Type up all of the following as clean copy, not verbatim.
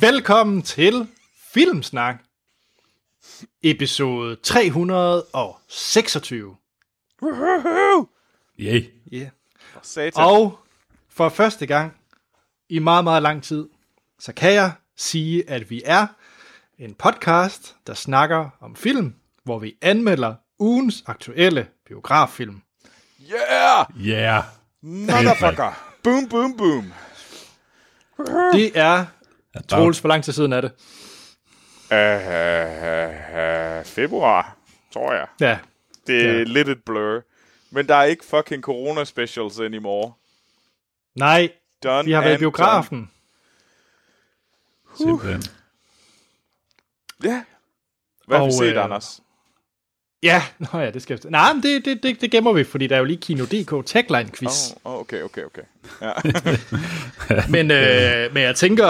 Velkommen til Filmsnak, episode 326. Yay. Yeah. Og for første gang i meget, meget lang tid, så kan jeg sige, at vi er en podcast, der snakker om film, hvor vi anmelder ugens aktuelle biograffilm. Yeah! Yeah. Motherfucker. Boom, boom, boom. Det er... Troels, hvor lang tid siden er det? Februar, tror jeg. Ja. Det er lidt et blur. Men der er ikke fucking corona specials anymore. Nej, done vi har været i biografen. Simpelthen. Ja. Hvad har vi set, Anders? Ja, nå ja, det skal jeg... Nej, men det gemmer vi, fordi der er jo lige Kino.dk tagline-quiz. Okay. Ja. men jeg tænker,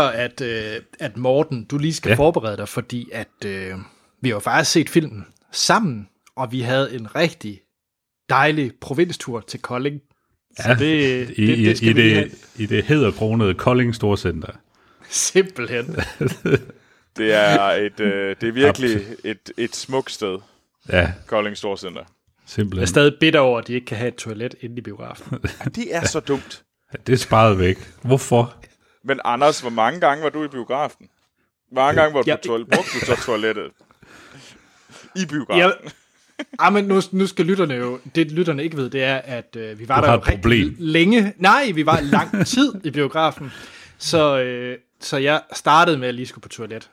at Morten, du lige skal forberede dig, fordi at vi har jo faktisk set filmen sammen, og vi havde en rigtig dejlig provinstur til Kolding. Så ja, det skal vi i det hæderkronede Kolding Storcenter. Simpelthen. Det er det er virkelig et smukt sted. Ja. Kolding Storcenter. Simpelthen. Jeg er stadig bitter over, at de ikke kan have et toilet inde i biografen. Det er så dumt. Ja, det er sparet væk. Hvorfor? Men Anders, hvor mange gange var du i biografen? Hvor mange gange var du brugte du så toilettet? I biografen? Men nu skal lytterne jo... Det lytterne ikke ved, det er, at vi var der jo rigtig længe. Nej, vi var lang tid i biografen. Så jeg startede med at lige skulle på toilet.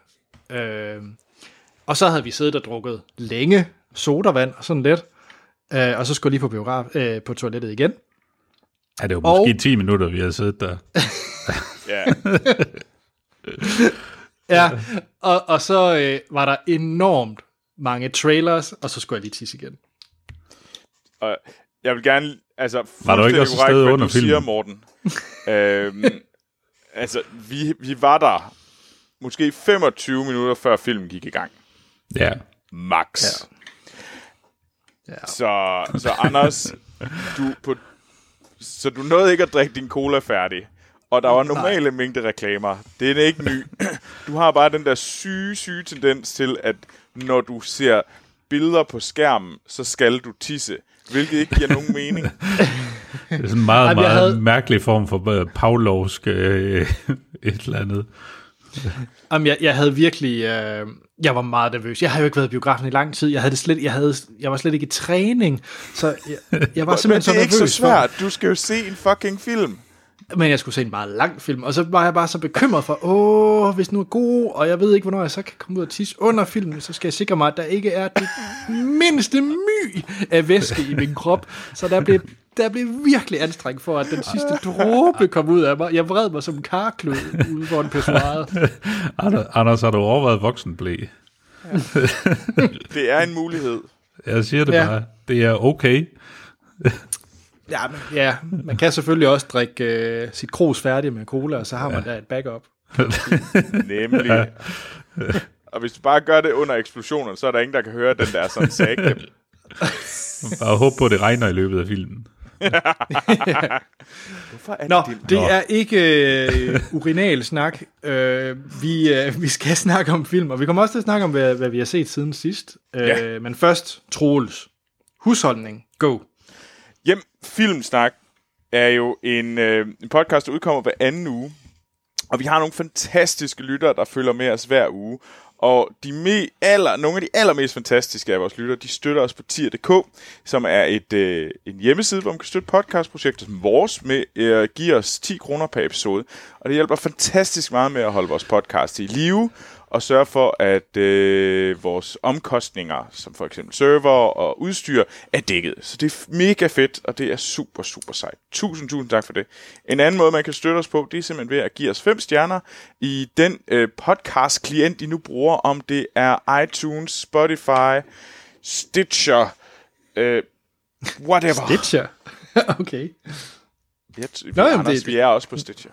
Og så havde vi siddet og drukket længe sodavand og sådan lidt. Og så skulle jeg lige på på toilettet igen. Ja, det var måske 10 minutter, vi havde siddet der. Ja, og så var der enormt mange trailers, og så skulle jeg lige tisse igen. Og jeg vil gerne... Altså, var du ikke også et sted under filmen? Siger, Morten. Vi var der måske 25 minutter, før filmen gik i gang. Ja. Max. Ja. Så Anders, du nåede ikke at drikke din cola færdig, og der var normale mængde reklamer. Det er ikke ny. Du har bare den der syge tendens til, at når du ser billeder på skærmen, så skal du tisse, hvilket ikke giver nogen mening. Det er sådan en meget, meget mærkelig form for Pavlovsk et eller andet. Jamen, jeg havde virkelig... jeg var meget nervøs. Jeg havde jo ikke været i biografen i lang tid. Jeg var slet ikke i træning. Så jeg var simpelthen så nervøs. Det er ikke så svært. Du skal jo se en fucking film. Men jeg skulle se en meget lang film. Og så var jeg bare så bekymret for, hvis nu er god, og jeg ved ikke, hvornår jeg så kan komme ud og tisse under filmen, så skal jeg sikre mig, at der ikke er det mindste my af væske i min krop. Så der blev virkelig anstrengt for, at den sidste dråbe kom ud af mig. Jeg vred mig som en karklud ude foran pissoiret. Anders, har du overvejet voksenblæ? Ja. Det er en mulighed. Jeg siger det bare. Det er okay. Ja, man kan selvfølgelig også drikke sit krus færdigt med cola, og så har man da et backup. Nemlig. Ja. Og hvis du bare gør det under eksplosionen, så er der ingen, der kan høre den der sådan sække. Bare håb på, at det regner i løbet af filmen. Det er ikke urinal snak. Vi skal snakke om film, og vi kommer også til at snakke om, hvad vi har set siden sidst. Men først, Troels. Husholdning. Go. Filmsnak er jo en podcast, der udkommer hver anden uge. Og vi har nogle fantastiske lyttere, der følger med os hver uge. Og nogle af de allermest fantastiske af vores lyttere, de støtter os på tier.dk, som er en hjemmeside, hvor man kan støtte podcastprojekter som vores med at give os 10 kroner per episode. Og det hjælper fantastisk meget med at holde vores podcast i live og sørge for, at vores omkostninger, som for eksempel server og udstyr, er dækket. Så det er mega fedt, og det er super, super sejt. Tusind tak for det. En anden måde, man kan støtte os på, det er simpelthen ved at give os 5 stjerner i den podcast-klient, I nu bruger, om det er iTunes, Spotify, Stitcher, whatever. Stitcher? Okay. Anders, vi er også på Stitcher.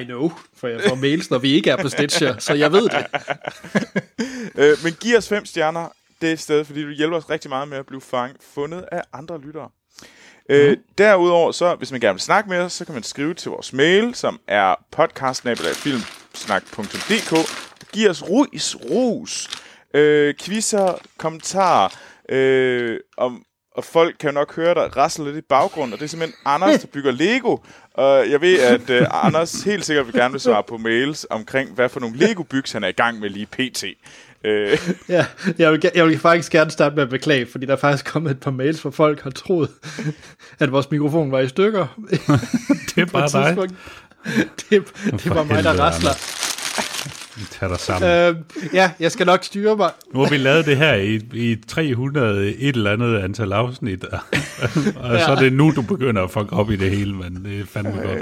I know, for jeg får mails, når vi ikke er på Stitcher, så jeg ved det. Men giv os 5 stjerner det sted, fordi du hjælper os rigtig meget med at blive fundet af andre lyttere. Derudover, så hvis man gerne vil snakke med os, så kan man skrive til vores mail, som er podcast@film.dk filmsnak.dk. Giv os ros, quizzer, kommentarer, og folk kan jo nok høre dig rasle lidt i baggrunden, og det er simpelthen Anders, der bygger Lego. Og jeg ved, at Anders helt sikkert vil gerne vil svare på mails omkring, hvad for nogle Lego-bygs han er i gang med lige pt. Ja, jeg vil faktisk gerne starte med at beklage, fordi der er faktisk kommet et par mails, hvor folk har troet, at vores mikrofon var i stykker. Det er bare dig. Det var mig, der rasler. Vi tager dig sammen. Ja, jeg skal nok styre mig. Nu har vi lavet det her i 300 et eller andet antal afsnit, og så er det nu, du begynder at fuck op i det hele, men det er fandme godt.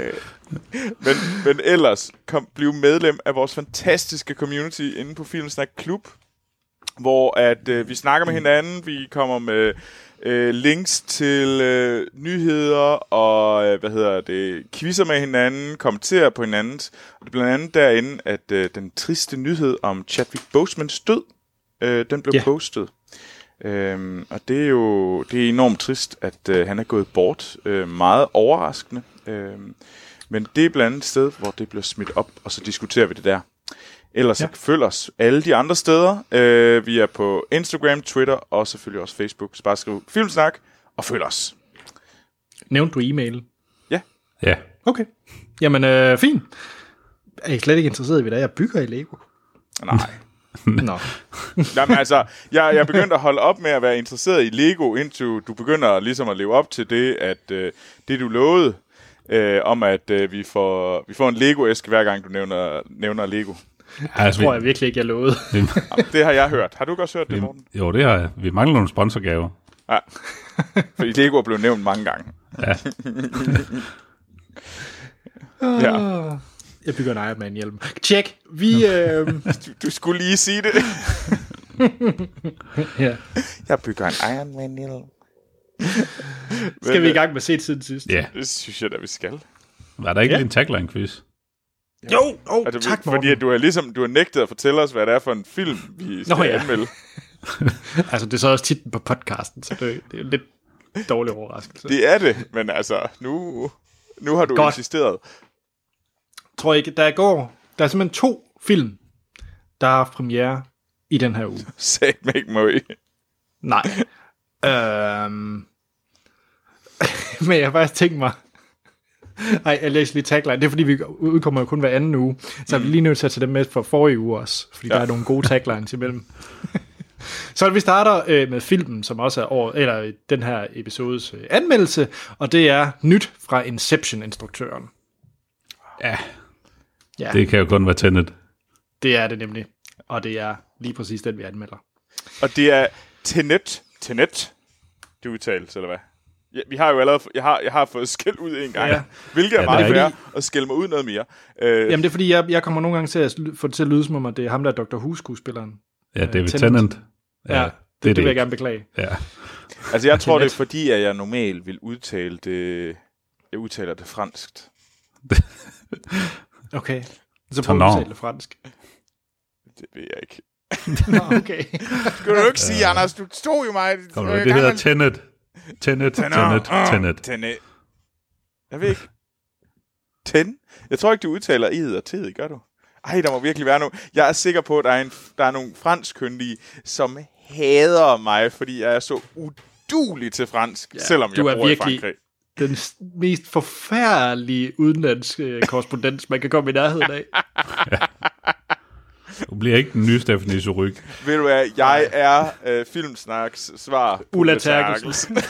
Men ellers, bliv medlem af vores fantastiske community inde på Filmsnak Klub, hvor at, vi snakker med hinanden, vi kommer med links til nyheder og quizzer med hinanden, kommenterer på hinanden. Og det er blandt andet derinde, at den triste nyhed om Chadwick Bosemans død, den blev postet. Og det er jo enormt trist, at han er gået bort. Meget overraskende. Men det er blandt andet et sted, hvor det bliver smidt op, og så diskuterer vi det der. Ellers så følg os alle de andre steder. Vi er på Instagram, Twitter og selvfølgelig også Facebook. Så bare skriv Filmsnak og følg os. Nævnte du e-mail? Ja. Ja. Okay. Jamen, fint. Jeg er slet ikke interesseret i, hvad der er. Jeg bygger i Lego. Nej. Nå. Jamen altså, jeg begyndte at holde op med at være interesseret i Lego, indtil du begynder ligesom at leve op til det, at det du lovede, om at vi får en Lego-æske, hver gang du nævner Lego. Det tror jeg virkelig ikke, jeg lovede. Det har jeg hørt. Har du også hørt det, Morten? Jo, det har jeg. Vi mangler nogle sponsorgaver. Ja, fordi Lego er blevet nævnt mange gange. Ja. Ja. Jeg bygger en Ironman-hjelm. Tjek! Du skulle lige sige det. Ja. Jeg bygger en Ironman-hjelm. Skal vi i gang med set siden sidst? Ja. Det synes jeg da, vi skal. Var der ikke en tagline-quiz? Ja. Jo, altså, tak Morten. Fordi at du har nægtet at fortælle os, hvad det er for en film, vi skal anmelde. Altså, det er så også titlen på podcasten, så det er jo lidt dårlig overraskelse. Det er det, men altså, nu har du insisteret. Tror ikke, der er simpelthen 2 film, der har premiere i den her uge. Sagt mig ikke møg. Nej. Men jeg har faktisk tænkt mig... Nej, jeg læser lige tagline. Det er fordi, vi udkommer jo kun hver anden uge. Så vi lige nødt til at tage dem med for forrige uge også. Fordi der er nogle gode taglines imellem. Så vi starter med filmen, som også er den her episodes anmeldelse. Og det er nyt fra Inception-instruktøren. Ja. Det kan jo kun være Tenet. Det er det nemlig. Og det er lige præcis den, vi anmelder. Og det er Tenet. Det udtales, eller hvad? Ja, vi har jo allerede, jeg har fået skæld ud en gang, hvilket er meget værd at skælde mig ud noget mere. Jamen det er fordi, jeg kommer nogle gange til at få det til at lyde som om, at det er ham, der er Dr. Who-skuespilleren. Ja, David Tennant. Ja, det vil jeg gerne beklage. Ja. Altså jeg tror, det er fordi, at jeg normalt vil udtale det, jeg udtaler det franskt. Okay, så prøv at udtale det fransk. Det ved jeg ikke. Nå, okay. Skal du jo ikke sige, Anders, du stod jo mig. Det hedder Tenet. Jeg ved ikke. Jeg tror ikke, du udtaler I'et og T'et, gør du? Ej, der må virkelig være nogen. Jeg er sikker på, at der er nogle franskkyndige, som hader mig, fordi jeg er så uduelig til fransk, selvom jeg bor i Frankrig. Den mest forfærdelige udenlandske korrespondens, man kan komme i nærheden af. Du bliver ikke den nye Stephanie Suryk. Ved du hvad, jeg er Filmsnaks svar. Ulla Terkelsen. Du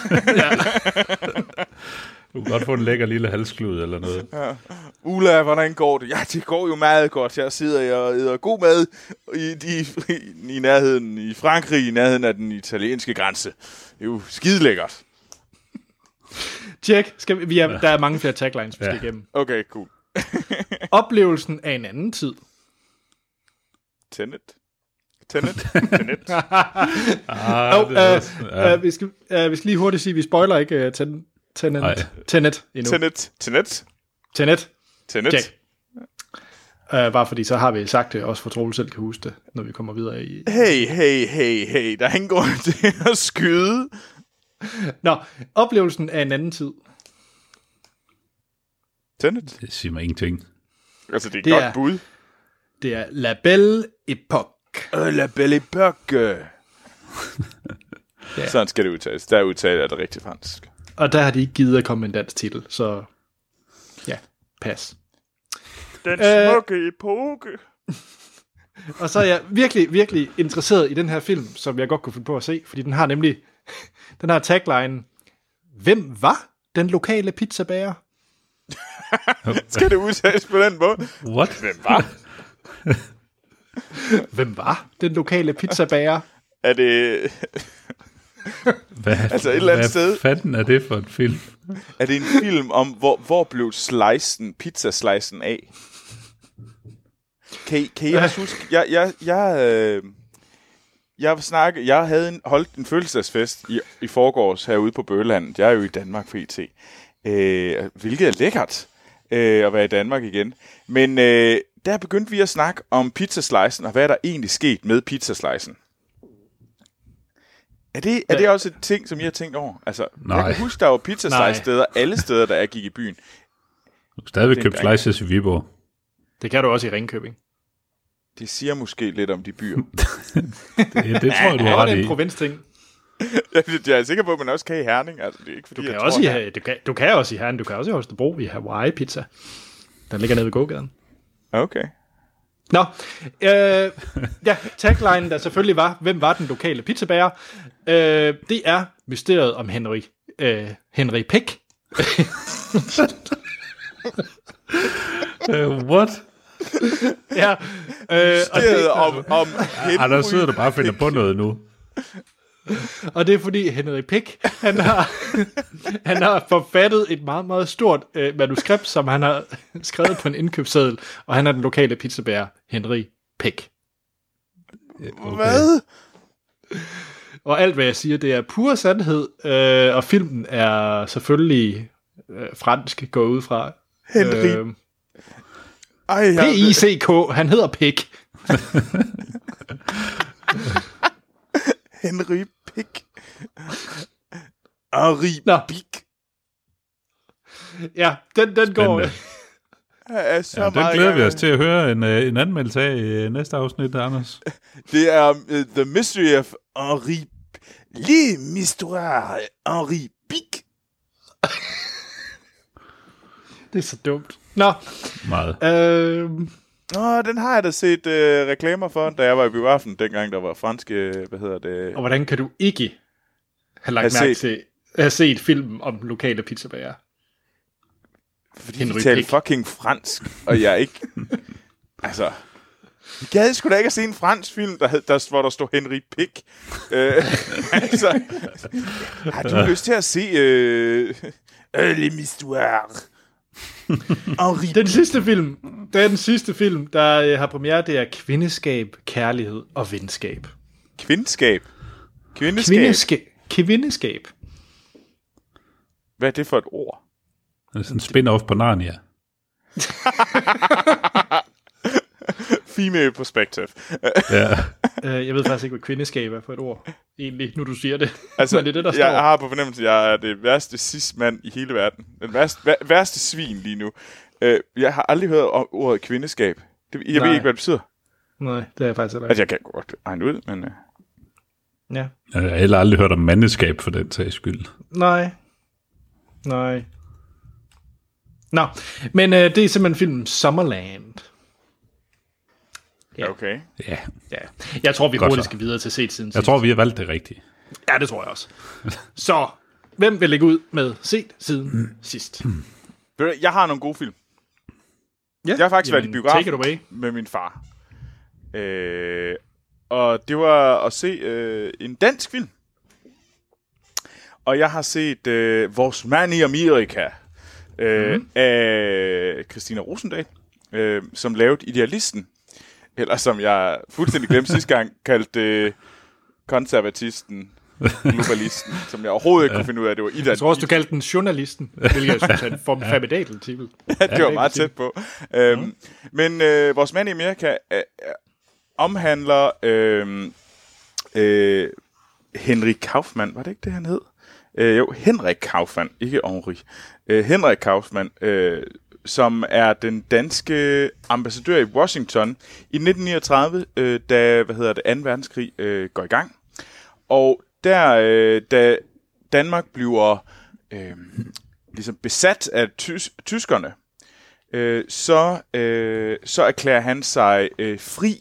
kan godt få en lækker lille halsklud eller noget. Ja. Ulla, hvordan går det? Ja, det går jo meget godt. Jeg sidder og æder god mad i nærheden i Frankrig, i nærheden af den italienske grænse. Det er jo skide lækkert. Tjek. Der er mange flere taglines, vi skal igennem. Okay, cool. Oplevelsen af en anden tid. Tenet. Vi skal lige hurtigt sige, at vi spoiler ikke Tenet endnu. Tenet. Check. Bare fordi så har vi sagt det, også for Troel selv kan huske det, når vi kommer videre i... Hey, der er ingen grund til at skyde. Nå, oplevelsen af en anden tid. Tenet. Det siger mig ingenting. Altså, det er et godt bud. Det er La Belle Époque. La Belle Époque. Ja. Sådan skal det udtales. Der udtaler det rigtig fransk. Og der har de ikke givet at komme en dansk titel, så ja, pas. Den smukke epoke. Og så er jeg virkelig, virkelig interesseret i den her film, som jeg godt kunne finde på at se, fordi den har nemlig den her tagline: Hvem var den lokale pizzabager? Skal det udtales på den måde? What? Hvem var den lokale pizzabager? Er det... Hvad fanden er det for en film? Er det en film om, hvor blev pizzaslicen af? Kan I også huske? Jeg holdt en fødselsdagsfest i forgårs herude på Bøgelandet. Jeg er jo i Danmark for IT. Hvilket er lækkert at være i Danmark igen. Men der begyndte vi at snakke om pizzaslicen, og hvad der egentlig skete med pizzaslicen. Er det også et ting, som jeg har tænkt over? Altså, nej. Jeg kan huske, der var pizzaslice-steder alle steder, der jeg gik i byen. Du kan stadigvæk købe slices i Viborg. Det kan du også i Ringkøbing. Det siger måske lidt om de byer. det tror jeg, du har ret i. Det er en provinsting. Jeg er sikker på, at man også kan i Herning. Altså, det er ikke, fordi du kan også i Herning. Du kan også i Holstebro i Hawaii-pizza. Den ligger nede ved gågaden. Okay. Nå, taglinen, der selvfølgelig var, hvem var den lokale pizzabager? Det er mysteriet om Henry Pick. What? Ja. Mysteriet om Henry. Der sidder du bare og finder på noget nu. Og det er fordi Henry Pick, han har forfattet et meget, meget stort manuskript, som han har skrevet på en indkøbsseddel, og han er den lokale pizzabærer, Henry Pick. Okay. Hvad? Og alt, hvad jeg siger, det er pur sandhed, og filmen er selvfølgelig fransk, går ud fra. Henry. P-I-C-K, han hedder Pick. Henry Pick. Henry Pick. Ja, den går. Ja, den glæder vi os til at høre en anmeldelse af i næste afsnit, Anders. Det er The Mystery of Henry... Les Mistoires Henry Pick. Det er så dumt. Nå. Meget. Den har jeg da set reklamer for, da jeg var i biografen, dengang der var franske, Og hvordan kan du ikke have lagt mærke til at have set filmen om lokale pizzabager? Fordi de talte fucking fransk, og jeg ikke... altså... Jeg havde sgu da ikke at se en fransk film, hvor der stod Henry Pick. Altså... Har du lyst til at se... Les Mistoires... Den sidste film, der har premiere, det er Kvindeskab, Kærlighed og Venskab. Kvindeskab. Hvad er det for et ord? Det er sådan en spin-off på Narnia. Female perspective. Ja. Jeg ved faktisk ikke, hvad kvindeskab er for et ord, egentlig, nu du siger det. Altså, men det er det, der står. Jeg har på fornemmelse, at jeg er det værste cis-mand i hele verden. Den værste svin lige nu. Jeg har aldrig hørt om ordet kvindeskab. Jeg ved ikke, hvad det betyder. Nej, det har jeg faktisk ikke. Altså, jeg kan godt regne ud, men... Ja. Jeg har heller aldrig hørt om mandeskab for den sags skyld. Nej. Nå, men det er simpelthen filmen Summerland. Ja. Okay. Ja. Jeg tror, vi hurtigt skal videre til set siden. Jeg tror, vi har valgt det rigtige. Ja, det tror jeg også. Så, hvem vil lægge ud med set siden sidst? Jeg har nogle gode film. Ja. Jeg har faktisk været i biografen med min far. Og det var at se en dansk film. Og jeg har set Vores Mand i Amerika af Christina Rosendahl, som lavede Idealisten. Eller som jeg fuldstændig glemte sidste gang, kaldte konservatisten, globalisten, som jeg overhovedet ikke kunne finde ud af, det var Ida. Jeg tror også, du kaldte den journalisten, hvilket jeg synes er en formidabel titel. Ja, det var meget tæt på. Men Vores Mand i Amerika omhandler Henrik Kaufmann, var det ikke det, han hed? Jo, Henrik Kaufmann, ikke Henri. Henrik Kaufmann, som er den danske ambassadør i Washington i 1939, da 2. verdenskrig går i gang. Og der, da Danmark bliver ligesom besat af tyskerne, så erklærer han sig fri,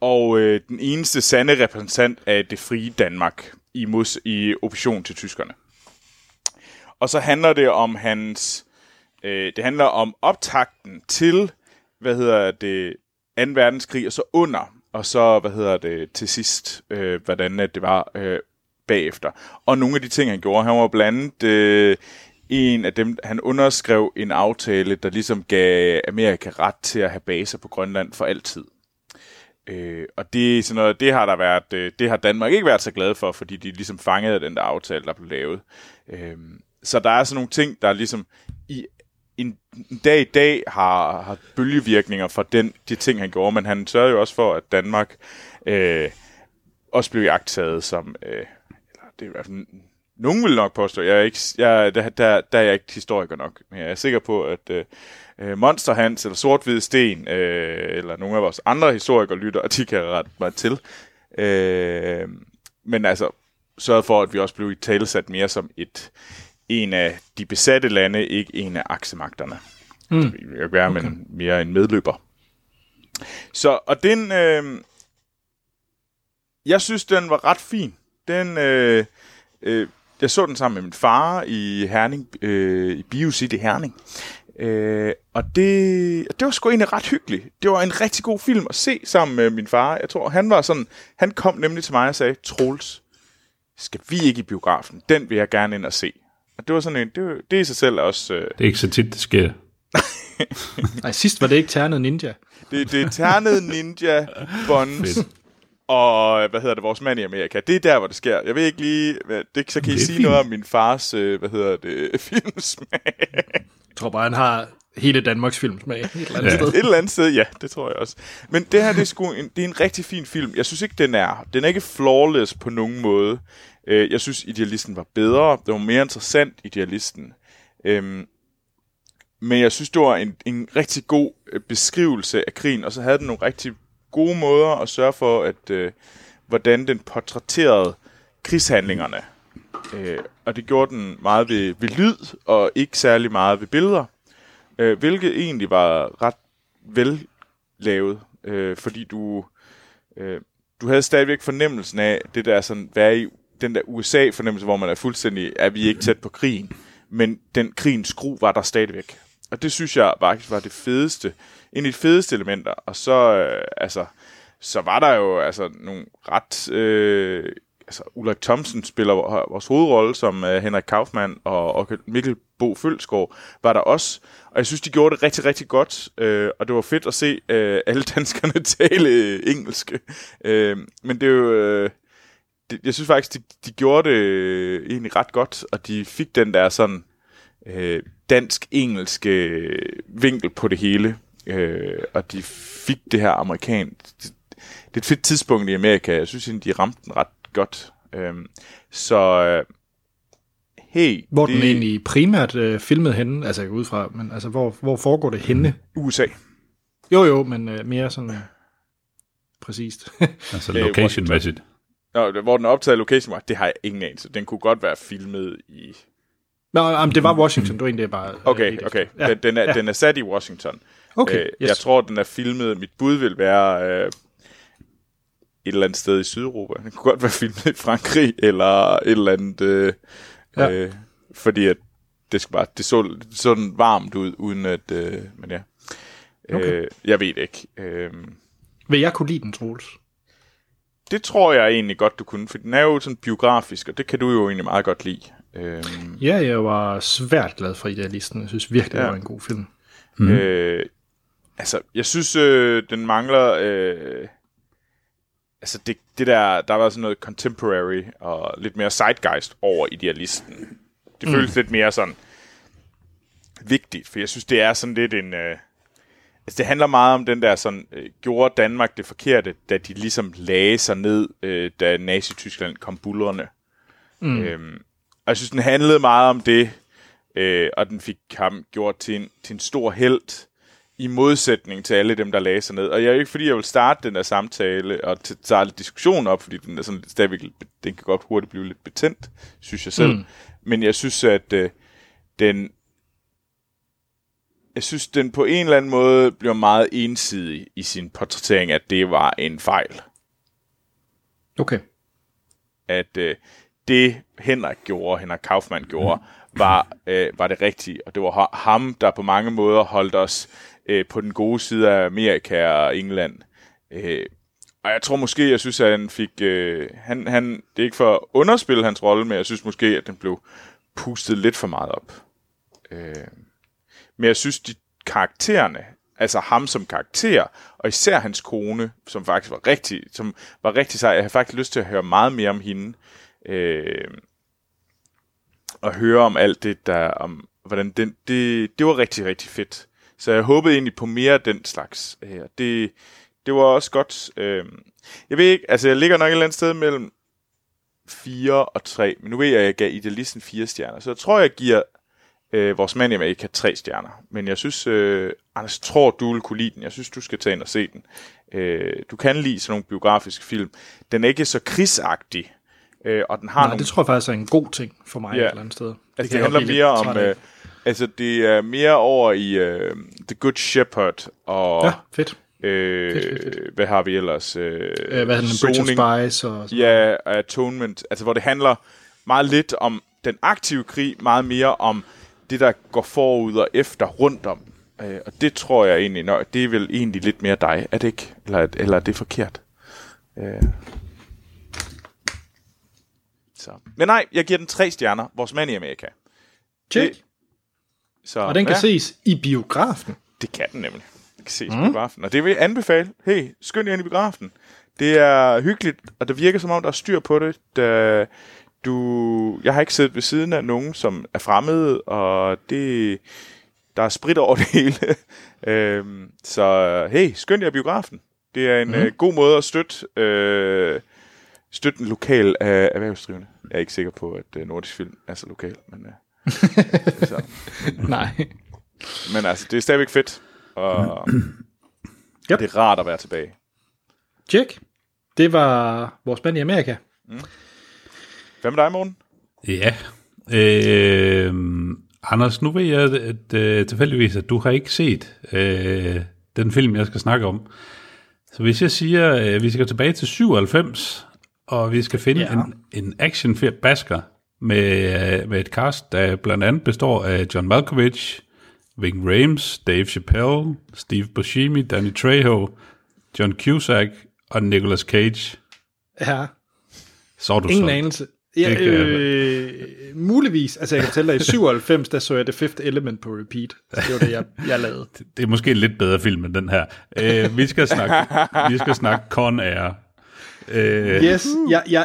og den eneste sande repræsentant af det frie Danmark i opposition til tyskerne. Og så handler det om det handler om optakten til 2. verdenskrig, og så under, og så til sidst, hvordan det var bagefter. Og nogle af de ting han gjorde, han var blandt en af dem, han underskrev en aftale, der ligesom gav Amerika ret til at have baser på Grønland for altid. Og det er sådan noget, det har Danmark ikke været så glad for, fordi de ligesom fangede den der aftale, der blev lavet. Så der er sådan nogle ting, der ligesom i en dag i dag har bølgevirkninger for de ting, han gjorde, men han sørgede jo også for, at Danmark også blev iagttaget som, eller det er i hvert fald, nogen vil nok påstå, der er jeg ikke historiker nok, men jeg er sikker på, at Monster Hans eller Sort-Hvide Sten, eller nogle af vores andre historikere lytter, og de kan rette mig til. Men altså, sørg for, at vi også blev italesat mere som en af de besatte lande, ikke en af aksemagterne. Det vil jo være, men mere en medløber. Så, og den... jeg synes, den var ret fin. Den... jeg så den sammen med min far i Herning, i BioCity Herning. Og det var sgu egentlig ret hyggeligt. Det var en rigtig god film at se sammen med min far. Jeg tror, han kom nemlig til mig og sagde, Troels, skal vi ikke i biografen? Den vil jeg gerne ind og se. Og det var sådan en, det i sig selv også... Det er ikke så tit, det sker. Nej, sidst var det ikke Ternet Ninja. Det er Ternet Ninja, Bonds... og vores mand i Amerika. Det er der, hvor det sker. Jeg ved ikke lige... Så kan I sige noget om min fars, filmsmag. Jeg tror bare, han har hele Danmarks filmsmag et eller andet sted. Et eller andet sted, ja. Det tror jeg også. Men det her, det er en rigtig fin film. Jeg synes ikke, den er ikke flawless på nogen måde. Jeg synes, Idealisten var bedre. Det var mere interessant, Idealisten. Men jeg synes, det var en rigtig god beskrivelse af krigen, og så havde den nogle rigtig gode måder at sørge for, at hvordan den portrætterede krigshandlingerne. Og det gjorde den meget ved lyd, og ikke særlig meget ved billeder, hvilket egentlig var ret vellavet, fordi du havde stadigvæk fornemmelsen af det der sådan, være i den der USA-fornemmelse, hvor man er fuldstændig, at vi ikke tæt på krigen, men den krigens gru var der stadigvæk. Og det synes jeg faktisk var det fedeste, en af de fedeste elementer. Og så, så var der jo nogle ret... Ulrik Thomsen spiller vores hovedrolle som Henrik Kaufmann og Mikkel Bo Følsgaard var der også. Og jeg synes, de gjorde det rigtig, rigtig godt. Og det var fedt at se alle danskerne tale engelsk. Men det er jo... jeg synes faktisk, de gjorde det egentlig ret godt. Og de fik den der sådan... dansk-engelske vinkel på det hele, og de fik det her amerikansk. Det er et fedt tidspunkt i Amerika. Jeg synes, de ramte den ret godt. Hvor den egentlig primært filmet henne, altså ud fra, men altså hvor foregår det henne? USA. Jo, men mere sådan præcist. Altså location-mæssigt. Hvor den optaget location-mæssigt, det har jeg ingen anelse. Den kunne godt være filmet i... Nå, det var Washington, du egentlig er bare... Okay. Ja, den er sat i Washington. Okay, yes. Jeg tror, den er filmet... Mit bud vil være et eller andet sted i Sydeuropa. Den kunne godt være filmet i Frankrig, eller et eller andet... fordi at det så den varmt ud, uden at... men ja. Okay. Jeg ved ikke. Vil jeg kunne lide den, Troels? Det tror jeg egentlig godt, du kunne, for den er jo sådan biografisk, og det kan du jo egentlig meget godt lide. Ja, jeg var svært glad for Idealisten. Jeg synes virkelig, det var en god film. Jeg synes, den mangler... det der var sådan noget contemporary og lidt mere zeitgeist over Idealisten. Det føles lidt mere sådan vigtigt, for jeg synes, det er sådan lidt en... det handler meget om den der sådan, gjorde Danmark det forkerte, da de ligesom lagde sig ned, da Nazi-Tyskland kom bullerne. Og jeg synes, den handlede meget om det, og den fik ham gjort til en stor helt, i modsætning til alle dem, der lagde sig ned. Og jeg er jo ikke, fordi jeg vil starte den der samtale og starte diskussion op, fordi den er sådan stadigvæk, den kan godt hurtigt blive lidt betændt, synes jeg selv. Mm. Men jeg synes, at den på en eller anden måde bliver meget ensidig i sin portrættering, at det var en fejl. Okay. At det Henrik Kaufmann gjorde, var det rigtige, og det var ham, der på mange måder holdt os på den gode side af Amerika og England. Og jeg tror måske, jeg synes, at han fik... det er ikke for at underspille hans rolle, men jeg synes måske, at den blev pustet lidt for meget op. Men jeg synes, de karaktererne, altså ham som karakter, og især hans kone, som var rigtig sej, jeg har faktisk lyst til at høre meget mere om hende, og høre om alt det der, om hvordan det var rigtig, rigtig fedt. Så jeg håbede egentlig på mere af den slags. Det var også godt. Jeg ved ikke, altså jeg ligger nok et eller andet sted mellem 4 og 3, men nu ved jeg, at jeg gav Idealisten 4 stjerner, så jeg tror, jeg giver Vores Mand i Amerika 3 stjerner. Men jeg synes, Anders, tror du vil kunne lide den. Jeg synes, du skal tage ind og se den. Du kan lide sådan nogle biografiske film. Den er ikke så krigsagtig, og den har det tror jeg faktisk er en god ting for mig, et eller andet sted. Altså, det handler mere om... altså, det er mere over i The Good Shepherd og... Ja, fedt. Fedt. Hvad har vi ellers? Hvad hedder den? Bridge of Spies og... Ja, Atonement. Altså, hvor det handler meget lidt om den aktive krig, meget mere om det, der går forud og efter rundt om. Og det tror jeg egentlig... det er vel egentlig lidt mere dig, er det ikke? Eller er det forkert? Så. Men nej, jeg giver den 3 stjerner. Vores Mand i Amerika. Check. Så, og den kan ses i biografen. Det kan den nemlig. Den kan ses i biografen. Og det vil jeg anbefale. Hey, skynd jer ind i biografen. Det er hyggeligt, og det virker som om, der er styr på det. Jeg har ikke siddet ved siden af nogen, som er fremmede, og der er sprit over det hele. Så hey, skynd jer i biografen. Det er en god måde at støtte den lokale erhvervsdrivende. Jeg er ikke sikker på, at Nordisk Film er så lokal, men... så. Nej. Men altså, det er stadigvæk fedt, og yep. Det er rart at være tilbage. Check. Det var Vores Mand i Amerika. Hvad med dig, Morten? Ja. Anders, nu ved jeg at tilfældigvis, at du har ikke set den film, jeg skal snakke om. Så hvis jeg siger, at vi skal tilbage til 97, og vi skal finde en action-basker med et cast, der blandt andet består af John Malkovich, Ving Rhames, Dave Chappelle, Steve Buscemi, Danny Trejo, John Cusack og Nicolas Cage. Ja. Så du ingen anelse. Ja, muligvis. Altså jeg kan fortælle dig, i 97, der så jeg The Fifth Element på repeat. Så det var det, jeg lavede. Det er måske en lidt bedre film end den her. Vi skal snakke Con Air. Yes,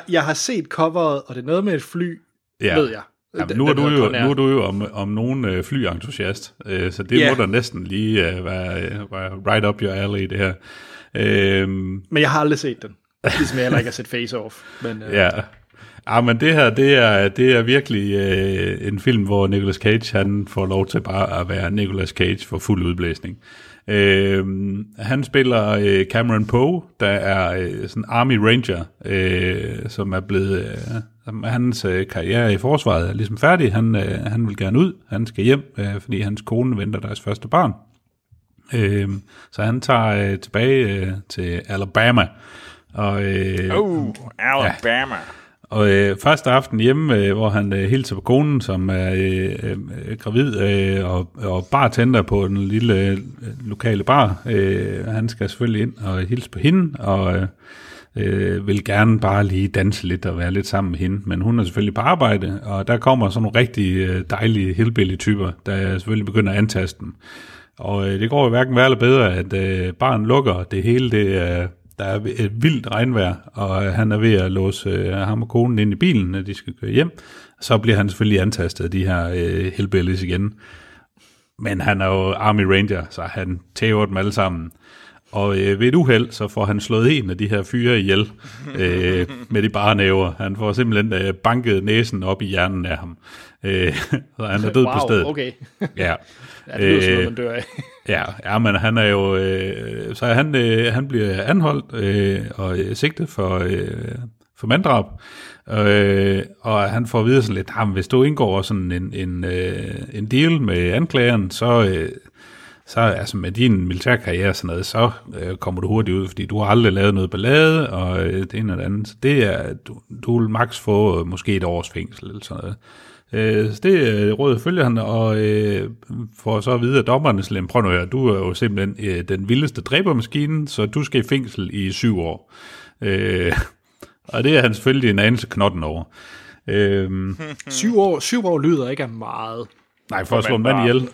jeg har set coveret, og det er noget med et fly, ved jeg. Jamen, nu er du jo om nogen flyentusiast, så det må da næsten lige være right up your alley, det her. Men jeg har aldrig set den, ligesom jeg heller ikke har set Face Off. Men, men det her, det er virkelig en film, hvor Nicolas Cage, han får lov til bare at være Nicolas Cage for fuld udblæsning. Han spiller Cameron Poe, der er sådan Army Ranger, som er blevet hans karriere i forsvaret er ligesom færdig. Han vil gerne ud, han skal hjem, fordi hans kone venter deres første barn. Så han tager tilbage til Alabama. Og, Alabama. Og første aften hjemme, hvor han hilser på konen, som er gravid og bartender på den lille lokale bar. Han skal selvfølgelig ind og hilse på hende, og vil gerne bare lige danse lidt og være lidt sammen med hende. Men hun er selvfølgelig på arbejde, og der kommer sådan nogle rigtig dejlige hillbilly-typer, der selvfølgelig begynder at antaste dem. Og det går jo hverken værre eller bedre, at baren lukker, det hele det... Der er et vildt regnvejr, og han er ved at låse ham og konen ind i bilen, når de skal køre hjem. Så bliver han selvfølgelig antastet af de her hillbillies igen. Men han er jo Army Ranger, så han tæver dem alle sammen. Og ved et uheld, så får han slået en af de her fyre ihjel med de bare næver. Han får simpelthen banket næsen op i hjernen af ham. Så han er død på stedet. Okay. Ja. Ja, det lyder sådan noget, man dør af. Ja, men han er jo... så han bliver anholdt og sigtet for manddrab. Og han får at vide sådan lidt, hvis du indgår sådan en deal med anklageren, så altså med din militærkarriere sådan noget, så kommer du hurtigt ud, fordi du har aldrig lavet noget ballade, og det ene og det andet. Så det er, du vil maks få måske et års fængsel eller sådan noget. Så det råd følger han, og får så at vide, at dommerne slem, prøv nu her, du er jo simpelthen den vildeste dræbermaskine, så du skal i fængsel i 7 år. Og det er han selvfølgelig en anelse knotten over. 7 år lyder ikke af meget. Nej, for at slå en mand ihjel.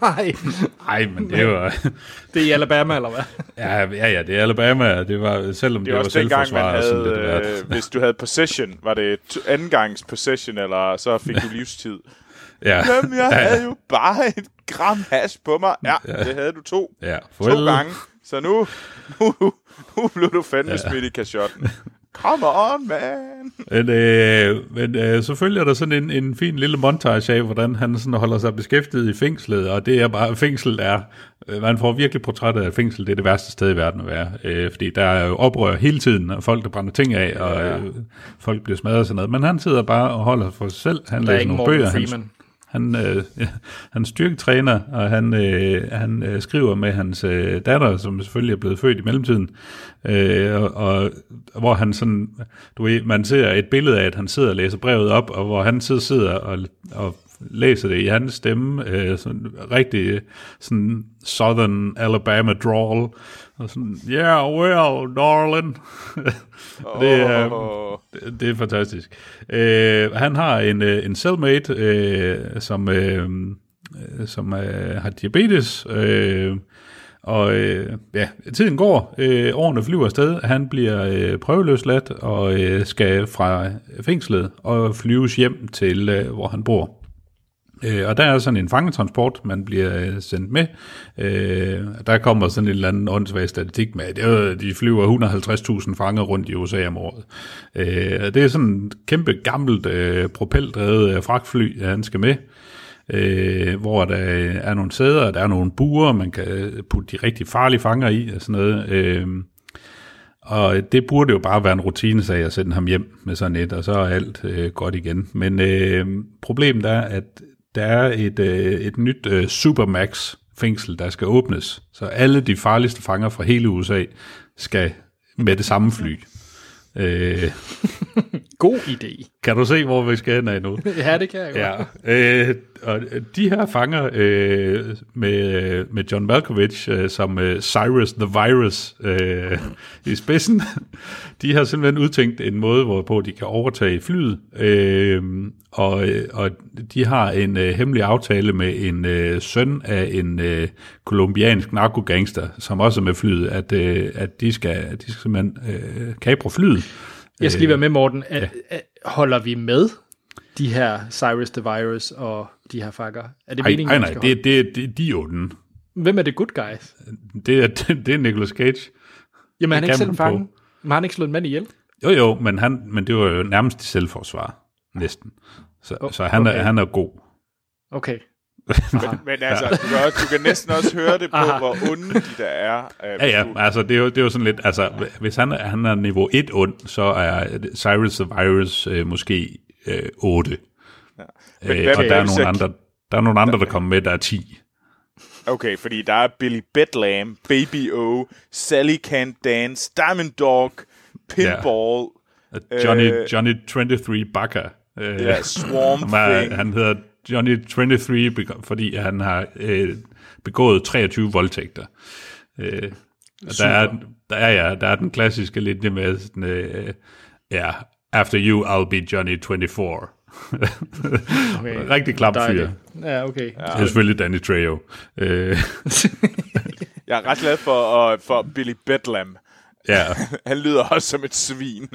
Nej, men det var... Det er i Alabama, eller hvad? Ja, det er Alabama. Det var, selvom det var selvforsvar. Det var dengang, man havde, hvis du havde possession, var det andengangs possession, eller så fik du livstid. Ja. Jamen, jeg havde jo bare et gram hash på mig. Ja, det havde du 2. Ja, to gange. Så nu blev du fandme smidt i kashotten. Come on, man! Men selvfølgelig er der sådan en fin lille montage af, hvordan han sådan holder sig beskæftiget i fængslet, og det er bare, fængslet er, man får virkelig portrættet af fængslet, det er det værste sted i verden at være, fordi der er jo oprør hele tiden, og folk der brænder ting af, og folk bliver smadret og sådan noget, men han sidder bare og holder for sig selv, han læser nogle bøger, han styrketræner, og han skriver med hans datter, som selvfølgelig er blevet født i mellemtiden, og hvor han sådan, du ved, man ser et billede af, at han sidder og læser brevet op, og hvor han sidder og læser det i hans stemme, sådan rigtig sådan Southern Alabama drawl, og sådan, yeah, well, darling. Det er fantastisk. Han har en cellmate, som har diabetes, og tiden går, årene flyver afsted, han bliver prøveløsladt og skal fra fængslet og flyves hjem til, hvor han bor. Og der er sådan en fangetransport, man bliver sendt med. Der kommer sådan en eller anden åndssvag statistik med, at de flyver 150.000 fanger rundt i USA om året. Det er sådan et kæmpe gammelt propeldrevet fragtfly, han skal med, hvor der er nogle sæder, der er nogle buer, man kan putte de rigtig farlige fanger i og sådan noget. Og det burde jo bare være en rutinesag at sende ham hjem med sådan et, og så er alt godt igen. Men problemet er, at der er et nyt Supermax-fængsel, der skal åbnes. Så alle de farligste fanger fra hele USA skal med det samme fly. God idé. Kan du se, hvor vi skal hen af nu? Ja, det kan jeg godt. Ja. Og de her fanger med John Malkovich som Cyrus the Virus i spidsen, de har simpelthen udtænkt en måde, hvorpå de kan overtage flyet, og de har en hemmelig aftale med en søn af en kolumbiansk narkogangster, som også er med flyet, at de skal simpelthen kapre flyet. Jeg skal lige være med, Morten. Holder vi med de her Cyrus the Virus og de her fanger? Er det meningen, nej, det er jo den. Hvem er det good guys? Det er Nicolas Cage. Jamen, han er ikke selv fangen. Men han ikke slået en mand ihjel? Jo, men det var jo nærmest selvforsvar. Næsten. Så han er god. Okay. men altså, du kan næsten også høre det på, hvor onde de der er. Altså, det er jo sådan lidt, altså, hvis han er niveau 1 ond, så er Cyrus the Virus måske 8. Ja. Men og der er nogle andre, der kommer med, der er 10. Okay, fordi der er Billy Bedlam, Baby O, Sally Can't Dance, Diamond Dog, Pinball. Ja. Johnny 23 Bakker. Ja, Swamp Thing. Han hedder Johnny 23, fordi han har begået 23 voldtægter. Der er den klassiske linje med sådan, after you, I'll be Johnny 24. Okay. Rigtig klapfyr. Ja, okay. Ja. Det er selvfølgelig Danny Trejo. Jeg er ret glad for Billy Bedlam. Ja. Han lyder også som et svin.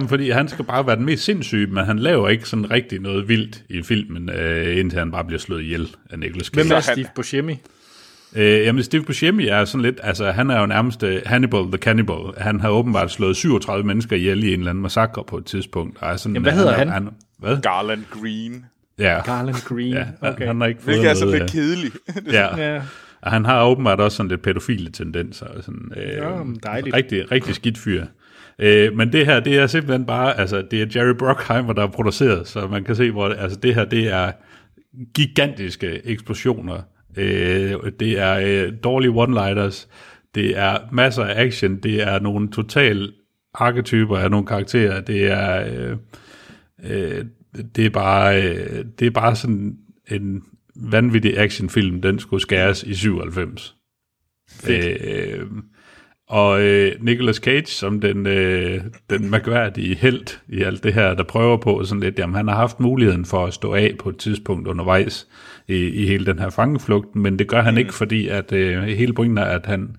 men fordi han skal bare være den mest sindssyge, men han laver ikke sådan rigtig noget vildt i filmen, indtil han bare bliver slået ihjel af Nicolas Cage. Hvem er Steve Buscemi? Jamen Steve Buscemi er sådan lidt, altså han er jo nærmest Hannibal the Cannibal. Han har åbenbart slået 37 mennesker ihjel i en eller anden massakre på et tidspunkt. Altså, jamen hvad hedder han? Hvad? Garland Green. Ja. Garland Green, ja, okay. Han har ikke fået det er så lidt kedeligt. Ja. Ja. Og han har åbenbart også sådan lidt pædofile tendenser. Og sådan, rigtig skidt fyr. Men det her, det er simpelthen bare, altså det er Jerry Bruckheimer, der er produceret, så man kan se, hvor altså, det her, det er gigantiske eksplosioner. Det er dårlige one-liners, det er masser af action, det er nogle total arketyper af nogle karakterer, det er bare sådan en vanvittig actionfilm, den skulle skæres i 97. Og Nicolas Cage som den mærkværdige helt i alt det her, der prøver på sådan lidt, jamen han har haft muligheden for at stå af på et tidspunkt undervejs i hele den her fangeflugt, men det gør han ikke, fordi at hele pointen er, at han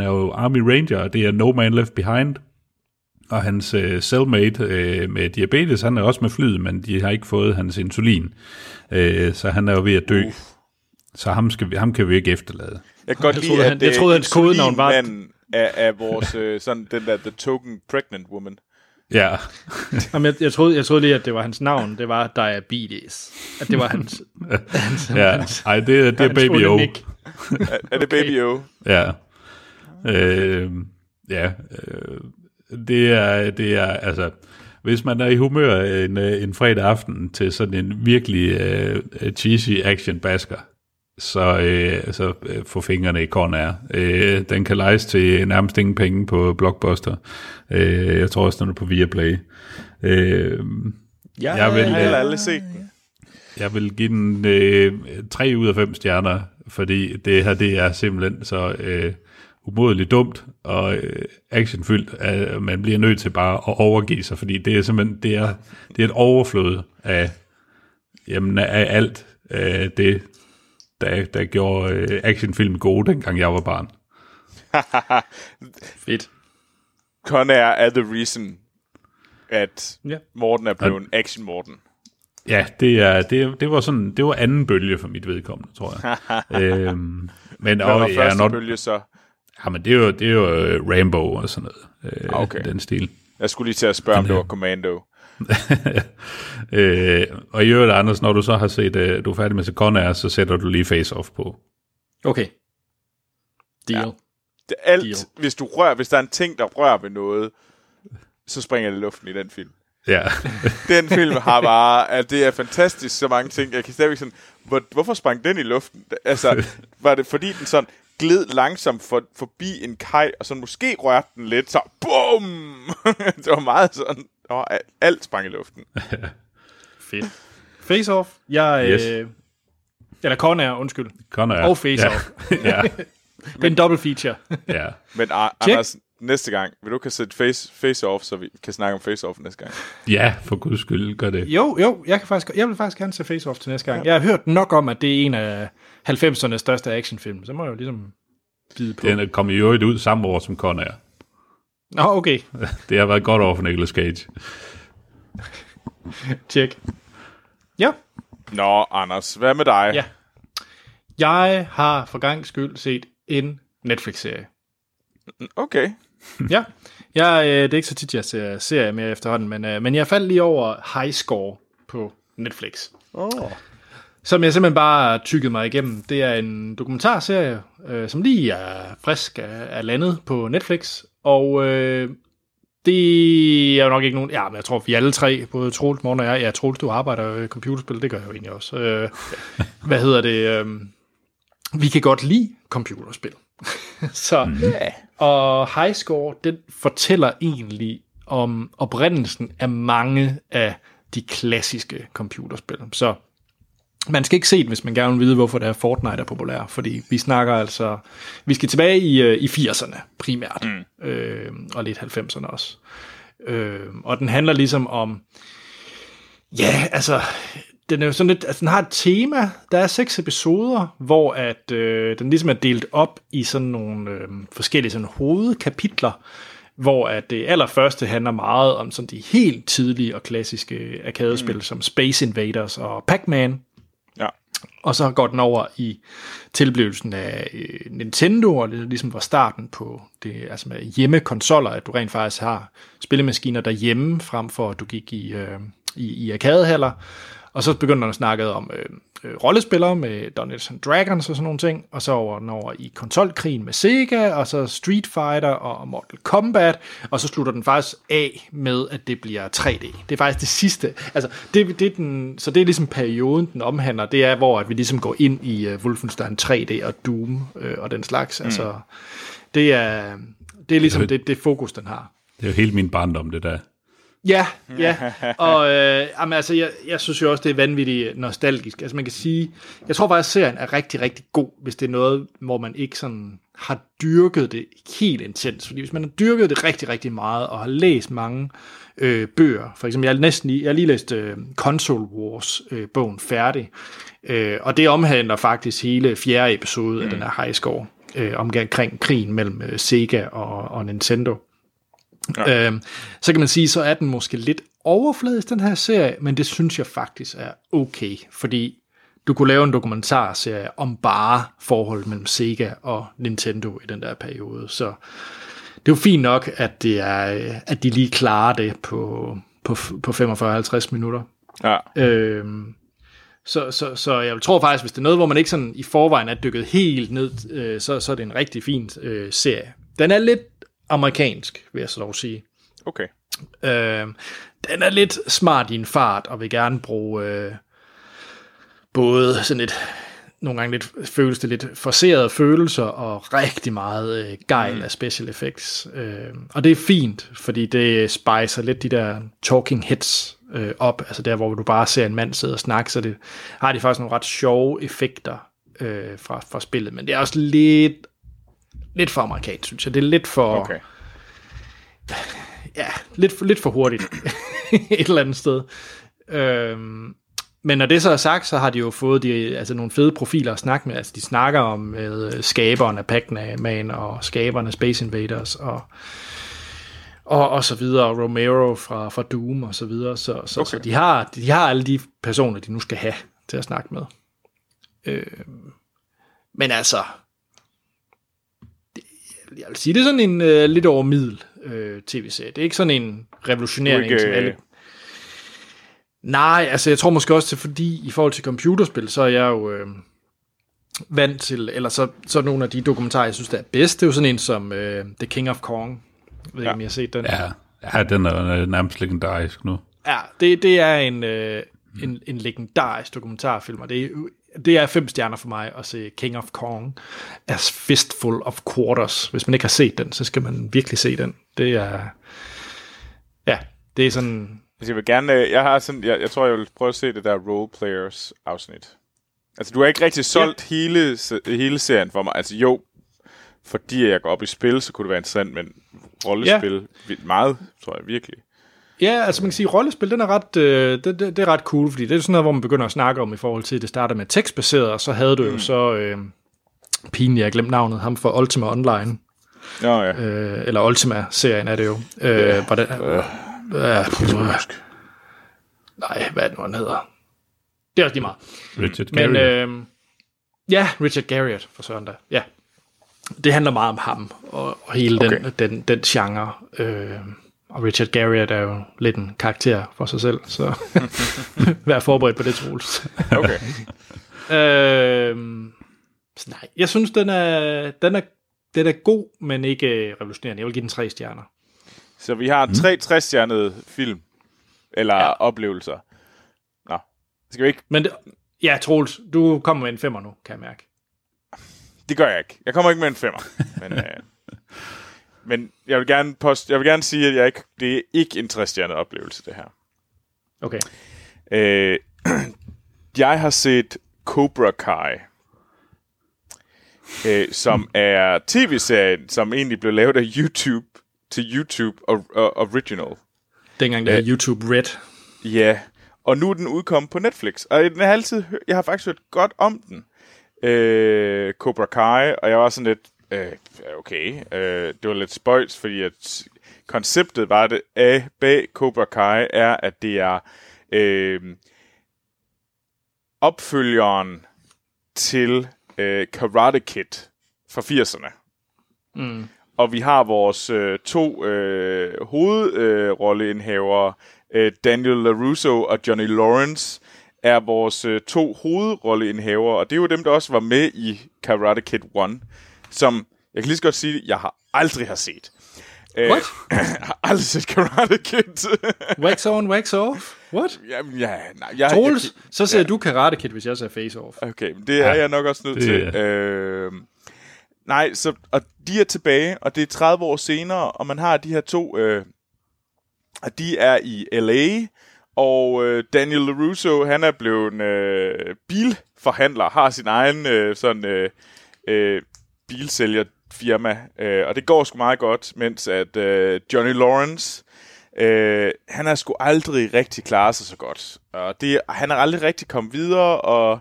er jo Army Ranger, og det er No Man Left Behind, og hans cellmate med diabetes, han er også med flyet, men de har ikke fået hans insulin, så han er jo ved at dø. Så ham kan vi ikke efterlade. Jeg troede hans kodenavn var... af vores sådan den der the token pregnant woman. Ja. Jamen, jeg troede lige, at det var hans navn. Det var diabetes. At det var hans. Ja. Nej, det er Baby O. Er det Baby O? Ja. Ja. Det er altså. Hvis man er i humør en fredag aften til sådan en virkelig cheesy action basker. Så få fingrene i Conair. Den kan lejes til nærmest ingen penge på Blockbuster. Jeg tror også, den er på Viaplay. Jeg vil give den 3 ud af 5 stjerner, fordi det her, det er simpelthen så umådeligt dumt og actionfyldt, at man bliver nødt til bare at overgive sig, fordi det er simpelthen det er et overflod af alt det, der gjorde actionfilm gode, dengang jeg var barn. Fedt. Conair er the reason, at Morten er blevet en action-Morten. Ja, det var anden bølge for mit vedkommende, tror jeg. Men hvad var første bølge så? Jamen, det er jo Rambo og sådan noget. Den stil. Jeg skulle lige til at spørge, om det var Commando. Og i øvrigt, Anders, når du så har set du er færdig med Conair, så sætter du lige Face-Off på. Okay. Deal. Ja. Alt, deal. Hvis der er en ting, der rører ved noget, så springer det luften i den film. Ja. Den film har bare, at det er fantastisk, så mange ting. Jeg kan stadigvæk sådan, hvorfor sprang den i luften? Altså, var det fordi den sådan gled langsomt forbi en kaj, og så måske rørte den lidt, så BOOM! Det var meget sådan. Og alt sprang i luften. Fedt. Face-off. Eller Conair. Og Face-off. Ja. Det er en double feature. Ja. Men Anders, næste gang, vil du kan sætte Face-off, så vi kan snakke om Face-off næste gang? Ja, for guds skyld, gør det. Jo, jeg vil faktisk gerne se Face-off til næste gang. Ja. Jeg har hørt nok om, at det er en af 90'ernes største actionfilm. Så må jeg jo ligesom bide på. Den kom i øvrigt ud samme år som Conair. Nå, okay. Det har været godt over for Nicolas Cage. Tjek. Ja. Nå, Anders, hvad med dig? Ja. Jeg har for gangs skyld set en Netflix-serie. Okay. Ja. Det er ikke så tit, jeg ser serier mere efterhånden, men jeg faldt lige over High Score på Netflix. Som jeg simpelthen bare tykkede mig igennem. Det er en dokumentarserie, som lige er frisk af landet på Netflix. Og det er jo nok ikke nogen... Ja, men jeg tror, vi alle tre, både Troels, Morten og jeg... Ja, Troels, du arbejder i computerspil, det gør jeg jo egentlig også. Vi kan godt lide computerspil. Så, og High Score, den fortæller egentlig om oprindelsen af mange af de klassiske computerspil. Så man skal ikke se det, hvis man gerne vil vide, hvorfor det er Fortnite er populær, fordi vi snakker altså... Vi skal tilbage i 80'erne primært, og lidt 90'erne også. Og den handler ligesom om... Ja, altså... Den er jo sådan lidt... Altså, den har et tema. Der er 6 episoder, hvor at, den ligesom er delt op i sådan nogle forskellige sådan hovedkapitler, hvor at det allerførste handler meget om sådan de helt tidlige og klassiske arkadespil, som Space Invaders og Pac-Man. Og så går den over i tilblivelsen af Nintendo, og det ligesom var starten på det, altså med hjemmekonsoller, at du rent faktisk har spillemaskiner derhjemme, frem for at du gik i arkadehaller. Og så begyndte man at snakke om rollespillere med Dungeons & Dragons og sådan nogle ting, og så over den over i konsolkrigen med Sega, og så Street Fighter og Mortal Kombat, og så slutter den faktisk af med, at det bliver 3D. Det er faktisk det sidste. Altså, så det er ligesom perioden, den omhandler. Det er, hvor at vi ligesom går ind i Wolfenstein 3D og Doom og den slags. Mm. Altså, det er ligesom det fokus, den har. Det er jo helt min barndom, det der. Ja, og altså, jeg synes jo også, det er vanvittigt nostalgisk. Altså man kan sige, jeg tror faktisk, serien er rigtig, rigtig god, hvis det er noget, hvor man ikke sådan har dyrket det helt intens. Fordi hvis man har dyrket det rigtig, rigtig meget, og har læst mange bøger, for eksempel, jeg har lige læst Console Wars-bogen færdig, og det omhandler faktisk hele 4. episode af den her Highscore, omkring krigen mellem Sega og Nintendo. Ja. Så kan man sige, så er den måske lidt overfladisk, den her serie, men det synes jeg faktisk er okay, fordi du kunne lave en dokumentarserie om bare forholdet mellem Sega og Nintendo i den der periode, så det er jo fint nok, at at de lige klarer det på 45-50 minutter. Ja. Så jeg tror faktisk, hvis det er noget, hvor man ikke sådan i forvejen er dykket helt ned, så er det en rigtig fin serie. Den er lidt amerikansk, vil jeg så dog sige. Okay. Den er lidt smart i en fart, og vil gerne bruge både sådan lidt, nogle gange lidt føles det lidt forcerede følelser, og rigtig meget gejl af special effects. Og det er fint, fordi det spicer lidt de der talking heads op, altså der, hvor du bare ser en mand sidde og snakke, så det har de faktisk nogle ret sjove effekter fra spillet, men det er også lidt for amerikansk, synes jeg. Det er lidt for... Okay. Ja, lidt for hurtigt et eller andet sted. Men når det så er sagt, så har de jo fået nogle fede profiler at snakke med. Altså, de snakker om med skaberen af Pac-Man og skaberen af Space Invaders og så videre, og Romero fra Doom og så videre. Så, okay. Så de har alle de personer, de nu skal have til at snakke med. Men altså... Jeg vil sige, det er sådan en lidt over middel tv-serie. Det er ikke sådan en revolutionering. Ikke, alle... Nej, altså jeg tror måske også, fordi i forhold til computerspil, så er jeg jo vant til, eller så nogle af de dokumentarer, jeg synes, der er bedst, det er jo sådan en som The King of Kong. Jeg ved ikke, om I har set den. Ja, den er nærmest legendarisk nu. Ja, det er en legendarisk dokumentarfilm, og det er jo... Det er 5 stjerner for mig at se King of Kong as Fistful of Quarters. Hvis man ikke har set den, så skal man virkelig se den. Det er sådan... Jeg vil gerne... Jeg tror, jeg vil prøve at se det der Role Players afsnit. Altså, du har ikke rigtig solgt hele serien for mig. Altså, jo, fordi jeg går op i spil, så kunne det være interessant, men rollespil meget, tror jeg virkelig. Ja, altså man kan sige, at rollespil, den er ret, det er ret cool, fordi det er sådan noget, hvor man begynder at snakke om i forhold til, at det starter med tekstbaseret, og så havde du jo så, pinligt, jeg glemte navnet, ham fra Ultima Online. Oh, ja. Eller Ultima-serien er det jo. Nej, hvad er det nu, han hedder? Det er også lige meget. Richard Garriott. Ja, Richard Garriott fra søndag, ja. Det handler meget om ham, og hele den genre, og Richard Garriott er jo lidt en karakter for sig selv, så vær forberedt på det, Troels. Okay. Nej, jeg synes, den er god, men ikke revolutionerende. Jeg vil give den 3 stjerner. Så vi har 3 60-stjernede film, eller oplevelser. Nå, skal vi ikke... Men Troels, du kommer med en 5'er nu, kan jeg mærke. Det gør jeg ikke. Jeg kommer ikke med en 5'er, men... Men jeg vil gerne sige, at det er ikke en 3-stjernet oplevelse, det her. Okay. Jeg har set Cobra Kai, som er tv-serien, som egentlig blev lavet af YouTube til YouTube Original. Dengang der var YouTube Red. Ja, og nu er den udkommet på Netflix. Og jeg har faktisk hørt godt om den, Cobra Kai, og jeg var sådan lidt... det var lidt spøjs, fordi at konceptet var det bag Cobra Kai er, at det er opfølgeren til Karate Kid fra 80'erne. Mm. Og vi har vores to hovedrolleindhavere, Daniel LaRusso og Johnny Lawrence, er vores to hovedrolleindhavere, og det er jo dem, der også var med i Karate Kid 1, som, jeg kan lige så godt sige, jeg har aldrig har set. What? Har aldrig set Karate Kid. Wax on, wax off? What? Jamen, ja, nej. Troels, så ser du Karate Kid, hvis jeg ser Face Off. Okay, men det er jeg nok også nødt til. Nej, så, og de er tilbage, og det er 30 år senere, og man har de her to, og de er i LA, og Daniel LaRusso, han er blevet en bilforhandler, har sin egen bilsælgerfirma, og det går sgu meget godt, mens at Johnny Lawrence, han har sgu aldrig rigtig klaret sig så godt, og han har aldrig rigtig kommet videre, og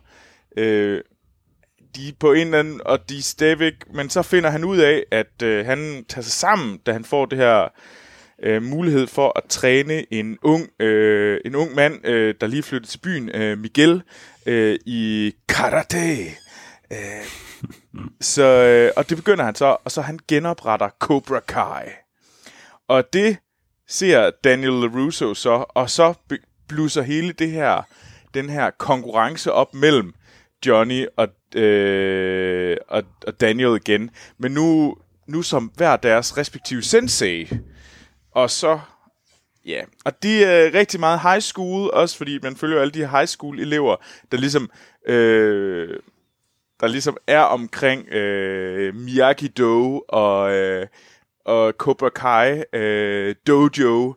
de på en eller anden, og de stadigvæk, men så finder han ud af, at han tager sig sammen, da han får det her mulighed for at træne en ung mand, der lige flyttede til byen, Miguel, i karate. Og det begynder han så, og så han genopretter Cobra Kai. Og det ser Daniel LaRusso så, og så blusser hele den her konkurrence op mellem Johnny og Daniel igen, men nu som hver deres respektive sensei, og så, ja, og det er rigtig meget high school, også fordi man følger alle de high school elever, der ligesom er omkring Miyagi-Do og Cobra Kai Dojo,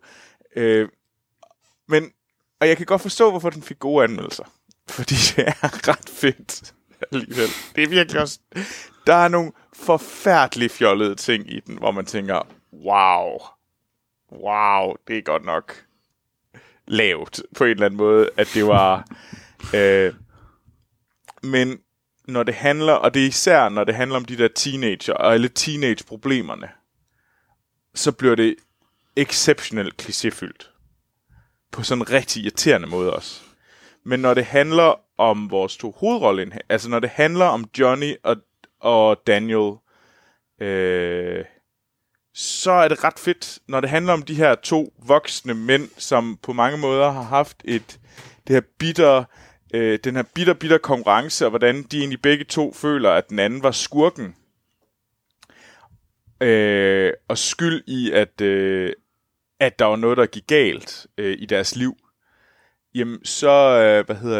og jeg kan godt forstå, hvorfor den fik gode anmeldelser. Fordi det er ret fedt alligevel. Det er virkelig også... Der er nogle forfærdelige fjollede ting i den, hvor man tænker, wow, det er godt nok lavt på en eller anden måde, at det var... men når det handler, og det er især når det handler om de der teenager, og alle teenage-problemerne, så bliver det exceptionelt klichéfyldt. På sådan en rigtig irriterende måde også. Men når det handler om vores to hovedrolle, altså når det handler om Johnny og Daniel, så er det ret fedt, når det handler om de her to voksne mænd, som på mange måder har haft den her bitter konkurrence, og hvordan de egentlig begge to føler, at den anden var skurken. Og skyld i, at der var noget, der gik galt i deres liv. Jamen, så,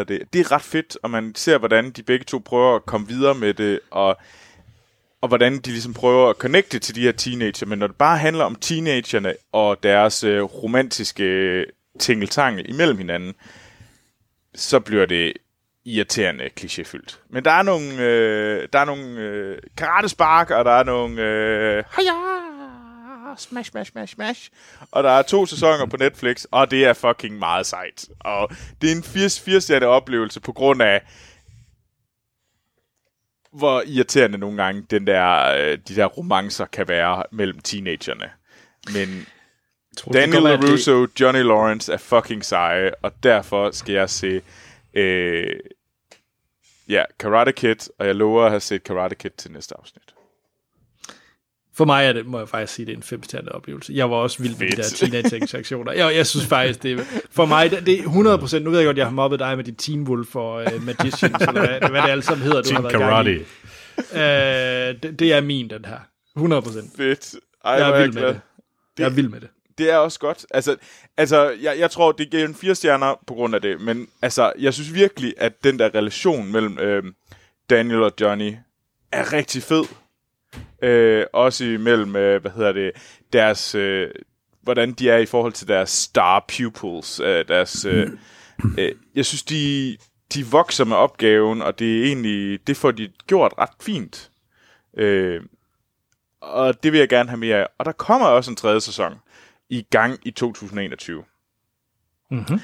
det er ret fedt, og man ser, hvordan de begge to prøver at komme videre med det, og hvordan de ligesom prøver at connecte til de her teenager, men når det bare handler om teenagerne og deres romantiske tingeltangel imellem hinanden, så bliver det irriterende klichéfyldt. Men der er nogle karatespark, og der er nogle smash. Og der er 2 sæsoner på Netflix, og det er fucking meget sejt. Og det er en 80-80-jatte oplevelse på grund af, hvor irriterende nogle gange de der romancer kan være mellem teenagerne. Men Daniel LaRusso, Johnny Lawrence er fucking seje, og derfor skal jeg se Karate Kid, og jeg lover at have set Karate Kid til næste afsnit. For mig er det, må jeg faktisk sige, det er en 5-stjernede oplevelse. Jeg var også vild med de der teenage-sektioner. Jeg synes faktisk, det for mig, det er 100%, nu ved jeg godt, jeg har mobbet dig med dit Teen Wolf og Magicians, eller hvad det alle sammen hedder, du har været karate. Det er min, den her. 100%. Fedt. Ej, jeg er vild med det. Jeg er vild med det. Det er også godt. Altså jeg tror, det giver en 4 stjerner på grund af det, men altså, jeg synes virkelig, at den der relation mellem Daniel og Johnny er rigtig fed. Også imellem deres hvordan de er i forhold til deres star pupils, jeg synes de vokser med opgaven, og det er egentlig det får de gjort ret fint, og det vil jeg gerne have mere af, og der kommer også en 3. sæson i gang i 2021. Mm-hmm.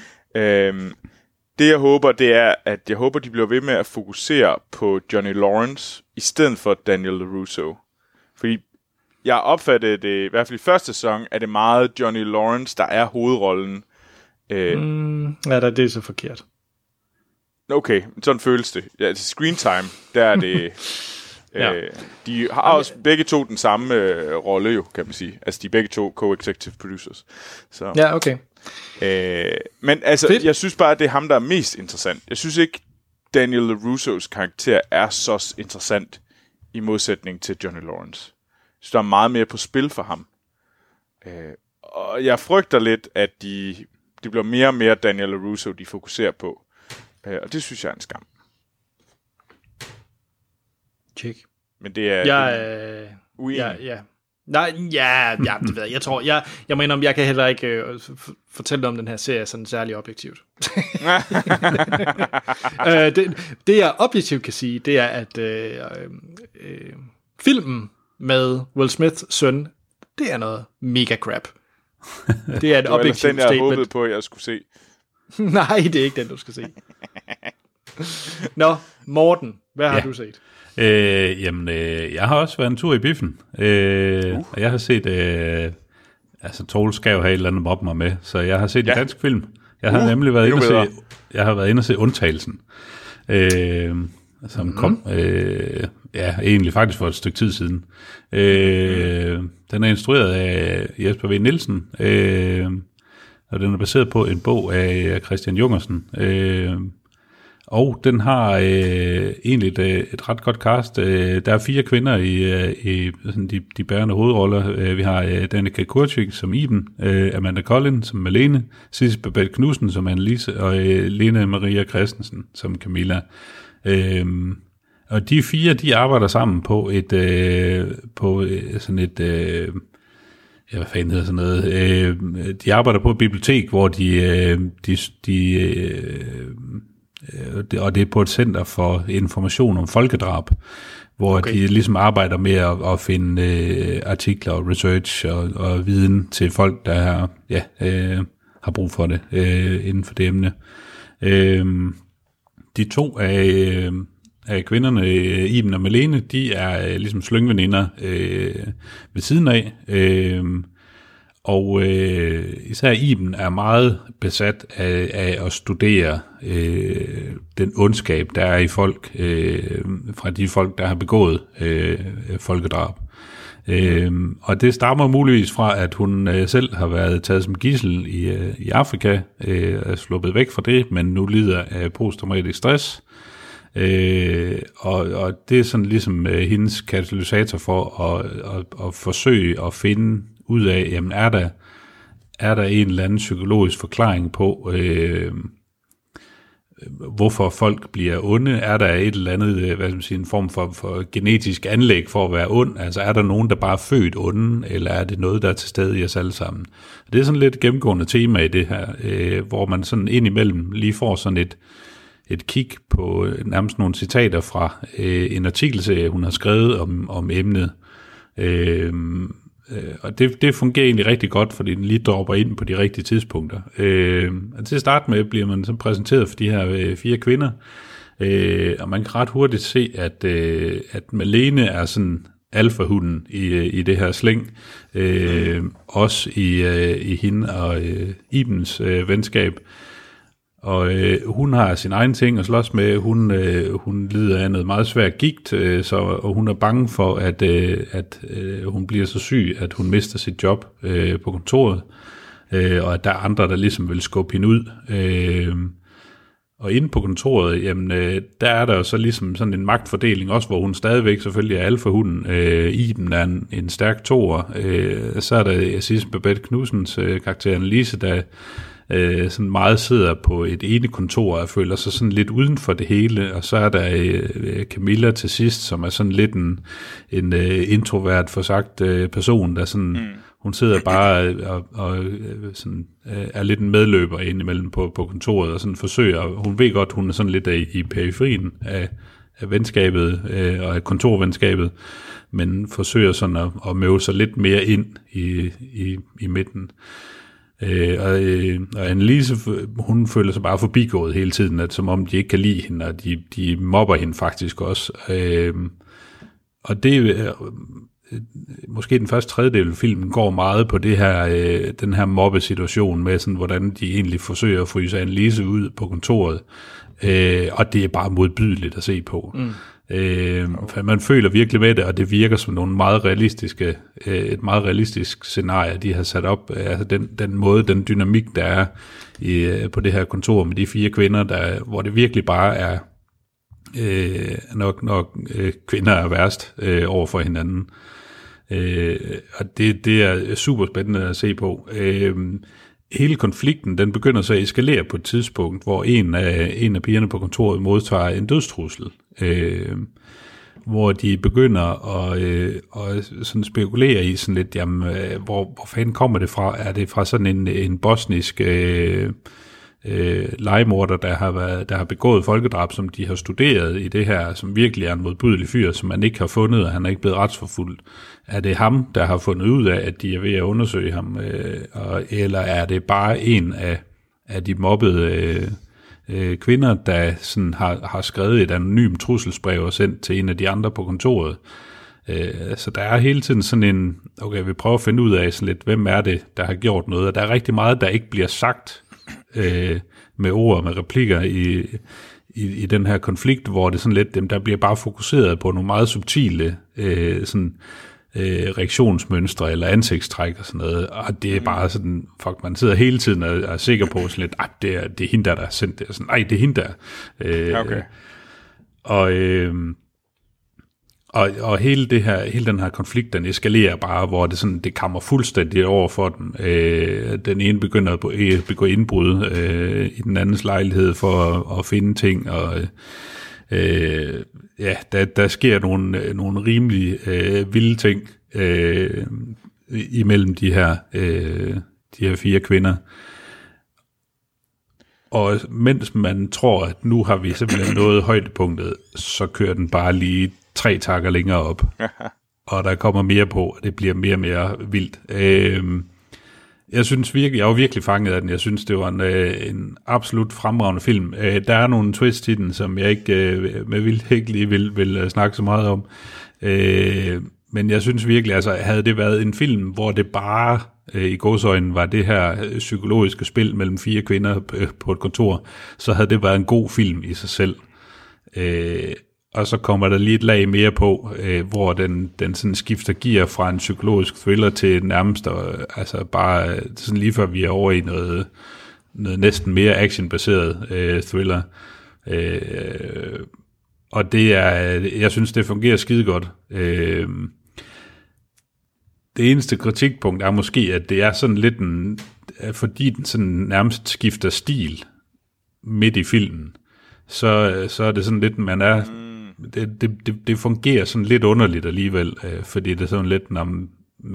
Det jeg håber, det er, at jeg håber, de bliver ved med at fokusere på Johnny Lawrence, i stedet for Daniel LaRusso. Fordi jeg opfattede det, i hvert fald i første sæson, er det meget Johnny Lawrence, der er hovedrollen. Ja, det er så forkert. Okay, sådan føles det. Ja, altså screen time, der er det... de har også begge to den samme rolle jo, kan man sige. Altså de er begge to co-executive producers. Så. Ja, okay. Men altså, jeg synes bare, at det er ham, der er mest interessant. Jeg synes ikke, Daniel LaRusso's karakter er så interessant i modsætning til Johnny Lawrence. Så der er meget mere på spil for ham. Og jeg frygter lidt, at de bliver mere og mere Daniel LaRusso, de fokuserer på. Og det synes jeg er en skam. Check. Men det er uenig. Ja. Nej, det ved jeg. Jeg tror, jeg mener, jeg kan heller ikke fortælle om den her serie sådan særlig objektivt. Det jeg objektivt kan sige, det er, at filmen med Will Smiths søn, det er noget mega crap. Det er et objektivt statement. Jeg håbede på, at jeg skulle se. Nej, det er ikke den, du skal se. Nå, Morten, hvad har du set? Jeg har også været en tur i biffen, og jeg har set, Tol skal jo have et eller andet mobbe mig med, så jeg har set en dansk film. Jeg har nemlig været inde og se Undtagelsen, som kom, egentlig faktisk for et stykke tid siden. Den er instrueret af Jesper W. Nielsen, og den er baseret på en bog af Christian Jungersen, og den har egentlig et ret godt cast. Der er 4 kvinder i sådan de bærende hovedroller. Vi har Danica Kurczyk som Iben, Amanda Collin som Malene, Sissel Babette Knudsen som Annelise, og Lene Maria Christensen som Camilla. Og de 4, de arbejder sammen på de arbejder på et bibliotek, hvor og det er på et center for information om folkedrab, hvor de ligesom arbejder med at finde artikler og research og viden til folk, der har brug for det inden for det emne. De 2 af kvinderne, Iben og Malene, de er ligesom slyngveninder ved siden af, og især Iben er meget besat af at studere den ondskab, der er i folk, fra de folk, der har begået folkedrab. Og det stammer muligvis fra, at hun selv har været taget som gidsel i Afrika, er sluppet væk fra det, men nu lider af posttraumatisk stress. Og det er sådan ligesom hendes katalysator for at forsøge at finde ud af, jamen er der en eller anden psykologisk forklaring på, hvorfor folk bliver onde? Er der et eller andet, hvad skal man sige, en form for genetisk anlæg for at være ond? Altså er der nogen, der bare er født onde, eller er det noget, der er til stede i os alle sammen? Det er sådan lidt et gennemgående tema i det her, hvor man sådan indimellem lige får sådan et kig på nærmest nogle citater fra en artikelserie, hun har skrevet om emnet. Og det fungerer egentlig rigtig godt, fordi den lige dropper ind på de rigtige tidspunkter. Og til at starte med bliver man så præsenteret for de her 4 kvinder, og man kan ret hurtigt se, at Malene er sådan alfahunden i det her slæng, også i hende og Ibens venskab. Og hun har sin egen ting at slås med. Hun lider af noget meget svært gigt, og hun er bange for, at hun bliver så syg, at hun mister sit job på kontoret, og at der er andre, der ligesom vil skubbe hende ud. Og inde på kontoret, jamen, der er der jo så ligesom sådan en magtfordeling også, hvor hun stadigvæk selvfølgelig er alfahunden. Iben er en stærk toer. Så er der Sissel Babette Knudsens karakter Annelise, der sådan meget sidder på et ene kontor og føler sig sådan lidt uden for det hele, og så er der Camilla til sidst, som er sådan lidt en introvert forsagt person, der sådan, hun sidder bare og sådan, er lidt en medløber indimellem på kontoret og sådan forsøger, og hun ved godt, hun er sådan lidt i periferien af venskabet og af kontorvenskabet, men forsøger sådan at møde sig lidt mere ind i midten. Og Annelise, hun føler sig bare forbigået hele tiden, at som om de ikke kan lide hende, og de mobber hende faktisk også. Og det måske den første tredjedel af filmen går meget på det her, den her mobbesituation med sådan, hvordan de egentlig forsøger at fryse Annelise ud på kontoret. Og det er bare modbydeligt at se på. Mm. For man føler virkelig med det, og det virker som nogle meget realistiske, et meget realistisk scenarie, de har sat op. Altså den måde, den dynamik, der er på det her kontor med de fire kvinder, der, hvor det virkelig bare er når kvinder er værst over for hinanden. Og det er super spændende at se på. Hele konflikten, den begynder så at eskalere på et tidspunkt, hvor en af pigerne på kontoret modtager en dødstrussel, hvor de begynder at sådan spekulere i sådan lidt, jamen, hvor fanden kommer det fra? Er det fra sådan en bosnisk legemorder, der har begået folkedrab, som de har studeret i det her, som virkelig er en modbydelig fyr, som man ikke har fundet, og han er ikke blevet retsforfulgt. Er det ham, der har fundet ud af, at de er ved at undersøge ham, eller er det bare en af de mobbede kvinder, der sådan har skrevet et anonymt trusselsbrev og sendt til en af de andre på kontoret? Så der er hele tiden sådan en, okay, vi prøver at finde ud af sådan lidt, hvem er det, der har gjort noget, og der er rigtig meget, der ikke bliver sagt, med ord og med replikker i den her konflikt, hvor det sådan lidt, der bliver bare fokuseret på nogle meget subtile reaktionsmønstre eller ansigtstræk og sådan noget, og det er bare sådan, fuck, man sidder hele tiden og er sikker på sådan lidt, ej, det er hende, der har sendt det, og sådan, ej, det er hende, der. Okay. Og hele den her konflikt, den eskalerer bare, hvor det kammer fuldstændig over for dem. Den ene begynder at begå indbrud i den andens lejlighed for at finde ting, og der sker nogle rimelig vilde ting imellem de her fire kvinder. Og mens man tror, at nu har vi simpelthen nået højdepunktet, så kører den bare lige 3 takker længere op, og der kommer mere på, og det bliver mere og mere vildt. Jeg var virkelig fanget af den. Jeg synes, det var en absolut fremragende film. Der er nogle twists i den, som jeg ikke vil snakke så meget om. Men jeg synes virkelig, altså havde det været en film, hvor det bare i gåseøjne var det her psykologiske spil mellem fire kvinder på et kontor, så havde det været en god film i sig selv. Og så kommer der lige et lag mere på, hvor den sådan skifter gear fra en psykologisk thriller til nærmest, altså bare sådan lige før vi er over i noget næsten mere actionbaseret thriller. Og det er, jeg synes, det fungerer skide godt. Det eneste kritikpunkt er måske, at det er sådan lidt fordi den sådan nærmest skifter stil midt i filmen, så er det sådan lidt, man er. Det fungerer sådan lidt underligt alligevel, fordi det er sådan lidt, når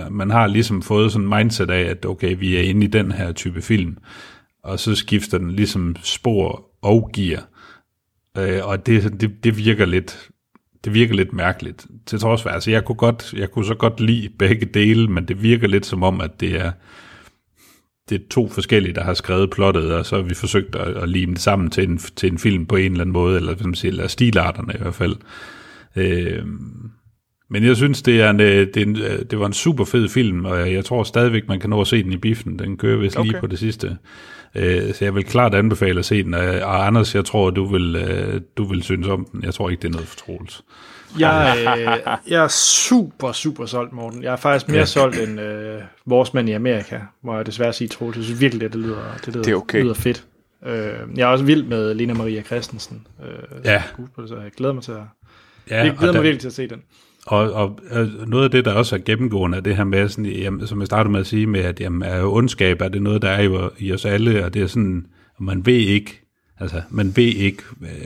man har ligesom fået sådan en mindset af, at okay, vi er inde i den her type film, og så skifter den ligesom spor og gear, og det virker lidt mærkeligt. Til trods for, altså jeg kunne så godt lide begge dele, men det virker lidt som om, at det er 2 forskellige, der har skrevet plottet, og så har vi forsøgt at lime det sammen til en film på en eller anden måde, eller stilarterne i hvert fald. Men jeg synes, det var en super fed film, og jeg tror stadigvæk, man kan nå at se den i biffen. Den kører vist lige på det sidste. Så jeg vil klart anbefale at se den. Og Anders, jeg tror, du vil synes om den. Jeg tror ikke, det er noget fortroligt. Jeg er super, super solgt, Morten. Jeg er faktisk mere solgt end vores mand i Amerika, må jeg desværre sige, Troels. Jeg synes virkelig, det lyder fedt. Jeg er også vild med Lena Maria Christensen. Så jeg glæder mig virkelig til at se den. Og noget af det, der også er gennemgående, er det her med, sådan, jamen, som jeg startede med at sige, med, at jamen, er ondskab, er det noget, der er i os alle, og det er sådan, man ved ikke, altså,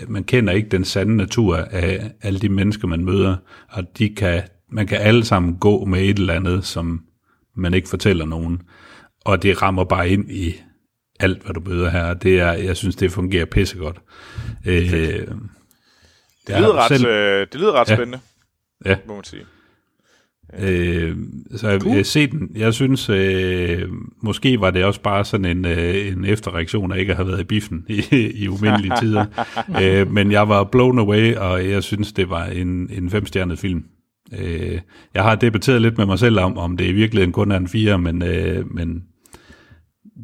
man kender ikke den sande natur af alle de mennesker, man møder, og man kan alle sammen gå med et eller andet, som man ikke fortæller nogen, og det rammer bare ind i alt, hvad du møder her, jeg synes, det fungerer pissegodt. Det lyder ret spændende, må man sige. Så jeg set den. Jeg synes måske var det også bare sådan en efterreaktion at ikke have været i biffen i umindelige tider, men jeg var blown away, og jeg synes det var en 5-stjernet film. Jeg har debatteret lidt med mig selv om det i virkeligheden kun er en 4, men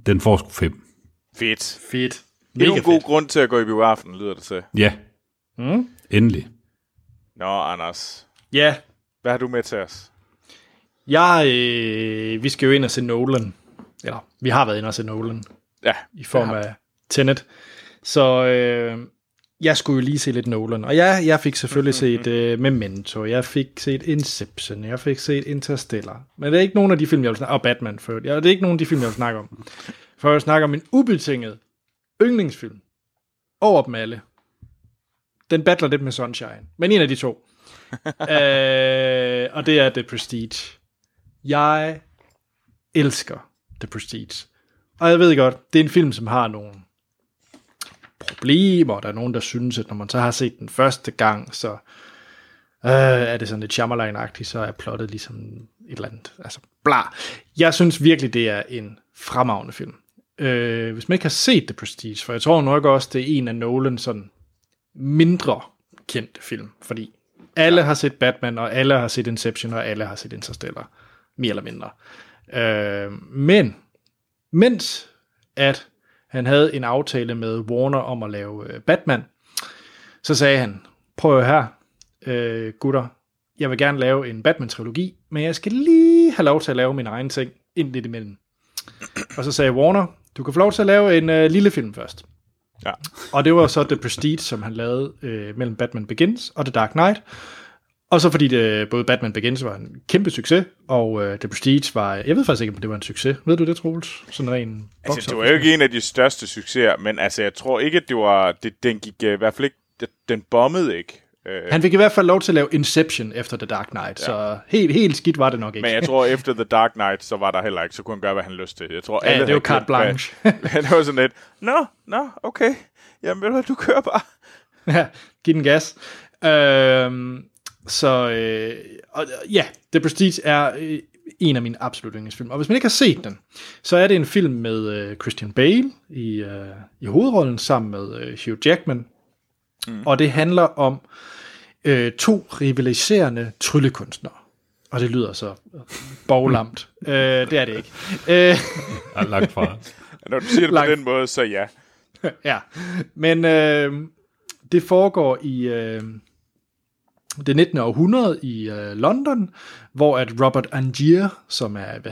den får sgu 5. Fedt. Det er en god grund til at gå i biografen, lyder det til. Ja. Mm? Endelig. Nå, Anders. Ja. Hvad har du med til os? Vi skal jo ind og se Nolan. Eller, vi har været ind og se Nolan. Ja. I form af Tenet. Så jeg skulle jo lige se lidt Nolan. Og jeg fik selvfølgelig set Memento. Jeg fik set Inception. Jeg fik set Interstellar. Men det er ikke nogen af de film, jeg vil snakke om. Og Batman før. Det er ikke nogen af de film, jeg vil snakke om. For jeg snakker om en ubetinget yndlingsfilm. Over dem alle. Den battler lidt med Sunshine. Men en af de to. Og det er The Prestige. Jeg elsker The Prestige. Og jeg ved godt, det er en film, som har nogle problemer. Der er nogen, der synes, at når man så har set den første gang, så er det sådan lidt Shyamalan-agtigt, så er plottet ligesom et eller andet. Altså, bla. Jeg synes virkelig, det er en fremragende film. Hvis man ikke har set The Prestige, for jeg tror nok også, det er en af Nolan sådan mindre kendte film, fordi alle har set Batman, og alle har set Inception, og alle har set Interstellar, mere eller mindre. Men mens at han havde en aftale med Warner om at lave Batman, så sagde han, prøv her, gutter, jeg vil gerne lave en Batman-trilogi, men jeg skal lige have lov til at lave min egen ting ind lidt imellem. Og så sagde Warner, du kan få lov til at lave en lille film først. Ja. Og det var så The Prestige, som han lavede mellem Batman Begins og The Dark Knight. Og så fordi både Batman Begins var en kæmpe succes, og The Prestige var, jeg ved faktisk ikke, om det var en succes. Ved du det, Troels? Sådan en altså, det var jo ikke en af de største succeser, men altså, jeg tror ikke, at det var, den gik i hvert fald ikke, den bombede ikke. Han fik i hvert fald lov til at lave Inception efter The Dark Knight, ja. Så helt skidt var det nok ikke. Men jeg tror, efter The Dark Knight, så var der heller ikke, så kunne han gøre, hvad han lyst til. Jeg tror, alle det var carte blanche. Det var sådan lidt, nå, okay, jamen ved du hvad, du kører bare. Ja, giv den gas. The Prestige er en af mine absolut yndlingsfilm. Og hvis man ikke har set den, så er det en film med Christian Bale i hovedrollen sammen med Hugh Jackman. Mm. Og det handler om to rivaliserende tryllekunstnere. Og det lyder så boglamt. Det er det ikke. Langt fra. Når du siger det på den måde, så ja. Ja, men det foregår i det 19. århundrede i London, hvor at Robert Angier, som er,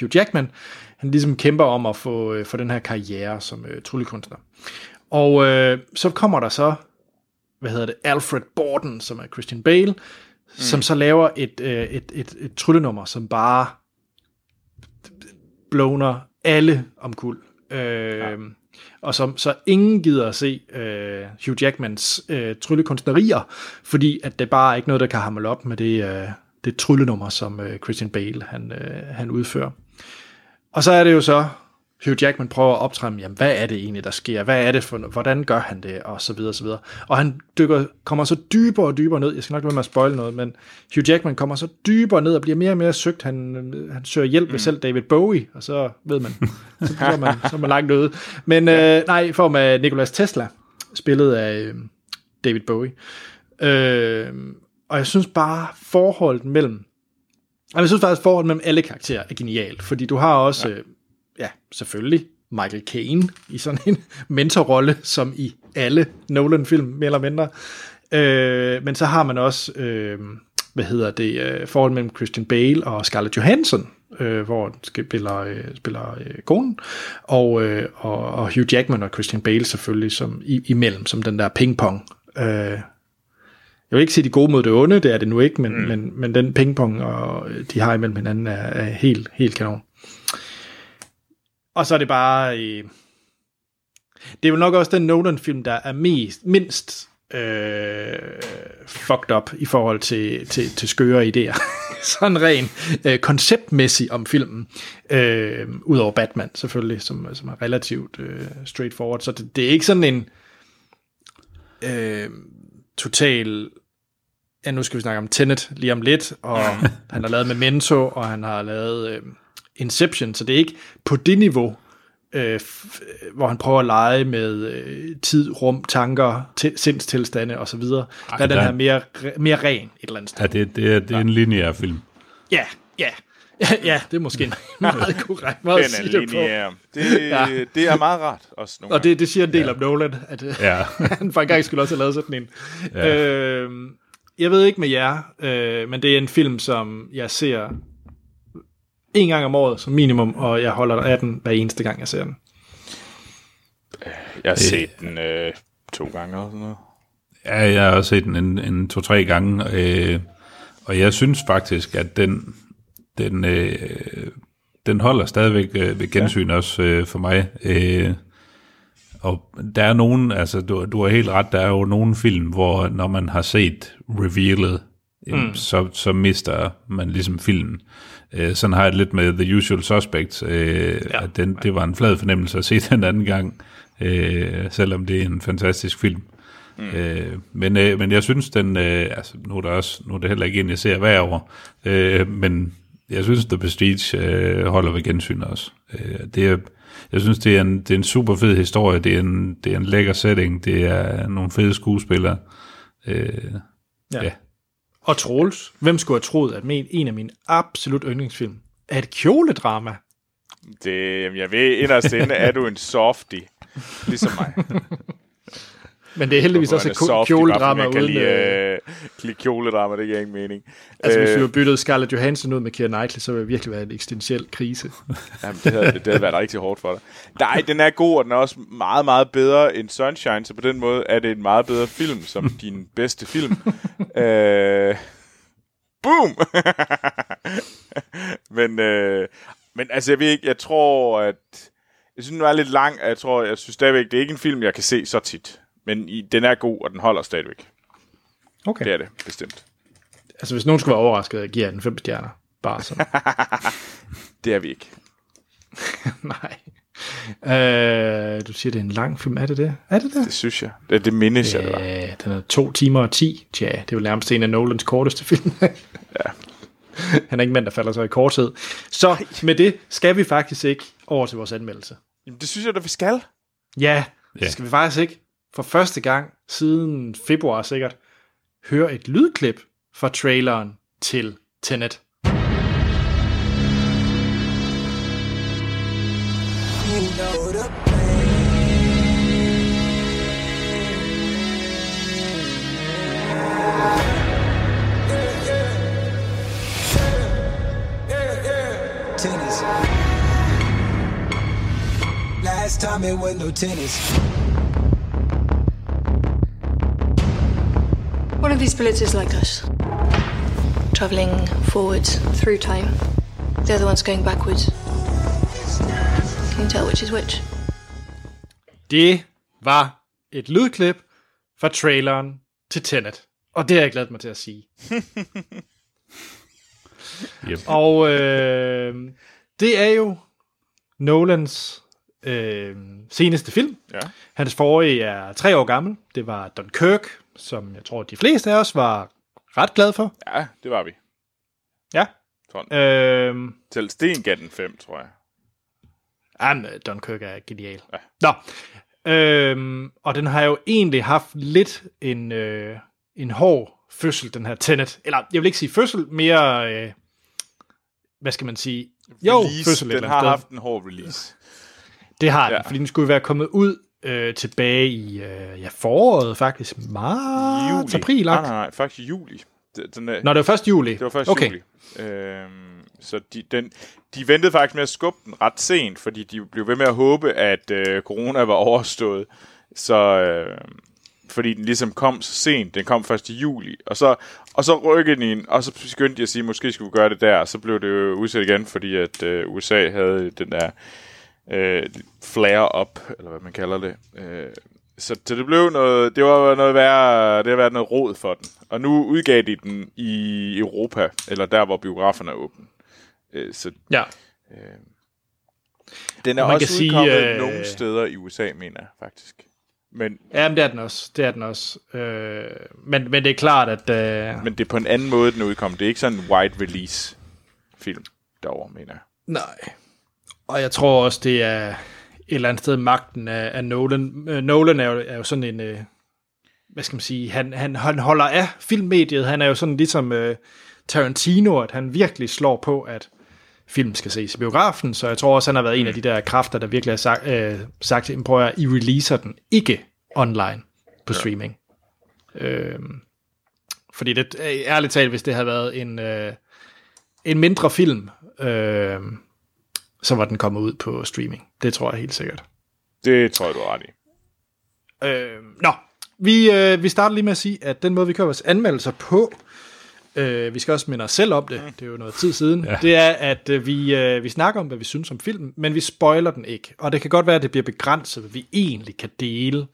Hugh Jackman, han ligesom kæmper om at få den her karriere som tryllekunstner. Og så kommer der så, Alfred Borden, som er Christian Bale, som så laver et tryllenummer, som bare blåner alle omkuld. Og som så ingen gider at se Hugh Jackmans tryllekunstnerier, fordi at det bare er ikke noget, der kan hamle op med det tryllenummer, som Christian Bale han udfører. Og så er det jo så, Hugh Jackman prøver at optræmme, jamen hvad er det egentlig, der sker? Hvad er det for, hvordan gør han det? Og så videre, så videre. Og han kommer så dybere og dybere ned. Jeg skal nok være med at spoile noget, men Hugh Jackman kommer så dybere ned og bliver mere og mere søgt. Han søger hjælp ved selv David Bowie, og så ved man, så er man langt ude. Men i form af Nikolas Tesla, spillet af David Bowie. Og jeg synes bare, forholdet mellem alle karakterer er genialt, fordi du har også... selvfølgelig Michael Caine i sådan en mentorrolle, som i alle Nolan-film, mere eller mindre. Men så har man også, forholdet mellem Christian Bale og Scarlett Johansson, hvor han spiller konen, og Hugh Jackman og Christian Bale selvfølgelig som imellem, som den der pingpong. Jeg vil ikke sige de gode mod det onde, det er det nu ikke, men den pingpong, og de har imellem hinanden, er helt, helt kanon. Og så er det bare... det er jo nok også den Nolan-film, der er mindst fucked up i forhold til skøre idéer. Sådan ren konceptmæssigt om filmen. Udover Batman selvfølgelig, som er relativt straightforward. Så det er ikke sådan en total... Ja, nu skal vi snakke om Tenet lige om lidt. Og han har lavet Memento, og han har lavet... Inception, så det er ikke på det niveau, hvor han prøver at lege med tid, rum, tanker, sindstilstande og så videre. Ej, der er den her mere ren et eller andet sted. Ja, det er en lineær film. Ja, det er måske meget korrekt måde at sige det på. Det er meget rart også nogle og det siger en del om Nolan, at han for en gang skulle også have lavet sådan en. Jeg ved ikke med jer, men det er en film, som jeg ser en gang om året som minimum, og jeg holder af den hver eneste gang, jeg ser den. Jeg har set den 2 gange eller sådan noget. Ja, jeg har også set den en 2-3 gange, og jeg synes faktisk, at den holder stadigvæk ved gensyn også for mig. Og der er nogen, altså du har helt ret, der er jo nogen film, hvor når man har set revealet, så mister man ligesom filmen. Sådan har jeg lidt med The Usual Suspects, at det var en flad fornemmelse at se den anden gang, selvom det er en fantastisk film. Men jeg synes den, altså nu er det heller ikke en jeg ser hver år, men jeg synes The Prestige holder ved gensyn også. Jeg synes det er en super fed historie, det er en lækker setting, det er nogle fede skuespillere. Og Troels, hvem skulle have troet at en af mine absolut yndlingsfilm er et kjoledrama? Det, jeg ved inderst inde er du en softie ligesom mig. Men det er heldigvis også et kjoledrama uden... kjoledrama, det giver ingen mening. Altså, hvis vi jo byttede Scarlett Johansson ud med Keira Knightley, så ville det virkelig være en eksistentiel krise. Jamen, det havde været rigtig hårdt for dig. Nej, den er god, og den er også meget, meget bedre end Sunshine, så på den måde er det en meget bedre film, som din bedste film. Boom! Men altså, jeg ved ikke, jeg tror, at... Jeg synes, den var lidt lang, og jeg synes stadigvæk, det er ikke en film, jeg kan se så tit. Men den er god, og den holder stadigvæk. Okay. Det er det, bestemt. Altså, hvis nogen skulle være overrasket, giver jeg den 5 stjerner. Bare sådan. Det er vi ikke. Nej. Du siger, det er en lang film. Er det det? Er det det? Det synes jeg. Det mindes jeg, det var. Ja, den er 2 timer og 10. Tja, det er jo nærmest en af Nolans korteste film. Ja. Han er ikke mand, der falder så i korthed. Så med det skal vi faktisk ikke over til vores anmeldelse. Jamen, det synes jeg, at vi skal. Ja, det skal vi faktisk ikke. For første gang siden februar sikkert, høre et lydklip fra traileren til Tenet. Tennis. Last time it was no tennis. One of these villages like us, traveling forwards through time. The other one's going backwards. Can you tell which is which? Det var et lydklip fra traileren til Tenet, og det har jeg glædet mig til at sige. Yep. Og det er jo Nolans seneste film. Ja. Hans forrige er 3 år gammel. Det var Dunkirk, som jeg tror, de fleste af os var ret glade for. Ja, det var vi. Ja. Til Sten gav den 5, tror jeg. Ja, Dunkirk er genial. Ja. Nå. Og den har jo egentlig haft lidt en hård fødsel, den her Tenet. Eller, jeg vil ikke sige fødsel, mere... hvad skal man sige? Jo, release. Fødsel. Den har haft en hård release. Det har den, fordi den skulle være kommet ud tilbage i foråret faktisk. Marts, april. Nej, faktisk juli. Det var først juli. Det var først juli. Så de ventede faktisk med at skubbe den ret sent, fordi de blev ved med at håbe, at corona var overstået. Så fordi den ligesom kom så sent. Den kom først i juli. Og så rykkede den ind, og så skyndte de at sige, måske skulle vi gøre det der. Og så blev det jo udsat igen, fordi at USA havde den der... flare up, eller hvad man kalder det. Så det blev noget, det var noget værre, det har været noget rod for den. Og nu udgav de den i Europa, eller der, hvor biograferne er åbne. Den er og også udkommet nogle steder i USA, mener jeg, faktisk. Men det er den også. Men det er klart, at... Men det er på en anden måde, den udkom. Det er ikke sådan en wide release film derovre, mener jeg. Nej. Og jeg tror også, det er eller andet sted magten af Nolan. Nolan er jo sådan en, hvad skal man sige, han holder af filmmediet. Han er jo sådan ligesom Tarantino, at han virkelig slår på, at film skal ses i biografen, så jeg tror også, han har været en af de der kræfter, der virkelig har sagt til dem, prøv at I releaser den ikke online på streaming. Ja. Fordi det, ærligt talt, hvis det havde været en mindre film, så var den kommet ud på streaming. Det tror jeg helt sikkert. Det tror jeg, du har ret i. Vi starter lige med at sige, at den måde, vi kører vores anmeldelser på, vi skal også minde os selv om det, det er jo noget tid siden, det er, at vi snakker om, hvad vi synes om filmen, men vi spoiler den ikke. Og det kan godt være, at det bliver begrænset, hvad vi egentlig kan dele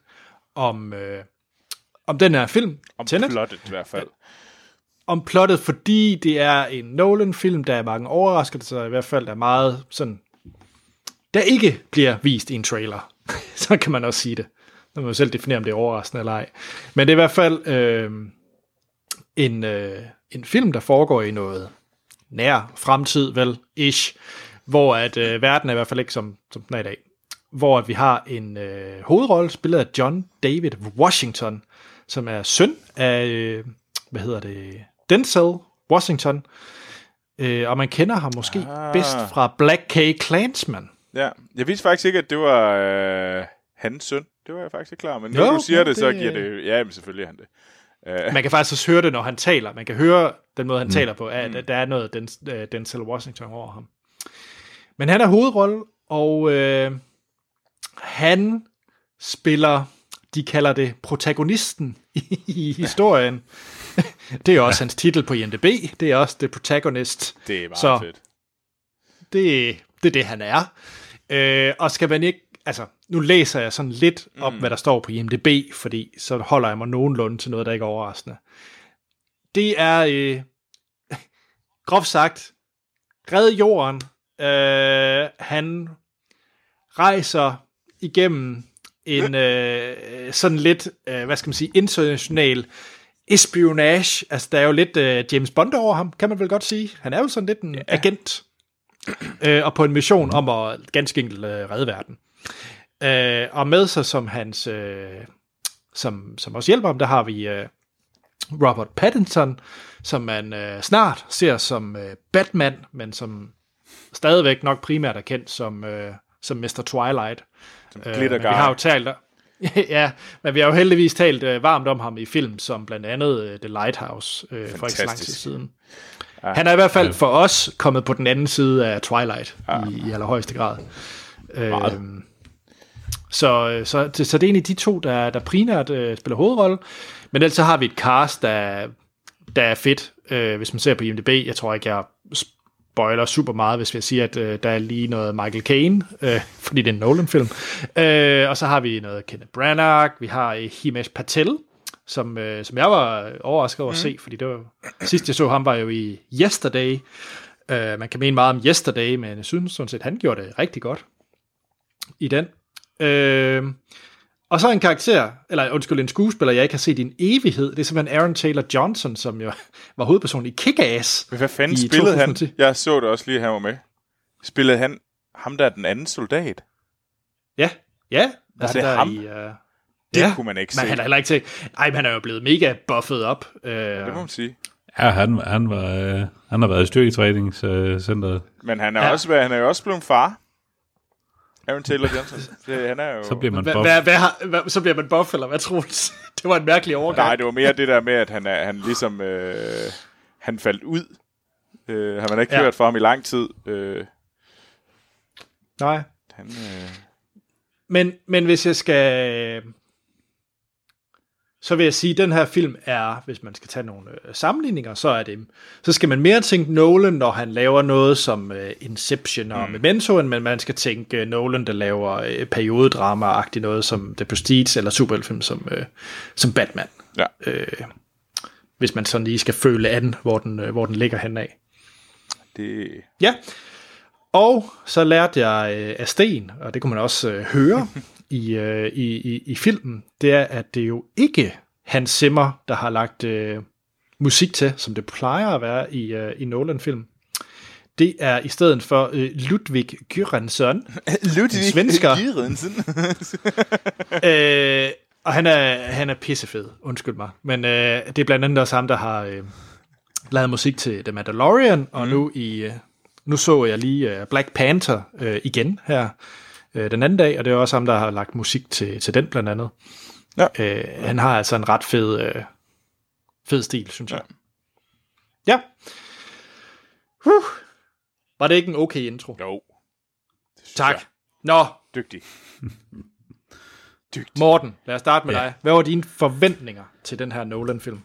om den her film. Om Tenet. Plottet i hvert fald. Om plottet, fordi det er en Nolan-film, der er mange overraskelser, i hvert fald der er meget sådan, der ikke bliver vist i en trailer. Så kan man også sige det. Man må jo selv definere, om det er overraskende eller ej. Men det er i hvert fald en film, der foregår i noget nær fremtid, vel, ish, hvor at verden er i hvert fald ikke som den er i dag. Hvor at vi har en hovedrolle spillet af John David Washington, som er søn af, Denzel Washington. Og man kender ham måske bedst fra Black Klansman. Ja, jeg vidste faktisk ikke, at det var hans søn. Det var jeg faktisk ikke klar, men når du siger det, så giver det... Ja, men selvfølgelig er han det. Man kan faktisk også høre det, når han taler. Man kan høre den måde, han taler på, at der er noget Denzel Washington over ham. Men han er hovedrolle, og han spiller, de kalder det protagonisten i historien. Det er også hans titel på IMDb. Det er også The Protagonist. Det er meget så fedt. Det er det, han er. Og skal man ikke... Altså, nu læser jeg sådan lidt op, hvad der står på IMDb, fordi så holder jeg mig nogenlunde til noget, der ikke er overraskende. Det er, groft sagt, red jorden. Han rejser igennem en sådan lidt, international espionage. Altså, der er jo lidt James Bond over ham, kan man vel godt sige. Han er jo sådan lidt en agent, og på en mission om at ganske enkelt redde verden. Og med sig som hans som også hjælper ham, der har vi Robert Pattinson, som man snart ser som Batman, men som stadigvæk nok primært er kendt som Mr. Twilight. Som glittergar. Vi har jo talt ja, men vi har jo heldigvis talt varmt om ham i film som blandt andet The Lighthouse for ikke så lang tid siden. Han er i hvert fald for os kommet på den anden side af Twilight i allerhøjeste grad. Så det er egentlig de to, der primært spiller hovedrolle. Men ellers så har vi et cast, der er fedt. Hvis man ser på IMDb, jeg tror ikke, jeg spoiler super meget, hvis jeg siger, at der er lige noget Michael Caine, fordi det er en Nolan-film. Og så har vi noget Kenneth Branagh, vi har Himesh Patel, som jeg var overrasket over at se, fordi det var, sidst jeg så ham, var jo i Yesterday. Man kan mene meget om Yesterday, men jeg synes sådan set, han gjorde det rigtig godt i den. Og så en karakter, eller undskyld, en skuespiller, jeg ikke har set i en evighed, det er simpelthen Aaron Taylor-Johnson, som jo var hovedpersonen i Kick-Ass. Hvad fanden spillede han? Jeg så det også lige, han var med. Spillede han ham, der er den anden soldat? Ja. Altså, det er ham? Det kunne man ikke se. Han er ikke til. Nej, han er jo blevet mega buffet op. Det må man sige. Ja, han har været i styrketræningscenteret. Men han er også blevet far. Aaron Taylor-Johnson, han er jo... Så bliver man buff. Så bliver man buff, eller hvad, Troels? Det var en mærkelig overgang. Nej, det var mere det der med, at han ligesom... han faldt ud. Har man ikke hørt fra ham i lang tid. Nej. Men hvis jeg skal... Så vil jeg sige, at den her film er, hvis man skal tage nogle sammenligninger, så skal man mere tænke Nolan, når han laver noget som Inception og Mementoen, men man skal tænke Nolan, der laver periodedrama-agtigt noget som The Prestige eller superheltfilm som Batman. Ja. Hvis man sådan lige skal føle an, hvor den ligger henad. Det... Ja. Og så lærte jeg af Sten, og det kunne man også høre, i filmen, det er, at det jo ikke Hans Zimmer, der har lagt musik til, som det plejer at være i Nolan-film. Det er i stedet for Ludwig Göransson. Ludwig Göransson. Og han er pissefed, undskyld mig. Men det er blandt andet også ham, der har lavet musik til The Mandalorian, og nu så jeg lige Black Panther igen her den anden dag, og det er også ham, der har lagt musik til den blandt andet. Ja. Han har altså en ret fed stil, synes jeg. Ja. Var det ikke en okay intro? Jo. Tak. Nå. Dygtig. Morten, lad os starte med dig. Hvad var dine forventninger til den her Nolan-film?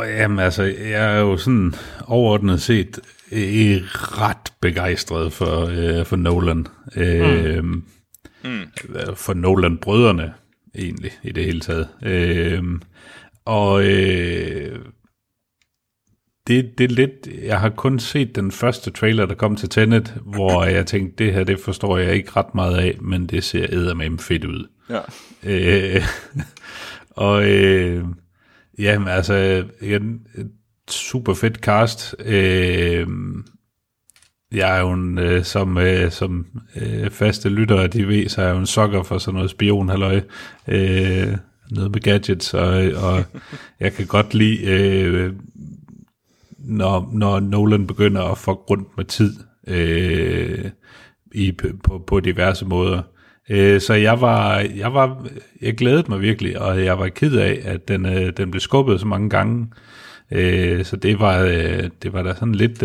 Jamen altså, jeg er jo sådan overordnet set ret begejstret for Nolan. For Nolan-brødrene, egentlig, i det hele taget. Det er lidt... Jeg har kun set den første trailer, der kom til Tenet, hvor jeg tænkte, det her, det forstår jeg ikke ret meget af, men det ser eddermame fedt ud. Ja. Jamen altså, igen, super fedt cast. Jeg er jo en, som faste lyttere, de ved, så er jeg jo en sokker for sådan noget spionhalløj. Noget med gadgets, og jeg kan godt lide... Når Nolan begynder at fuck rundt med tid på diverse måder. Så jeg glædede mig virkelig, og jeg var ked af, at den blev skubbet så mange gange. Så det var da sådan lidt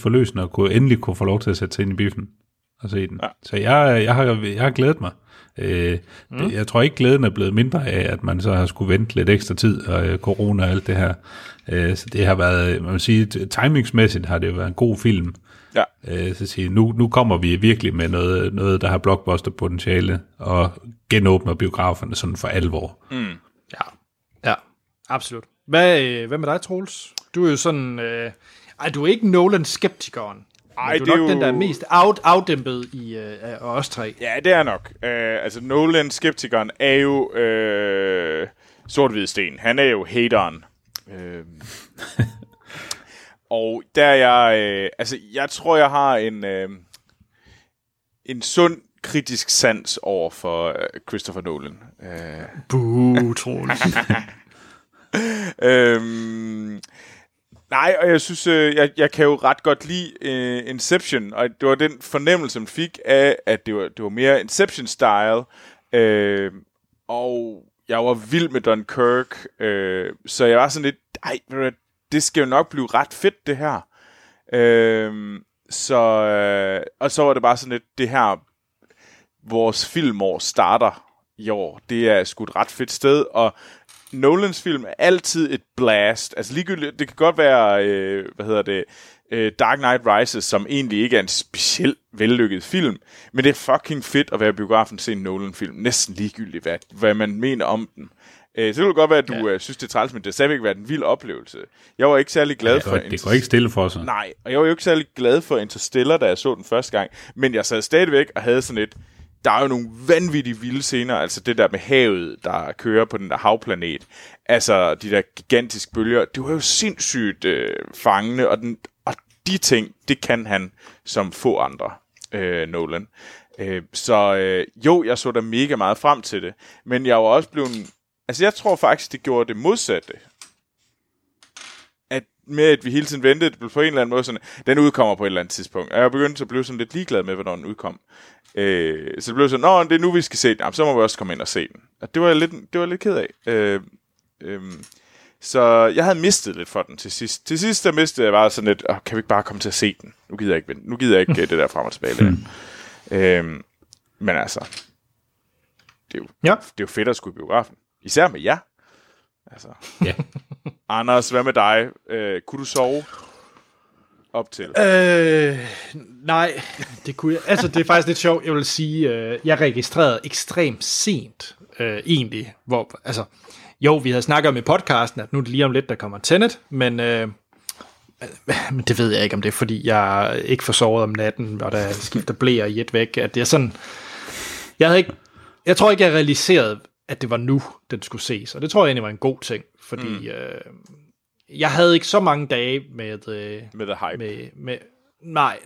forløsende at endelig kunne få lov til at sætte sig ind i biffen og se den. Ja. Så jeg har glædet mig. Jeg tror ikke, glæden er blevet mindre af, at man så har skulle vente lidt ekstra tid, og corona og alt det her. Så det har været, man vil sige, timingsmæssigt har det jo været en god film. Ja. Så sige, nu kommer vi virkelig med noget der har blockbuster-potentiale, og genåbner biograferne sådan for alvor. Mm. Ja, absolut. Hvad med dig, Troels? Du er jo sådan... du er ikke Nolan-skeptikeren. Ej, du er nok den, der er mest afdæmpet i os tre. Ja, det er nok. Nolan-skeptikeren er jo sort-hvid sten. Han er jo hateren. Og der er jeg... jeg tror, jeg har en sund kritisk sans over for Christopher Nolan. Buh, Troels. Nej, og jeg synes, jeg kan jo ret godt lide Inception, og det var den fornemmelse, man fik af, at det var mere Inception-style, og jeg var vild med Dunkirk, så jeg var sådan lidt, det skal jo nok blive ret fedt, det her. Og så var det bare sådan lidt, det her, vores filmår starter i år, det er sgu et ret fedt sted, og Nolans film er altid et blast. Altså ligegyldigt, det kan godt være, Dark Knight Rises, som egentlig ikke er en specielt vellykket film, men det er fucking fedt at være i biografen og se en Nolan-film. Næsten ligegyldigt, hvad man mener om den. Så det godt være, at du synes, det er træls, men det sagde ikke være en vild oplevelse. Jeg var ikke særlig glad for... Det går ikke stille for sig. Nej, og jeg var jo ikke særlig glad for Interstellar, da jeg så den første gang, men jeg sad stadigvæk og havde sådan et... Der er jo nogle vanvittige vilde scener, altså det der med havet, der kører på den der havplanet, altså de der gigantiske bølger, det var jo sindssygt fangende, og de ting, det kan han som få andre, Nolan. Jeg så da mega meget frem til det, men jeg var også blevet, altså jeg tror faktisk, det gjorde det modsatte. Med at vi hele tiden ventede, det blev på en eller anden måde sådan, den udkommer på et eller andet tidspunkt. Og jeg begyndte at blive sådan lidt ligeglad med, hvornår den udkom. Så det blev sådan, det er nu, vi skal se den. Jamen, så må vi også komme ind og se den. Og det var jeg lidt ked af. Så jeg havde mistet lidt for den til sidst. Til sidst, der mistede jeg bare sådan lidt, kan vi ikke bare komme til at se den? Nu gider jeg ikke vente. Nu gider jeg ikke det der frem og tilbage. Men altså, det er jo fedt at skulle i biografen. Især med jer. Altså. Ja. Anders, hvad med dig? Kunne du sove op til? Nej, det kunne jeg. Altså, det er faktisk lidt sjovt. Jeg vil sige, jeg registrerede ekstremt sent, egentlig. Hvor, altså, vi havde snakket om i podcasten, at nu er det lige om lidt, der kommer Tenet, men det ved jeg ikke, om det er, fordi jeg ikke får sovet om natten, og der skifter blæer i et væk. At det er sådan, jeg tror ikke, jeg realiserede, at det var nu, den skulle ses. Og det tror jeg egentlig var en god ting, fordi jeg havde ikke så mange dage med... med the hype.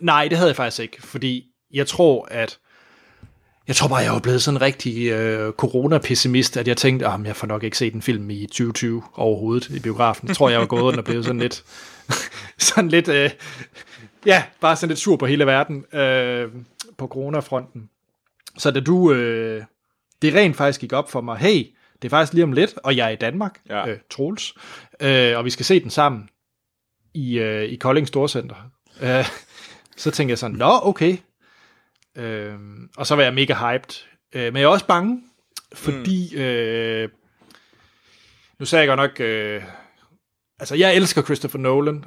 Nej, det havde jeg faktisk ikke, fordi jeg tror, at... Jeg tror bare, jeg var blevet sådan en rigtig corona-pessimist, at jeg tænkte, at jeg får nok ikke set en film i 2020 overhovedet i biografen. Jeg tror, jeg var gået og blev sådan lidt... bare sådan lidt sur på hele verden på coronafronten. Så da du... det rent faktisk gik op for mig, hey, det er faktisk lige om lidt, og jeg er i Danmark, ja. Troels, og vi skal se den sammen i Kolding Storcenter. Så tænkte jeg sådan, nå, okay. Og så var jeg mega hyped. Men jeg er også bange, fordi... nu sagde jeg godt nok... altså, jeg elsker Christopher Nolan,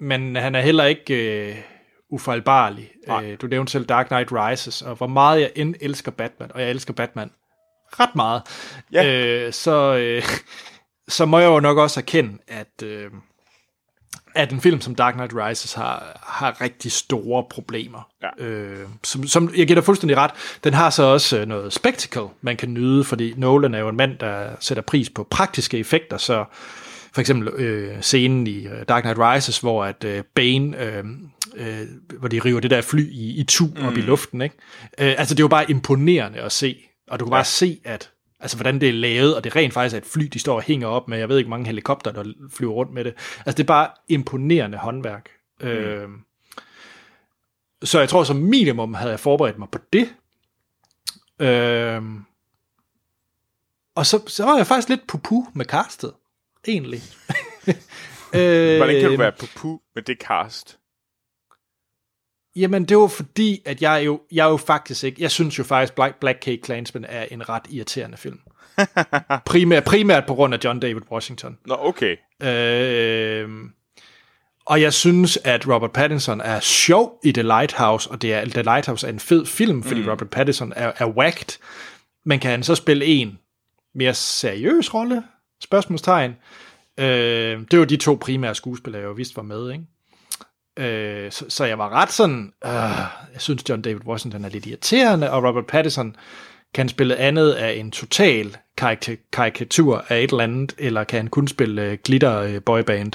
men han er heller ikke... ufejlbarlig. Du nævnte selv Dark Knight Rises, og hvor meget jeg end elsker Batman, og jeg elsker Batman ret meget, så må jeg jo nok også erkende, at en film som Dark Knight Rises har rigtig store problemer. Ja. Som jeg giver dig fuldstændig ret, den har så også noget spectacle, man kan nyde, fordi Nolan er jo en mand, der sætter pris på praktiske effekter, så for eksempel scenen i Dark Knight Rises, hvor at Bane, hvor de river det der fly i tu op i luften, ikke? Altså det er jo bare imponerende at se, og du kan bare se, at altså hvordan det er lavet, og det rent faktisk er et fly, de står og hænger op med, jeg ved ikke mange helikopter, der flyver rundt med det. Altså det er bare imponerende håndværk. Så jeg tror som minimum havde jeg forberedt mig på det. Og så var jeg faktisk lidt pupu med castet. Egentlig. Hvordan kan du være pupu med det cast? Jamen, det var fordi, at jeg jo faktisk ikke... Jeg synes jo faktisk, Black Cake Klansman er en ret irriterende film. Primært på grund af John David Washington. Nå, okay. Og jeg synes, at Robert Pattinson er sjov i The Lighthouse, og The Lighthouse er en fed film, fordi Robert Pattinson er whacked. Men kan han så spille en mere seriøs rolle? Spørgsmålstegn. Det var de to primære skuespillere, jeg jo vidste var med, ikke? Så jeg var ret sådan, jeg synes John David Washington er lidt irriterende, og Robert Pattinson kan spille andet af en total karikatur af et eller andet, eller kan han kun spille glitter-boyband.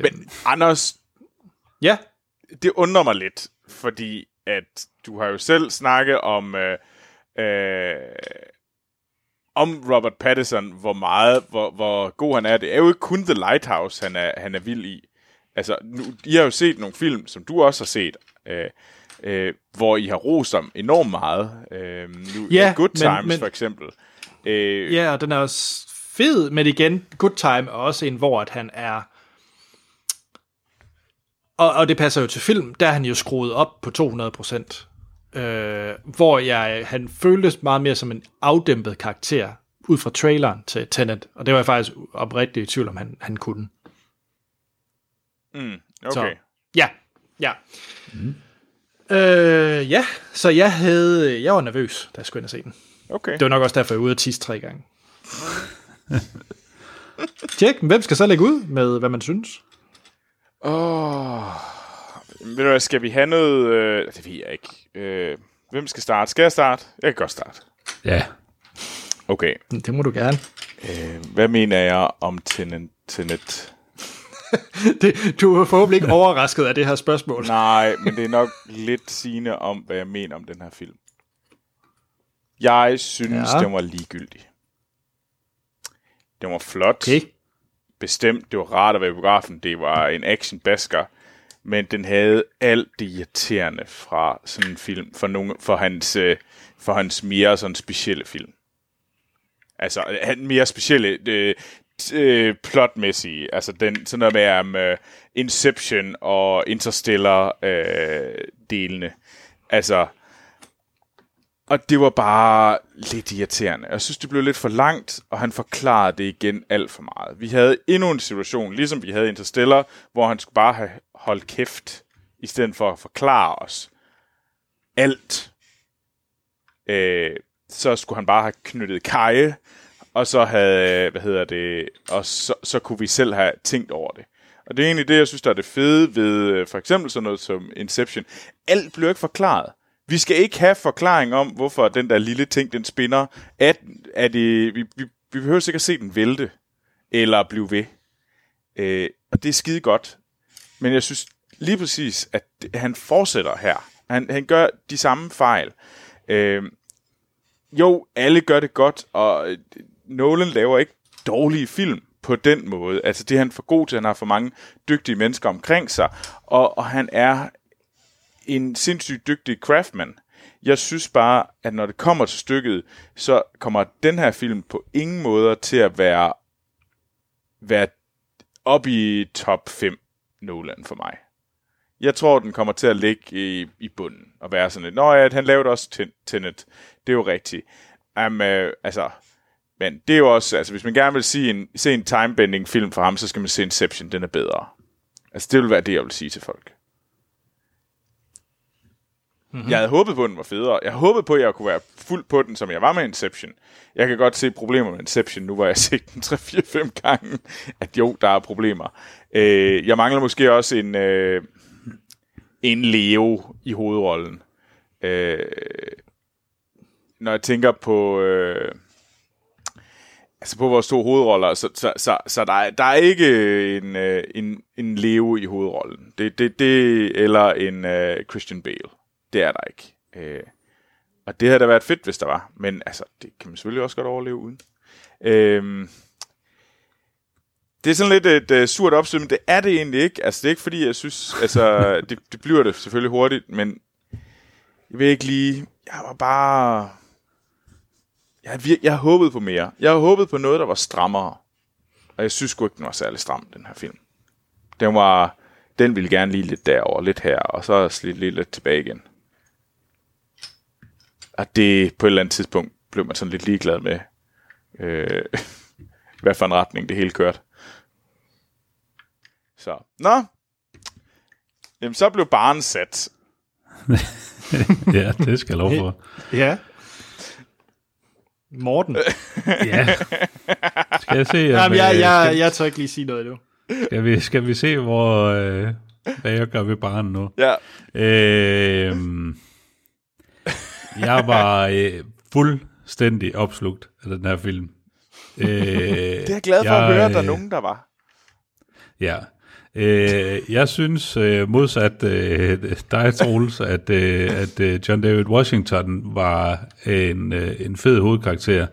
Men Anders, ja? Det undrer mig lidt, fordi at du har jo selv snakket om Robert Pattinson, hvor god han er. Det er jo ikke kun The Lighthouse, han er vild i. Altså, I har jo set nogle film, som du også har set, hvor I har rost ham enormt meget. Good Times, for eksempel. Ja, og den er også fed, men igen, Good Time er også en, hvor at han er... Og det passer jo til film, der er han jo skruet op på 200%. Hvor han føltes meget mere som en afdæmpet karakter ud fra traileren til Tenet, og det var jeg faktisk oprigtigt i tvivl om, han kunne. Okay. Så, ja. Så jeg var nervøs, da jeg skulle ind og se den. Okay. Det var nok også derfor, jeg var ude at tisse 3 gange. Tjek, hvem skal så lægge ud med, hvad man synes? Ved du hvad, skal vi have noget... det ved jeg ikke. Hvem skal starte? Skal jeg starte? Jeg kan godt starte. Ja. Okay. Det må du gerne. Hvad mener jeg om Tenet? Du er forhåbentlig ikke overrasket af det her spørgsmål. Nej, men det er nok lidt sigende om, hvad jeg mener om den her film. Jeg synes, den var ligegyldig. Den var flot. Okay. Bestemt, det var rart at være i biografen. Det var en action-basker. Men den havde alt det irriterende fra sådan en film, for hans mere sådan specielle film. Altså, han mere specielle plotmæssige, altså den, sådan noget med Inception og Interstellar delene. Altså, og det var bare lidt irriterende. Jeg synes, det blev lidt for langt, og han forklarede det igen alt for meget. Vi havde endnu en situation, ligesom vi havde Interstellar, hvor han skulle bare have holdt kæft, i stedet for at forklare os alt. Så skulle han bare have knyttet kaje, og så havde, så kunne vi selv have tænkt over det. Og det er egentlig det, jeg synes, der er det fede ved for eksempel sådan noget som Inception. Alt blev ikke forklaret. Vi skal ikke have forklaring om, hvorfor den der lille ting, den spinner. Vi behøver sikkert se den vælte. eller blive ved. Og det er skide godt. Men jeg synes lige præcis, at han fortsætter her. Han gør de samme fejl. Jo, alle gør det godt, og Nolan laver ikke dårlige film på den måde. Altså det er han for god til, han har for mange dygtige mennesker omkring sig, og han er en sindssygt dygtig craftsman. Jeg synes bare, at når det kommer til stykket, så kommer den her film på ingen måder til at være op i top 5 Nolan for mig. Jeg tror, den kommer til at ligge i bunden og være sådan lidt, nå ja, han lavede også Tenet. Det er jo rigtigt. Men det er jo også, altså hvis man gerne vil se en timebending film fra ham, så skal man se Inception, den er bedre. Altså det vil være det, jeg vil sige til folk. Mm-hmm. Jeg havde håbet på, at den var federe. Jeg håbede på, at jeg kunne være fuld på den, som jeg var med Inception. Jeg kan godt se problemer med Inception, nu hvor jeg har set den 3-4-5 gange, at jo, der er problemer. Jeg mangler måske også en Leo i hovedrollen. Når jeg tænker på... altså på vores to hovedroller, så der er ikke en Leo i hovedrollen. Det eller en Christian Bale. Det er der ikke. Og det havde da været fedt, hvis der var. Men altså, det kan man selvfølgelig også godt overleve uden. Det er sådan lidt et surt opsyn, men det er det egentlig ikke. Altså, det er ikke fordi, jeg synes... Altså, det bliver det selvfølgelig hurtigt, men... Jeg ved ikke lige... Jeg var bare... Jeg håbede på mere. Jeg håbede på noget, der var strammere. Og jeg synes sgu ikke, den var særlig stram, den her film. Den ville gerne lige lidt derover, lidt her, og så lidt tilbage igen. Og det, på et eller andet tidspunkt, blev man sådan lidt ligeglad med, hvad for en retning det hele kørte. Så, nå. Jamen, så blev barnet sat. Ja, det skal jeg lov for. Ja. Morten. Ja. Skal jeg se? Jamen, jeg tør ikke lige sige noget endnu. Skal vi se, hvor hvad jeg gør ved barnet nu? Ja. Jeg var fuldstændig opslugt af den her film. Det er jeg glad for at høre, at der er nogen, der var. Ja. Jeg synes modsat dig, Troels, at John David Washington var en fed hovedkarakter.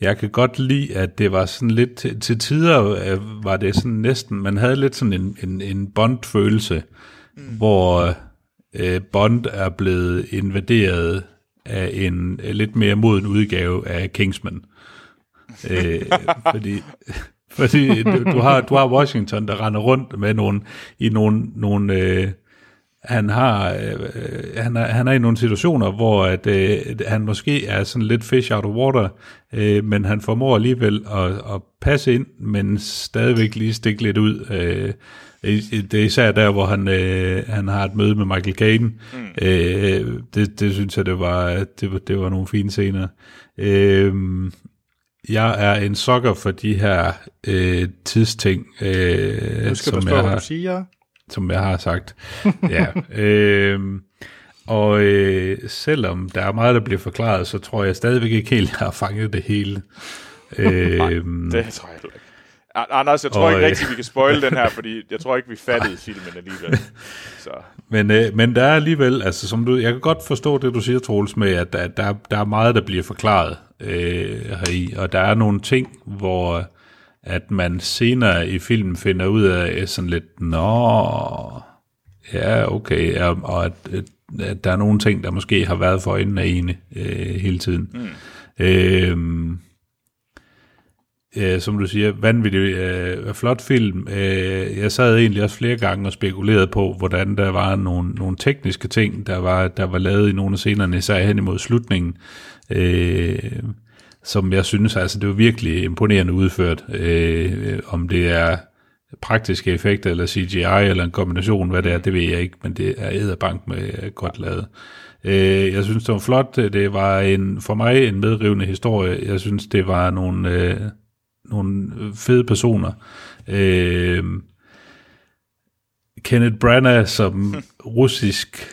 Jeg kan godt lide, at det var sådan lidt til tider var det sådan næsten, man havde lidt sådan en Bond-følelse, hvor Bond er blevet invaderet af en lidt mere moden udgave af Kingsman. Fordi du har Washington, der render rundt med nogle han er i nogle situationer, hvor at han måske er sådan lidt fish out of water, men han formår alligevel at passe ind, men stadigvæk lige stikke lidt ud. Det er især der, hvor han har et møde med Michael Caine. Det synes jeg det var nogle fine scener. Jeg er en sokker for de her tidsting, som jeg har sagt. Ja. Selvom der er meget, der bliver forklaret, så tror jeg stadigvæk ikke helt, jeg har fanget det hele. Nej, det tror jeg ikke. Anders, jeg tror ikke rigtig, vi kan spoile den her, fordi jeg tror ikke, vi fattede filmen alligevel. Så. Men der er alligevel, altså som jeg kan godt forstå det, du siger, Troels, med, at der er meget, der bliver forklaret heri, og der er nogle ting, hvor at man senere i filmen finder ud af sådan lidt, nå, ja, okay, og at der er nogle ting, der måske har været for enden af ene hele tiden. Som du siger, vanvittig flot film. Jeg sad egentlig også flere gange og spekulerede på, hvordan der var nogle tekniske ting, der var lavet i nogle af scenerne, især hen imod slutningen, som jeg synes, altså det var virkelig imponerende udført. Om det er praktiske effekter, eller CGI, eller en kombination, hvad det er, det ved jeg ikke, men det er edderbank med godt lavet. Jeg synes, det var flot. Det var for mig en medrivende historie. Jeg synes, det var nogle fede personer. Kenneth Branagh som russisk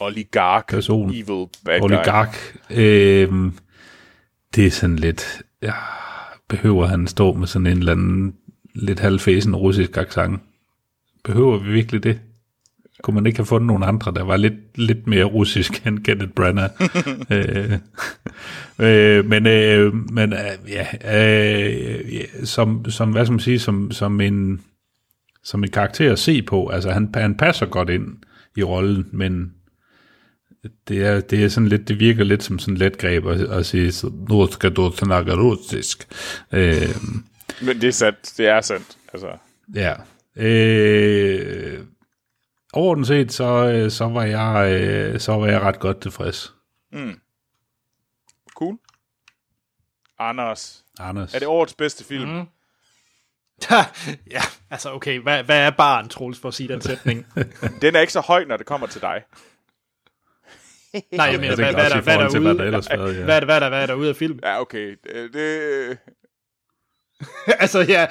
oligark person. Evil bad oligark. Det er sådan lidt... Ja, behøver han stå med sådan en eller anden lidt halvfæsen russisk accent? Behøver vi virkelig det? Kunne man ikke have fundet nogle andre, der var lidt mere russisk end Kenneth Branagh? Som en karakter at se på. Altså han passer godt ind i rollen, men det er sådan lidt, det virker lidt som sådan let greb at sige nu skal du snakke russisk. Men det er sandt, altså. Ja. Overordnet set så var jeg ret godt tilfreds. Mm. Cool. Anders. Er det årets bedste film? Mm. Ja, altså okay, hvad er barn, Troels, for at sige den sætning? Den er ikke så høj, når det kommer til dig. Nej, jeg mener, hvad er der ude af film? Ja, okay. Det... altså, ja,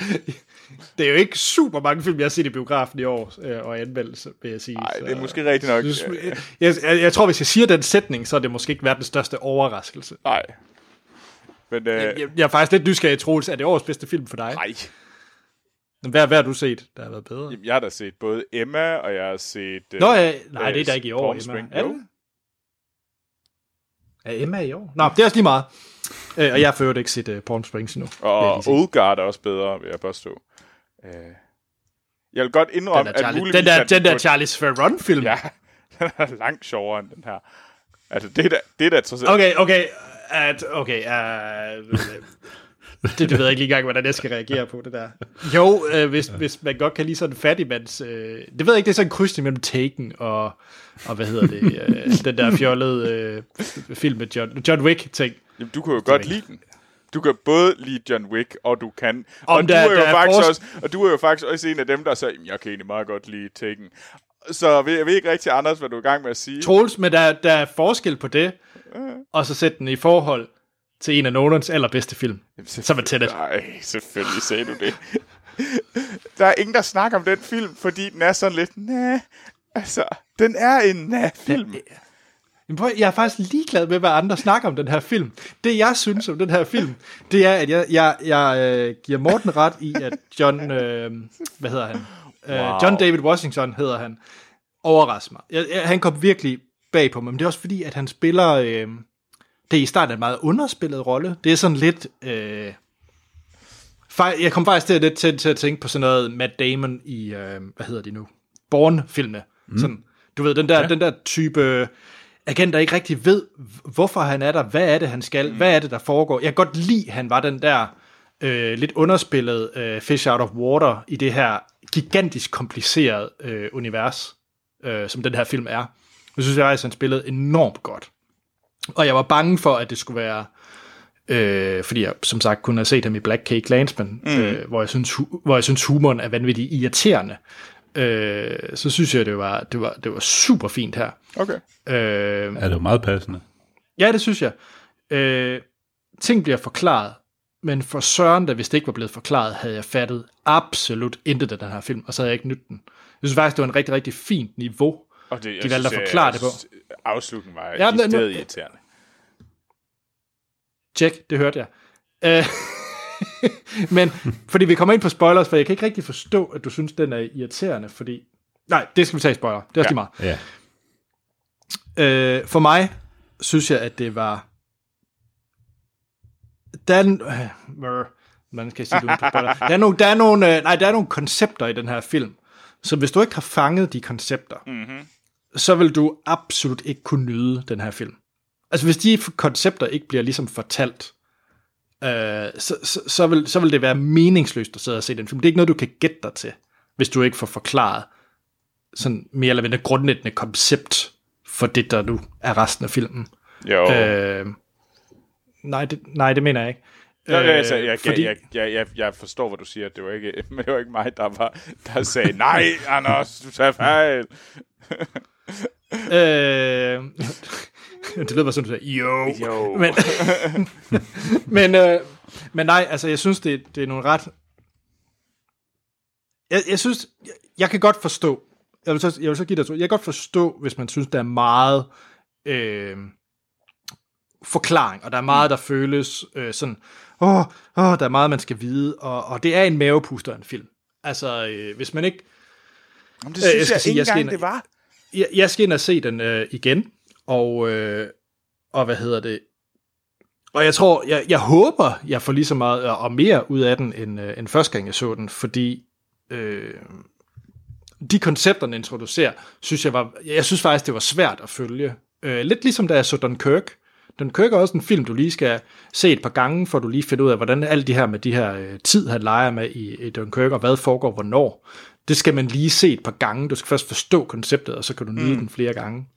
det er jo ikke super mange film, jeg har set i biografen i år, og anmeldelse, vil jeg sige. Nej, det er måske rigtigt nok. Jeg tror, hvis jeg siger den sætning, så er det måske ikke verdens største overraskelse. Nej. Men, jeg er faktisk lidt nysgerrig, Troels. Er det årets bedste film for dig? Nej. Hvad har du set, der har været bedre? Jamen, jeg har da set både Emma, og jeg har set... nej, det er da ikke i år, Emma. Er Emma i år? Nå, det er også lige meget. Og jeg har for øvrigt ikke set Palm Springs endnu. Og Old Guard er også bedre, vil jeg påstå. Jeg vil godt indrømme, at muligvis... Den der Charles Theron-film. Ja, den er langt sjovere end den her. Altså, det er da trods... det ved jeg ikke lige engang, hvordan jeg skal reagere på det der. Jo, hvis man godt kan lide sådan en fattigmands... det ved jeg ikke, det er sådan en krydsning mellem Taken og hvad hedder det, den der fjollede film med John Wick-ting. Jamen, du kunne jo godt lide den. Du kan både lide John Wick, og du kan... du er jo faktisk også en af dem, der sagde, jeg kan egentlig meget godt lide Taken. Så jeg ved ikke rigtig, Anders, hvad du er i gang med at sige. Troels, men der er forskel på det, og så sæt den i forhold til en af Nolans allerbedste film. Så var Tenet. Nej, selvfølgelig sagde du det. Der er ingen, der snakker om den film, fordi den er sådan lidt, altså, den er en film. Jeg er faktisk ligeglad med, hvad andre snakker om den her film. Det, jeg synes om den her film, det er, at jeg giver Morten ret i, at John, hvad hedder han? Wow. John David Washington hedder han. Overrasker mig. Han kom virkelig bag på mig, men det er også fordi, at han spiller... det er i starten en meget underspillet rolle. Det er sådan lidt... jeg kom faktisk til at tænke på sådan noget Matt Damon i, hvad hedder det nu? Bourne-filmene. Mm. Sådan, du ved, den der type agent, der ikke rigtig ved, hvorfor han er der, hvad er det, han skal, hvad er det, der foregår. Jeg kan godt lide, han var den der lidt underspillet fish out of water i det her gigantisk kompliceret univers, som den her film er. Jeg synes faktisk, han spillede enormt godt. Og jeg var bange for, at det skulle være, fordi jeg som sagt kunne have set ham i Black Cake Landsman, hvor jeg synes humoren er vanvittigt irriterende. Så synes jeg, det var super fint her. Okay. Det var meget passende. Ja, det synes jeg. Ting bliver forklaret, men for søren, da hvis det ikke var blevet forklaret, havde jeg fattet absolut intet af den her film, og så havde jeg ikke nydt den. Jeg synes faktisk, det var en rigtig, rigtig fint niveau. Og det, de valgte at forklare det på. Afslutningen var i stedet irriterende. Check, det hørte jeg. Men, fordi vi kommer ind på spoilers, for jeg kan ikke rigtig forstå, at du synes, den er irriterende, fordi... Nej, det skal vi tage i spoiler. Det er også meget. Ja. For mig synes jeg, at det var... Man skal sige, der er nogle koncepter i den her film, så hvis du ikke har fanget de koncepter, så vil du absolut ikke kunne nyde den her film. Altså hvis de koncepter ikke bliver ligesom fortalt, så vil det være meningsløst at sidde og se den film. Det er ikke noget, du kan gætte dig til, hvis du ikke får forklaret sådan mere eller mindre grundlæggende koncept for det, der nu er resten af filmen. Jo. Nej, det mener jeg ikke. Jeg forstår, hvad du siger. Det var ikke mig, der sagde, nej, Anders, du tager fejl. Det lyder bare sådan, du sagde, jo. Men nej, altså, jeg synes, det er nogle ret... Jeg synes, jeg kan godt forstå, Jeg vil så give dig to. Jeg kan godt forstå, hvis man synes, der er meget forklaring, og der er meget, der føles sådan, der er meget, man skal vide, og det er en mavepuster af en film. Altså, hvis man ikke... Jamen, det synes jeg ikke engang, det var. Jeg skal ind og se den igen, og hvad hedder det? Og jeg tror, jeg håber, jeg får lige så meget og mere ud af den, end første gang, jeg så den, fordi de koncepter, den introducerer, jeg synes faktisk, det var svært at følge. Lidt ligesom da jeg så Dunkirk. Dunkirk er også en film, du lige skal se et par gange, for du lige finder ud af, hvordan alt det her med de her tid, han leger med i Dunkirk, og hvad foregår, hvornår. Det skal man lige se et par gange. Du skal først forstå konceptet, og så kan du nyde den flere gange.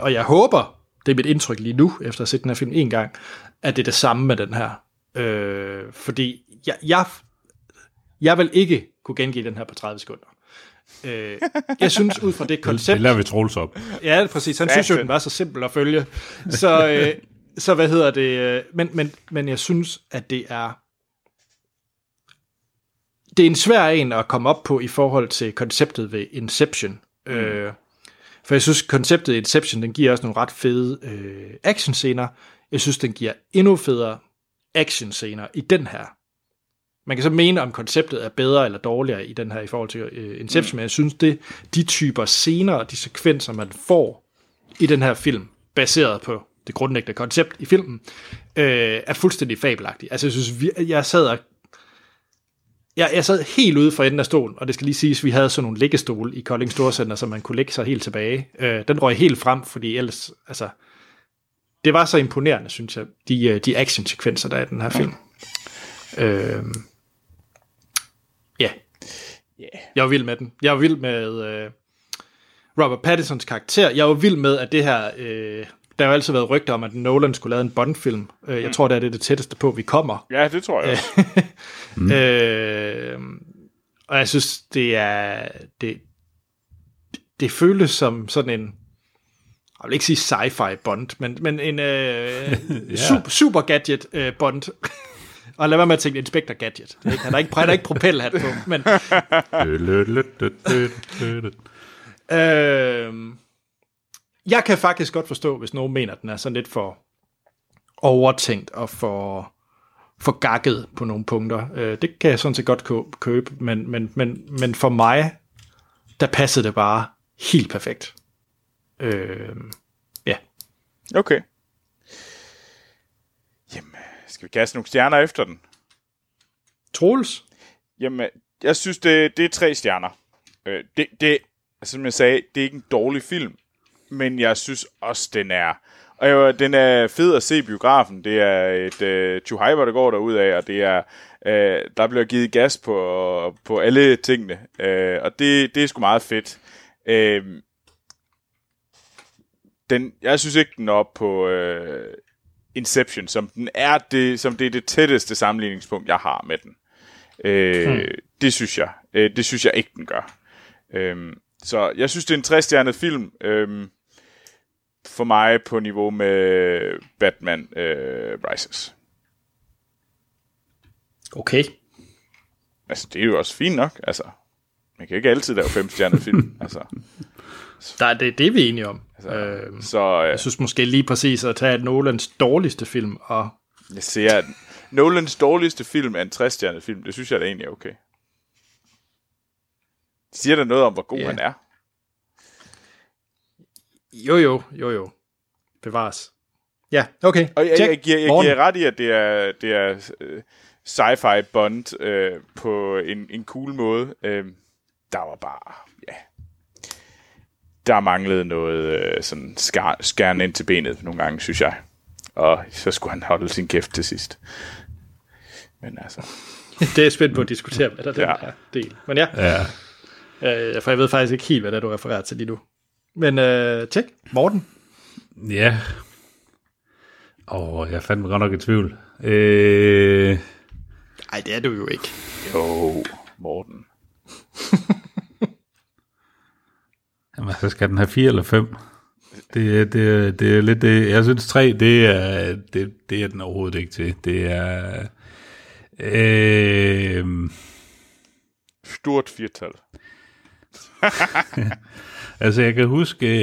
Og jeg håber, det er mit indtryk lige nu, efter at have set den her film en gang, at det er det samme med den her. Fordi jeg vil ikke kunne gengive den her på 30 sekunder. Jeg synes ud fra det koncept... Det lader vi Troels op. Ja, præcis. Han synes jo, den var så simpel at følge. Så hvad hedder det... Men jeg synes, at det er... Det er en svær en at komme op på i forhold til konceptet ved Inception. For jeg synes, konceptet i Inception, den giver også nogle ret fede actionscener. Jeg synes, den giver endnu federe actionscener i den her. Man kan så mene, om konceptet er bedre eller dårligere i den her i forhold til Inception, men jeg synes, det de typer scener og de sekvenser, man får i den her film, baseret på det grundlæggende koncept i filmen, er fuldstændig fabelagtigt. Altså, jeg synes, jeg sad helt ude for enden af stolen, og det skal lige siges, at vi havde sådan nogle liggestole i Kolding Storcenter, så man kunne lægge sig helt tilbage. Den røg helt frem, fordi ellers, altså, det var så imponerende, synes jeg, de actionsekvenser, der er i den her film. Jeg var vild med den. Jeg var vild med Robert Pattinsons karakter. Jeg var vild med, at det her... Der har jo altid været rygter om, at Nolan skulle lave en Bond-film. Jeg tror, det er det tætteste på, vi kommer. Ja, det tror jeg. Og jeg synes, det er... Det føles som sådan en... Jeg vil ikke sige sci-fi Bond, men en super gadget Bond. Og lad være med at tænke Inspector Gadget. Han har ikke propelhat på, men... Jeg kan faktisk godt forstå, hvis nogen mener, at den er sådan lidt for overtænkt og for gakket på nogle punkter. Det kan jeg sådan set godt købe, men for mig, der passede det bare helt perfekt. Okay. Jamen, skal vi kaste nogle stjerner efter den? Troels? Jamen, jeg synes, det er 3 stjerner. Som jeg sagde, det er ikke en dårlig film. Men jeg synes også, den er fed at se i biografen. Det er et hyper, der går derud af, og det er, der bliver givet gas på alle tingene. Og det er sgu meget fedt. Jeg synes ikke, den er oppe på Inception, som den er som det er det tætteste sammenligningspunkt, jeg har med den. Det synes jeg ikke, den gør. Så jeg synes, det er en 3-stjernet film. For mig på niveau med Batman Rises. Okay. Altså, det er jo også fint nok. Altså, man kan ikke altid lave 5-stjernet film. Altså. Det er det, vi er enige om. Altså, jeg synes måske lige præcis at tage Nolans dårligste film. Og... Jeg ser, at Nolans dårligste film er en 3-stjernet film. Det synes jeg da egentlig er okay. Siger der noget om, hvor god han er? Jo. Bevares. Ja, okay. Og jeg giver ret i, at det er sci-fi Bond på en cool måde. Der var bare... Ja. Der manglede noget sådan skærne ind til benet nogle gange, synes jeg. Og så skulle han holde sin kæft til sidst. Men altså... Det er spændt på at diskutere, hvad der er den her del. Men ja. For jeg ved faktisk ikke helt, hvad det er, du refererer til lige nu. Men tjek, Morten. Ja. Jeg fandt mig godt nok i tvivl. Ej, det er du jo ikke. Jo, Morten. Jamen, så skal den have 4 eller 5. Det er lidt det. Jeg synes 3, det er den overhovedet ikke til. Det er... Stort 4-tal. Altså, jeg kan huske,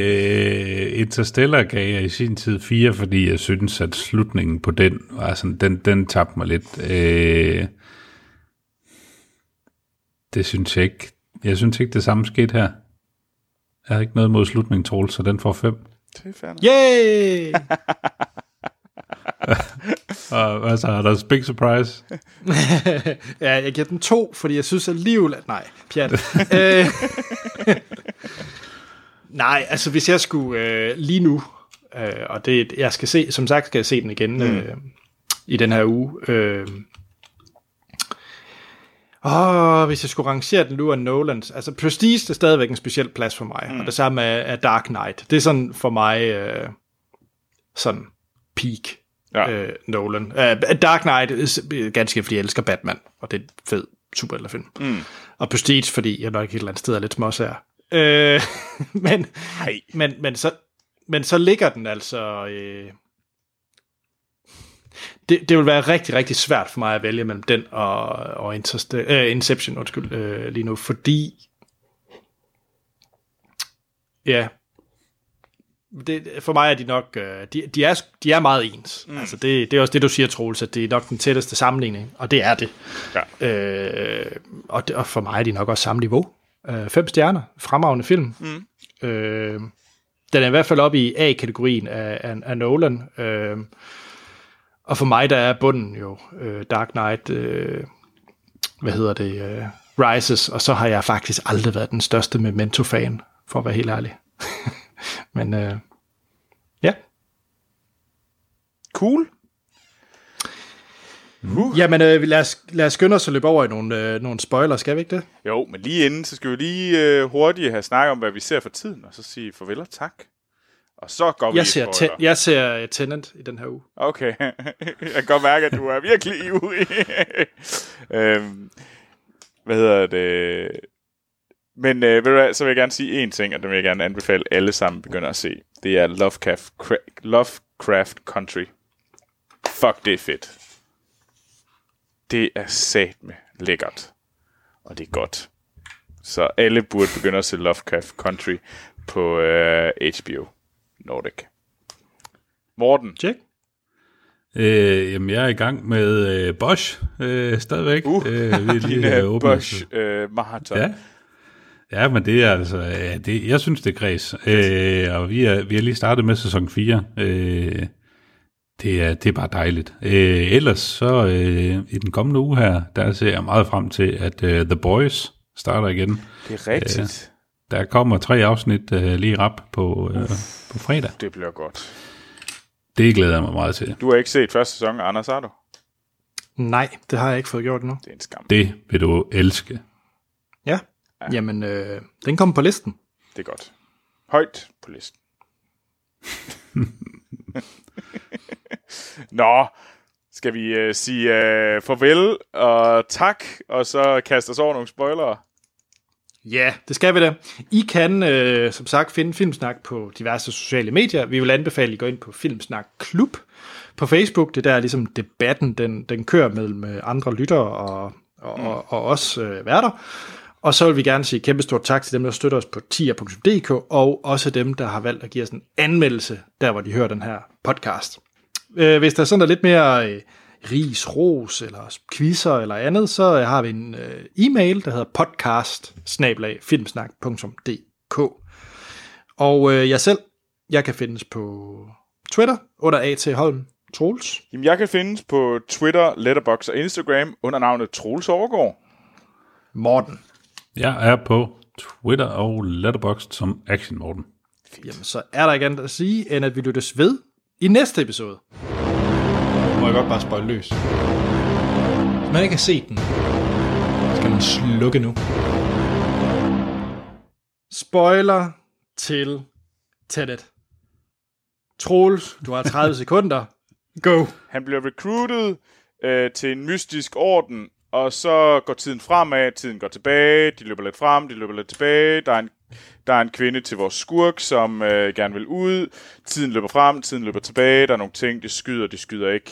Interstellar gav jeg i sin tid 4, fordi jeg synes, at slutningen på den var sådan, den tabte mig lidt. Det synes jeg ikke. Jeg synes ikke, det samme skete her. Jeg har ikke noget mod slutningen, Troels, så den får 5. Det er yay! Og altså, er der big surprise? Ja, jeg giver den 2, fordi jeg synes alligevel, at nej, pjat. Nej, altså hvis jeg skulle lige nu, og det jeg skal se, som sagt skal jeg se den igen i den her uge. Hvis jeg skulle rangere den nu af Nolans, altså Prestige er stadigvæk en speciel plads for mig, og det samme er Dark Knight. Det er sådan for mig sådan peak Nolan. Dark Knight er ganske, fordi jeg elsker Batman, og det er en fed superheltefilm. Og Prestige, fordi jeg nok et eller andet sted er lidt småsær. Men så ligger den altså. Det vil være rigtig, rigtig svært for mig at vælge mellem den og Inception, lige nu, fordi ja, for mig er de nok de er meget ens. Altså det er også det, du siger, Troels, at det er nok den tætteste sammenligning, og det er det. Ja. Og for mig er de nok også samme niveau. 5 stjerner, fremragende film. Den er i hvert fald oppe i A-kategorien af Nolan. Og for mig, der er bunden jo Dark Knight, Rises, og så har jeg faktisk aldrig været den største Memento-fan, for at være helt ærlig. Men ja. Cool. Jamen, lad os skynde os at løbe over i nogle spoilers, skal vi ikke det? Jo, men lige inden, så skal vi lige hurtigt have snakket om, hvad vi ser for tiden, og så sige farvel og tak. Og så går vi jeg ser Tenet i den her uge. Okay. Jeg kan godt mærke, at du er virkelig ivrig. Men så vil jeg gerne sige én ting, og det vil jeg gerne anbefale alle sammen begynder at se. Det er Lovecraft Country. Fuck, det er fedt. Det er satme lækkert. Og det er godt. Så alle burde begynde at se Lovecraft Country på HBO Nordic. Morten? Check. Jamen, jeg er i gang med Bosch stadigvæk. Vi lige Bosch maraton. Ja. Ja, men det er altså... jeg synes, det er græs. Og vi er lige startet med sæson 4. Det er bare dejligt. Ellers så i den kommende uge her, der ser jeg meget frem til, at The Boys starter igen. Det er rigtigt. Der kommer 3 afsnit lige rap på fredag. Det bliver godt. Det glæder jeg mig meget til. Du har ikke set første sæson, Anders, har du? Nej, det har jeg ikke fået gjort endnu. Det er en skam. Det vil du elske. Ja, jamen den kommer på listen. Det er godt. Højt på listen. Nå, skal vi sige farvel og tak, og så kaste os over nogle spoilere? Ja, det skal vi da. I kan som sagt finde Filmsnak på diverse sociale medier. Vi vil anbefale, at I går ind på Filmsnak Klub på Facebook. Det er der ligesom debatten, den kører mellem andre lyttere og os værter. Og så vil vi gerne sige kæmpestort tak til dem, der støtter os på tier.dk, og også dem, der har valgt at give os en anmeldelse, der hvor de hører den her podcast. Hvis der er sådan der lidt mere ris, ros eller quizzer eller andet, så har vi en e-mail, der hedder podcast@filmsnak.dk. Og jeg kan findes på Twitter under @atholm. Troels? Jamen, jeg kan findes på Twitter, Letterboxd og Instagram under navnet Troels Overgaard. Morten? Jeg er på Twitter og Letterboxd som Action Morten. Jamen, så er der ikke andet at sige, end at vi lyttes ved i næste episode. Må jeg godt bare spoil løs. Hvis man ikke har set den, skal man slukke nu. Spoiler til Tenet. Troels, du har 30 sekunder. Go! Han bliver recruited til en mystisk orden, og så går tiden fremad, tiden går tilbage, de løber lidt frem, de løber lidt tilbage, der er en kvinde til vores skurk, som gerne vil ud, tiden løber frem, tiden løber tilbage, der er nogle ting, de skyder ikke.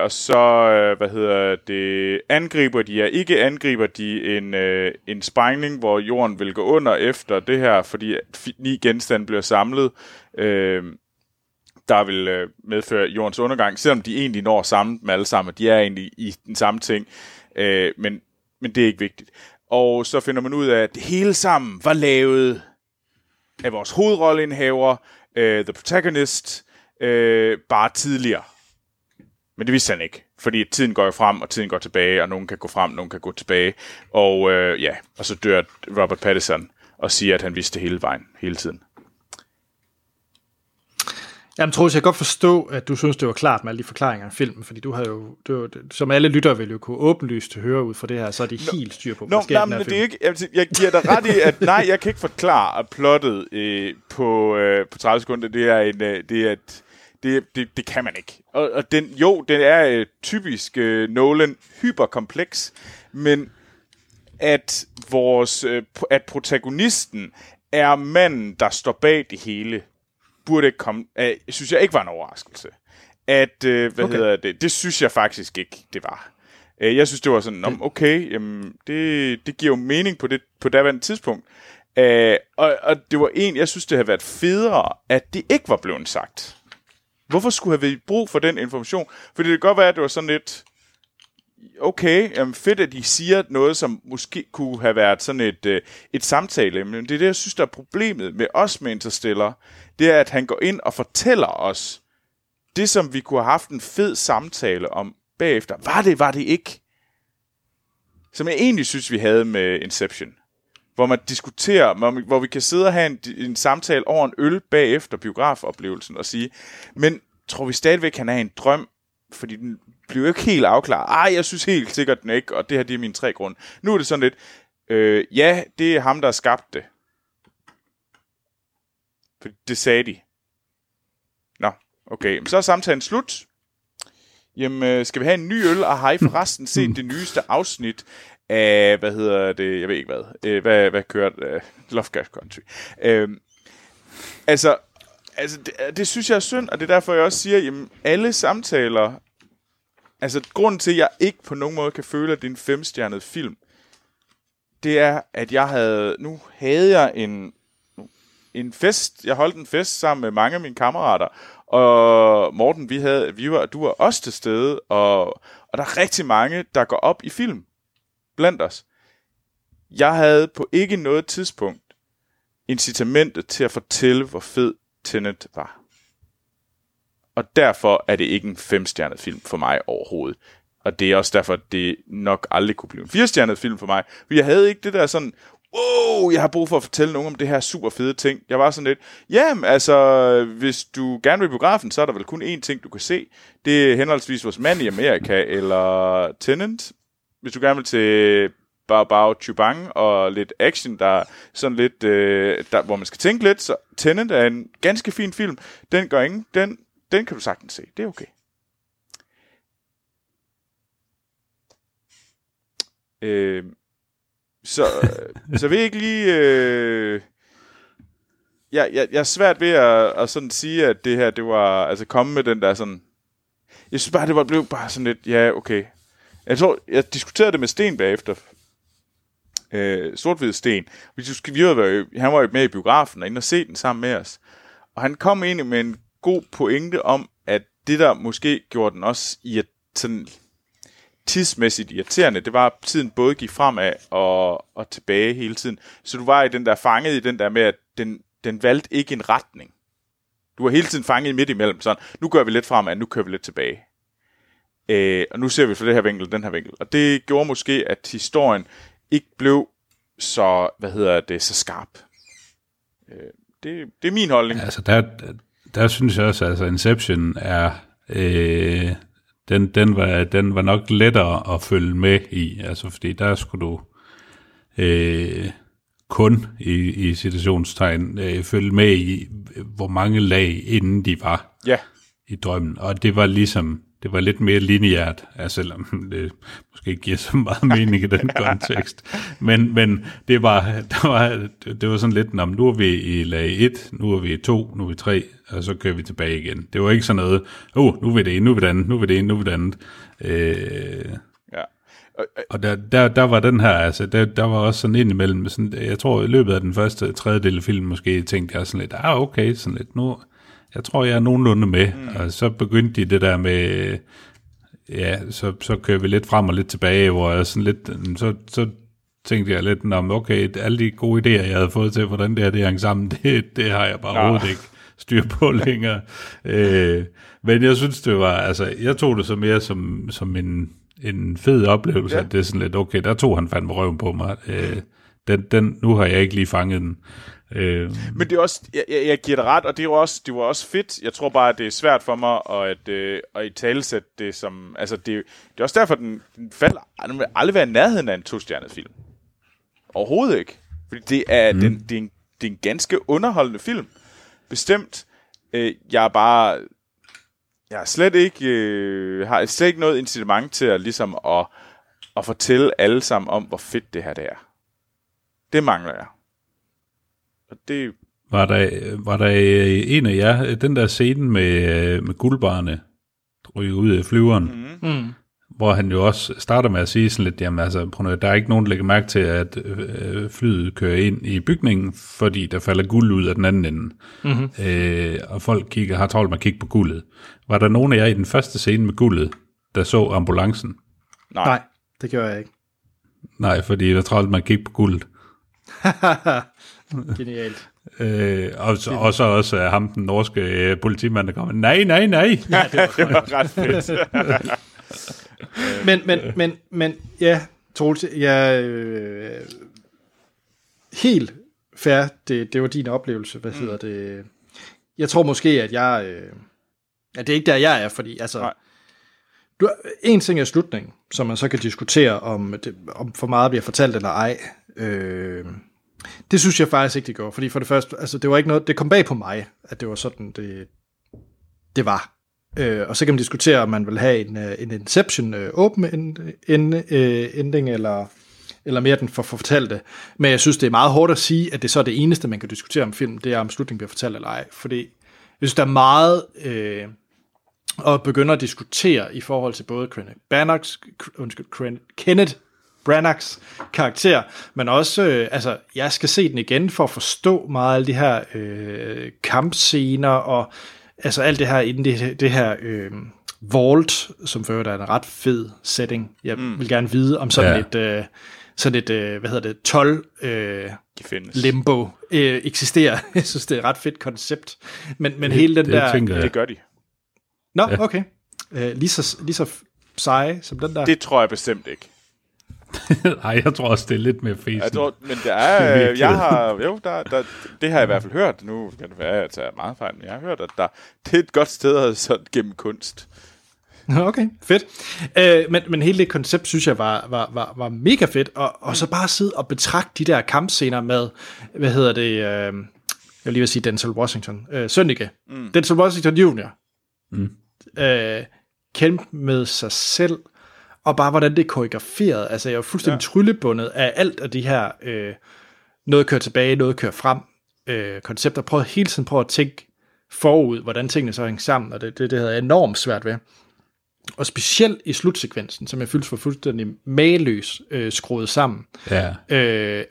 Og så, angriber de, ikke angriber de en sprængning, hvor jorden vil gå under efter det her, fordi 9 genstande bliver samlet, der vil medføre jordens undergang, selvom de egentlig når sammen med alle sammen, de er egentlig i den samme ting, men det er ikke vigtigt. Og så finder man ud af, at det hele sammen var lavet af vores hovedrolleindehaver, The Protagonist, bare tidligere. Men det vidste han ikke, fordi tiden går jo frem, og tiden går tilbage, og nogen kan gå frem, nogen kan gå tilbage. Og og så dør Robert Pattinson og siger, at han vidste hele vejen, hele tiden. Jamen Troels, jeg kan godt forstå, at du synes, det var klart med alle de forklaringer af filmen, fordi du havde jo, som alle lyttere ville jo kunne åbenlyst høre ud fra det her, så er det helt styr på, hvad sker den her film. Det er ikke, jeg giver dig ret i, at nej, jeg kan ikke forklare plottet på 30 sekunder. Det kan man ikke. Og den er typisk Nolan hyperkompleks, men at protagonisten er manden, der står bag det hele, burde komme, synes jeg ikke var en overraskelse. Det synes jeg faktisk ikke, det var. Jeg synes, det var sådan, okay, jamen, det giver jo mening på daværende tidspunkt. Og det var jeg synes, det havde været federe, at det ikke var blevet sagt. Hvorfor skulle have vi brug for den information? Fordi det kan godt være, at det var sådan lidt, okay, jamen fedt, at de siger noget, som måske kunne have været sådan et samtale. Men det er det, jeg synes, der er problemet med os med Interstellar. Det er, at han går ind og fortæller os det, som vi kunne have haft en fed samtale om bagefter. Var det ikke? Som jeg egentlig synes, vi havde med Inception. Hvor man diskuterer, hvor vi kan sidde og have en samtale over en øl bagefter biografoplevelsen og sige, men tror vi stadigvæk, han er en drøm? Fordi den bliver jo ikke helt afklaret. Jeg synes helt sikkert den ikke, og det her, det er mine 3 grunde. Nu er det sådan lidt, det er ham, der har skabt det. Det sagde de. Nå, okay. Så er samtalen slut. Jamen, skal vi have en ny øl, og har I forresten set det nyeste afsnit af, jeg ved ikke hvad, hvad kører Lovecraft Country. Det synes jeg er synd, og det er derfor, jeg også siger, jamen, alle samtaler, altså grunden til, at jeg ikke på nogen måde kan føle, at det er en 5-stjernet film, det er, at jeg havde en fest, jeg holdt en fest sammen med mange af mine kammerater, og Morten, du var også til stede, og der er rigtig mange, der går op i film, blandt os. Jeg havde på ikke noget tidspunkt incitamentet til at fortælle, hvor fed Tenet var. Og derfor er det ikke en 5-stjernet film for mig overhovedet. Og det er også derfor, at det nok aldrig kunne blive en 4-stjernet film for mig. For jeg havde ikke det der sådan, jeg har brug for at fortælle nogen om det her super fede ting. Jeg var sådan lidt, hvis du gerne vil i biografen, så er der vel kun én ting, du kan se. Det er henholdsvis Vores Mand i Amerika eller Tenet. Hvis du gerne vil til Bao Chubang og lidt action, der sådan lidt, hvor man skal tænke lidt, så Tenet er en ganske fin film. Den gør ingen. Den kan du sagtens se. Det er okay. Så vil jeg ikke lige... Jeg er svært ved at sådan sige, at det her, det var... Altså komme med den der sådan... Jeg synes bare, det blev bare sådan lidt... Ja, okay... Jeg tror, jeg diskuterede det med Sten bagefter. Sort-hvid Sten. Han var jo med i biografen og inde og se den sammen med os. Og han kom egentlig med en god pointe om, at det der måske gjorde den også sådan tidsmæssigt irriterende, det var, at tiden både gik fremad og tilbage hele tiden. Så du var fanget i den der med, at den valgte ikke en retning. Du var hele tiden fanget midt imellem. Sådan, nu gør vi lidt fremad, nu kører vi lidt tilbage. Og nu ser vi fra det her vinkel, den her vinkel. Og det gjorde måske, at historien ikke blev så, så skarp. Det er min holdning. Altså, der synes jeg også, altså Inception er... Den var nok lettere at følge med i. Altså, fordi der skulle du kun i situationstegn følge med i, hvor mange lag inden de var i drømmen. Og det var ligesom... Det var lidt mere lineært, selvom det måske ikke giver så meget mening i den kontekst. Men det var sådan lidt, nu er vi i lag 1, nu er vi i 2, nu er vi i 3, og så kører vi tilbage igen. Det var ikke sådan noget, nu er det ene, nu er det andet, nu er det ene, nu er det andet. Og der var den her, der var også sådan indimellem, sådan, jeg tror i løbet af den første tredjedel af filmen måske, tænkte jeg sådan lidt, okay, sådan lidt nu... Jeg tror, jeg er nogenlunde med, og så begyndte de det der med, så kører vi lidt frem og lidt tilbage, hvor jeg sådan lidt, så tænkte jeg lidt, okay, alle de gode idéer, jeg havde fået til, hvordan det hang sammen, det har jeg bare overhovedet ikke styr på længere. Men jeg synes, det var, jeg tog det så mere som en fed oplevelse, at det er sådan lidt, okay, der tog han fandme røven på mig. Nu har jeg ikke lige fanget den. Men det er også, jeg giver det ret, og det var også fedt. Jeg tror bare, at det er svært for mig at italesætte det som... Altså, det er også derfor, at den vil aldrig være i nærheden af en 2-stjernet film. Overhovedet ikke. Fordi det er en ganske underholdende film. Bestemt. Jeg har slet ikke noget incitament til at fortælle alle sammen om, hvor fedt det her det er. Det mangler jeg. Og det... Var der en af jer, den der scene med guldbarne, ryger ud af flyveren, hvor han jo også starter med at sige sådan lidt, der er ikke nogen, der lægger mærke til, at flyet kører ind i bygningen, fordi der falder guld ud af den anden ende. Mm-hmm. Og folk har travlt med at kigge på guldet. Var der nogen af jer i den første scene med guldet, der så ambulancen? Nej, det gjorde jeg ikke. Nej, fordi der travlt med at kigge på guldet. Genialt. Og så også ham, den norske politimand, der kommer, nej. Ja, det var ret fedt. men ja, Troels, jeg helt fair, det var din oplevelse, hvad hedder det? Jeg tror måske, at jeg, at det er ikke der, jeg er, fordi en ting er slutningen, som man så kan diskutere, om for meget bliver fortalt eller ej. Det synes jeg faktisk ikke, det går, fordi for det første, det var ikke noget, det kom bag på mig, at det var sådan, det var. Og så kan man diskutere, om man vil have en Inception åben ending, eller mere den fortalte. Men jeg synes, det er meget hårdt at sige, at det så er det eneste, man kan diskutere om film, det er, om slutningen bliver fortalt eller ej. Fordi jeg synes, der er meget at begynde at diskutere i forhold til både Kenneth Branaghs karakter, men også, jeg skal se den igen for at forstå meget af de her kampscener, og alt det her inden det her vault, som for øvrigt er en ret fed setting. Jeg vil gerne vide om sådan et hvad hedder det, 12 limbo eksisterer. Jeg synes, det er et ret fedt koncept. Men hele den der... Det gør de. Nå, okay. Lige så seje som den der. Det tror jeg bestemt ikke. Nej, jeg tror også, det er lidt mere fesen. Jeg tror, men der er, det har jeg i hvert fald hørt. Nu kan det være, at jeg tager meget fejl, men jeg har hørt, at det er et godt sted at sådan gennem kunst. Okay, fedt. Men hele det koncept, synes jeg, var mega fedt, og så bare sidde og betragte de der kampscener med, hvad hedder det, jeg vil lige sige Denzel Washington, Sønneke. Denzel Washington Junior. Kæmpe med sig selv, og bare hvordan det er koreograferet. Jeg er fuldstændig tryllebundet af alt af de her noget kører tilbage, noget kører frem koncepter. Prøv hele tiden at tænke forud, hvordan tingene så hænger sammen, og det havde jeg enormt svært ved. Og specielt i slutsekvensen, som jeg følte var fuldstændig mageløs skruet sammen. Ja.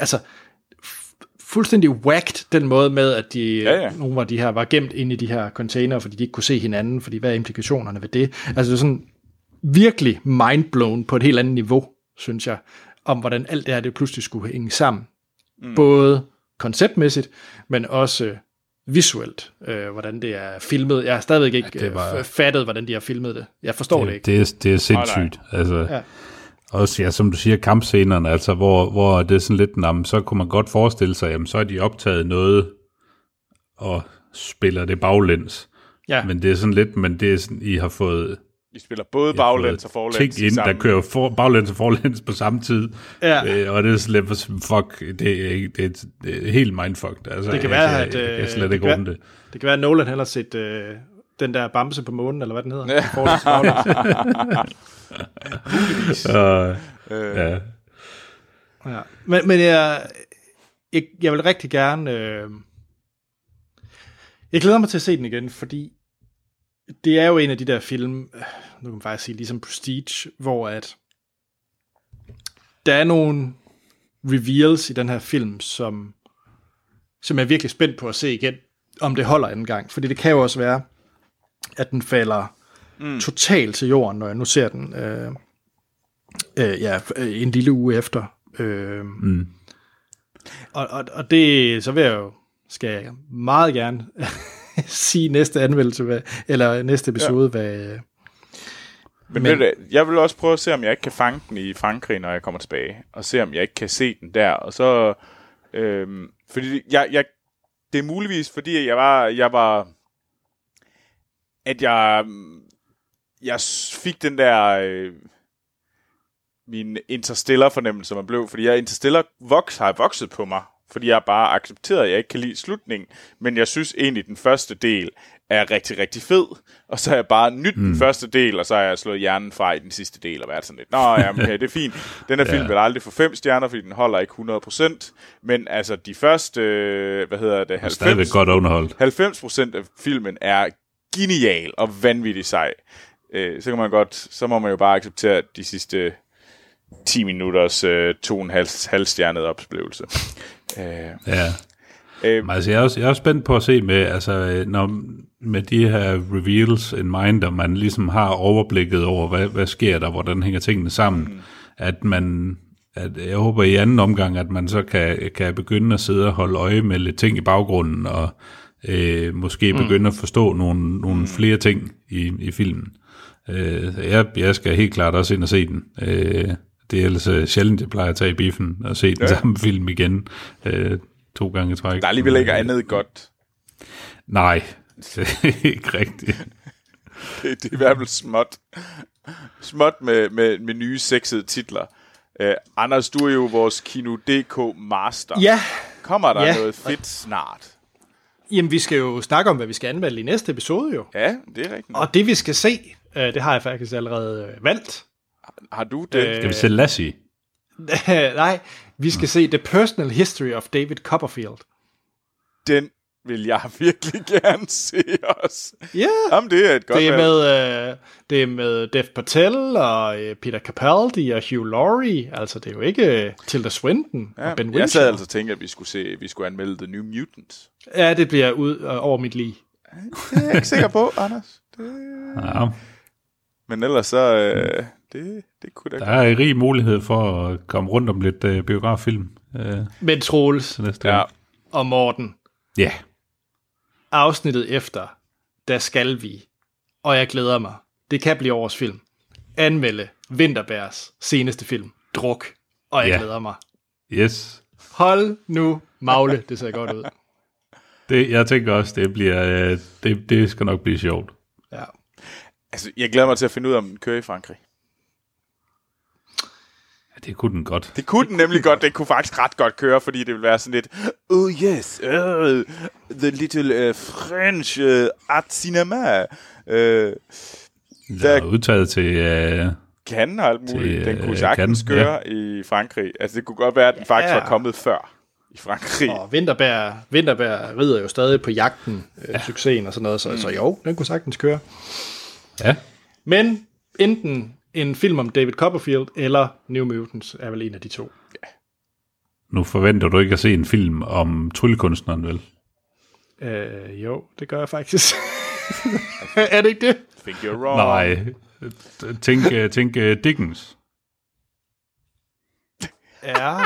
Fuldstændig whacked, den måde med, at nogle af de her var gemt inde i de her container, fordi de ikke kunne se hinanden, fordi hvad er implikationerne ved det? Det er sådan virkelig mindblown på et helt andet niveau, synes jeg, om hvordan alt det her, det pludselig skulle hænge sammen. Både konceptmæssigt, men også visuelt, hvordan det er filmet. Jeg har stadigvæk ikke fattet, hvordan de har filmet det. Jeg forstår det ikke. Det er sindssygt. Også som du siger, kampscenerne, hvor det er sådan lidt, så kunne man godt forestille sig, jamen så er de optaget noget og spiller det baglæns. Ja. Men det er sådan lidt, I har fået... De spiller både baglæns og forlæns ting ind, der kører baglæns og forlæns på samme tid. Ja. Og det er slet fuck, det er helt mindfucked. Det kan være, at Nolan heller set den der bamse på månen, eller hvad den hedder. Ja. Men jeg vil rigtig gerne... Jeg glæder mig til at se den igen, fordi det er jo en af de der film, nu kan man faktisk sige, ligesom Prestige, hvor at der er nogle reveals i den her film, som jeg er virkelig spændt på at se igen, om det holder anden gang. Fordi det kan jo også være, at den falder totalt til jorden, når jeg nu ser den en lille uge efter. Og det, så vil jeg jo, skal jeg meget gerne sige næste anmeldelse, eller næste episode, hvad... Men jeg vil også prøve at se, om jeg ikke kan fange den i Frankrig, når jeg kommer tilbage, og se, om jeg ikke kan se den der, og så... Fordi jeg det er muligvis, fordi jeg fik den der min Interstellar-fornemmelse, man blev, fordi jeg har vokset på mig, fordi jeg bare accepterede, at jeg ikke kan lide slutningen, men jeg synes egentlig, den første del er rigtig, rigtig fed, og så har jeg bare nydt den første del, og så har jeg slået hjernen fra i den sidste del, og været sådan lidt, det er fint. Den her film vil aldrig få 5 stjerner, fordi den holder ikke 100%, men altså de første, 90% af filmen er genial og vanvittig sej. Så må man jo bare acceptere de sidste 10 minutters 2,5-stjernet oplevelse. Altså, jeg er også spændt på at se med, altså, med de her reveals in mind, og man ligesom har overblikket over, hvad sker der, hvordan hænger tingene sammen, jeg håber i anden omgang, at man så kan begynde at sidde og holde øje med lidt ting i baggrunden, og måske begynde at forstå nogle flere ting i filmen. Jeg skal helt klart også ind og se den. Det er ellers sjældent, jeg plejer at tage i biffen og se den samme film igen 2 gange i træk. Der er alligevel ikke andet godt. Nej, ikke rigtigt. det er i hvert fald småt. Småt med nye sexede titler. Anders, du er jo vores Kino.dk master. Ja. Kommer der noget fedt snart? Jamen, vi skal jo snakke om, hvad vi skal anmelde i næste episode jo. Ja, det er rigtigt. Og det, vi skal se, det har jeg faktisk allerede valgt. Har du det? Skal vi se Lassie? Nej, vi skal se The Personal History of David Copperfield. Den vil jeg virkelig gerne se også. Ja, yeah. Det er et godt det er med Dev Patel og Peter Capaldi og Hugh Laurie. Altså, det er jo ikke Tilda Swinton og Ben Whishaw. Jeg sad altså og tænkte, at vi skulle anmelde The New Mutants. Ja, det bliver ud over mit lig. Det er jeg ikke sikker på, Anders. Ja. Men ellers så... Det kunne der er en rig mulighed for at komme rundt om lidt biograffilm. Med Troels og Morten. Ja. Yeah. Afsnittet efter, der skal vi, og jeg glæder mig, det kan blive årets film, anmelde Vinterbergs seneste film, Druk, og jeg glæder mig. Yes. Hold nu magle, det ser godt ud. Jeg tænker også, det skal nok blive sjovt. Ja. Altså, jeg glæder mig til at finde ud af, om den kører i Frankrig. Det kunne den godt. Det kunne den nemlig godt. Det kunne faktisk ret godt køre, fordi det ville være sådan lidt, oh yes, the little French art cinema. Der er udtaget til... Cannes og alt muligt. Den kunne sagtens køre i Frankrig. Altså, det kunne godt være, at den faktisk var kommet før i Frankrig. Og Vinterberg rider jo stadig på jagten, succesen og sådan noget, så jo, den kunne sagtens køre. Ja. Men enten... en film om David Copperfield eller New Mutants er vel en af de to. Ja. Nu forventer du ikke at se en film om tryllekunstneren, vel? Jo, det gør jeg faktisk. Er det ikke det? Think you're wrong. Nej. Tænk Dickens. Ja.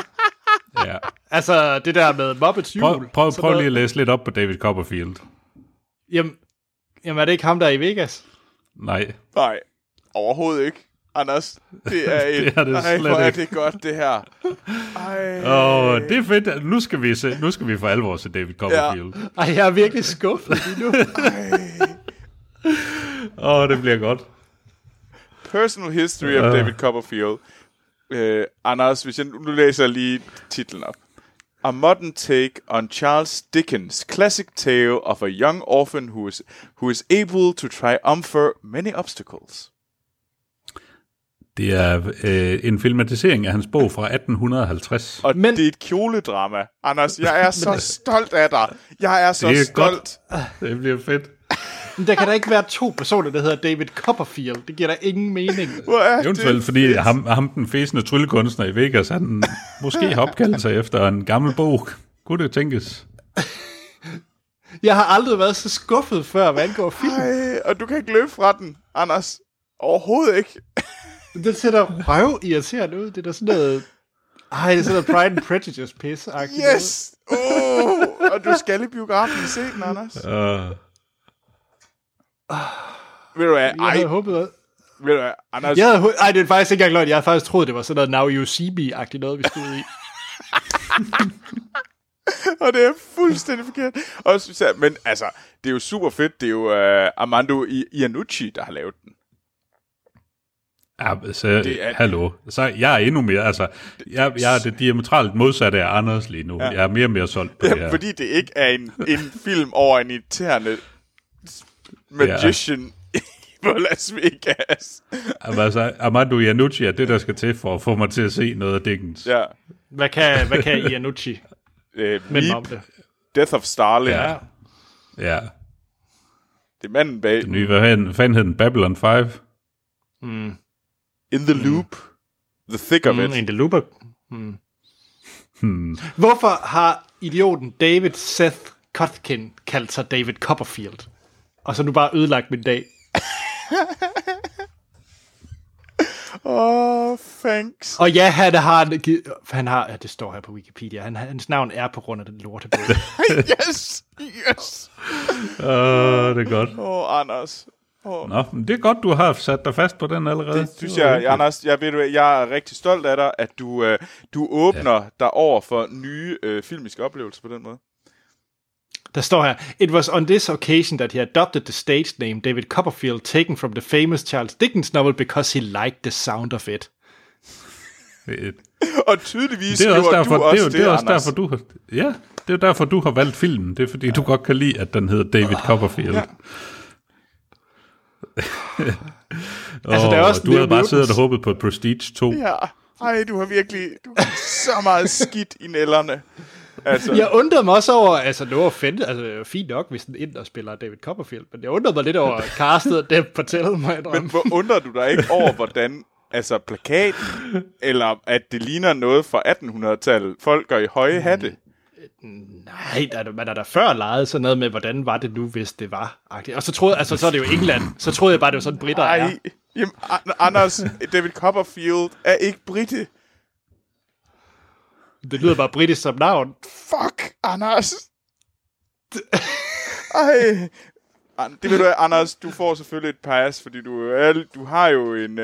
Altså, det der med Muppets jul. Prøv lige at læse lidt op på David Copperfield. Jamen er det ikke ham, der er i Vegas? Nej. Overhovedet ikke, Anders. Det er et... det er godt, det her. Det er fedt. Nu skal vi for alvor se David Copperfield. Ja. Jeg er virkelig skuffet lige nu. Det bliver godt. Personal History of David Copperfield. Anders, hvis jeg nu læser lige titlen op. a modern take on Charles Dickens' classic tale of a young orphan who is able to triumph many obstacles. Det er en filmatisering af hans bog fra 1850. Og men det er et kjoledrama. Anders, jeg er så stolt af dig. Jeg er så det er stolt. Godt. Det bliver fedt. Men der kan da ikke være to personer, der hedder David Copperfield. Det giver da ingen mening. Eventuelt fordi ham den fæsende tryllekunstner i Vegas, han måske har opkaldt sig efter en gammel bog. Kunne det tænkes? Jeg har aldrig været så skuffet før, hvad angår film. Ej, og du kan ikke løbe fra den, Anders. Overhovedet ikke. Det ser da røvirriterende ud. Det er da sådan noget... Ej, det er sådan noget Pride and Prejudice pisse-agtigt. Yes! Og du skal i biografen se den, Anders. Ved du hvad? Ved du hvad, Anders? Ej, det er faktisk ikke engang løgn. Jeg havde faktisk troet, det var sådan noget Now You See Me-agtigt noget, vi skulle ud i. Og det er fuldstændig forkert. Også, men altså, det er jo super fedt. Det er jo Armando Iannucci, der har lavet den. Ja, så, hallo. Så jeg er endnu mere, altså, jeg er det diametralt modsatte af Anders lige nu. Ja. Jeg er mere og mere solgt på det her. Fordi det ikke er en film over en irriterende magician på Las Vegas. Jamen, altså, Armando Iannucci er det, der skal til for at få mig til at se noget af Dickens. Ja. Hvad kan Iannucci? Death of Stalin. Ja. Det er manden bag. Den nye, hvad fanden hed den? Babylon 5? Mm. In the Loop. The Thick of It. In the Loop. Hvorfor har idioten David Seth Kotkin kaldt sig David Copperfield? Og så nu bare ødelagt min dag. Thanks. Og ja, han har ja, det står her på Wikipedia. Hans navn er på grund af den lortebog. Yes. Det er godt. Anders. Nå, men det er godt, du har sat dig fast på den allerede. Det synes jeg, Anders. Jeg er rigtig stolt af dig, at du åbner dig over for nye filmiske oplevelser på den måde. Der står her, It was on this occasion that he adopted the stage name David Copperfield, taken from the famous Charles Dickens novel, because he liked the sound of it. Og tydeligvis det er også derfor, du også det, Anders. Derfor, det er derfor, du har valgt filmen. Det er fordi, du godt kan lide, at den hedder David Copperfield. Ja. Altså, der er også du havde bare siddet og håbet på Prestige 2. Ja, ej, du har så meget skidt i nælderne. Altså. Jeg undrede mig også over, altså det var fint nok, hvis den ind og spiller David Copperfield, men jeg undrede mig lidt over castet, og det fortællede mig en drøm. Men hvor undrer du dig ikke over, hvordan altså plakaten, eller at det ligner noget fra 1800-tallet, folk går i høje hatte? Nej, man har da før leget sådan noget med, hvordan var det nu, hvis det var. Og så troede, altså så er det jo England, så troede jeg bare, det var sådan britter er. Jamen, Anders, David Copperfield er ikke brite. Det lyder bare britisk som navn. Fuck, Anders. Ej. Det ved du, Anders, du får selvfølgelig et pas, fordi du har jo en...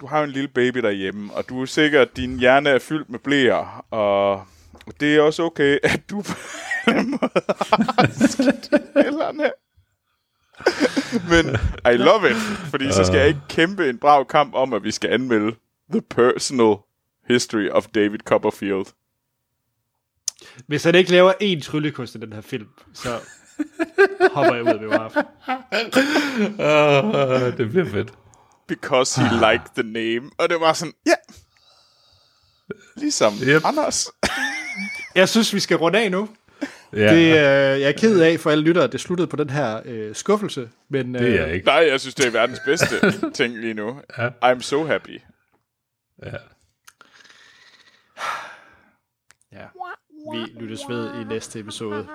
Du har jo en lille baby derhjemme, og du er sikker, at din hjerne er fyldt med blæer, og det er også okay, at du på en måde har skidt hælderne. Men I love it, fordi så skal jeg ikke kæmpe en brav kamp om, at vi skal anmelde The Personal History of David Copperfield. Hvis han ikke laver én tryllekunst i den her film, så hopper jeg ud af biografen. Det bliver fedt. Because he liked the name. Og det var sådan, ligesom Anders. Jeg synes, vi skal runde af nu. Jeg er ked af for alle lyttere, det sluttede på den her skuffelse. Men, det er jeg ikke. Nej, jeg synes, det er verdens bedste ting lige nu. I'm so happy. Vi lyttes ved i næste episode.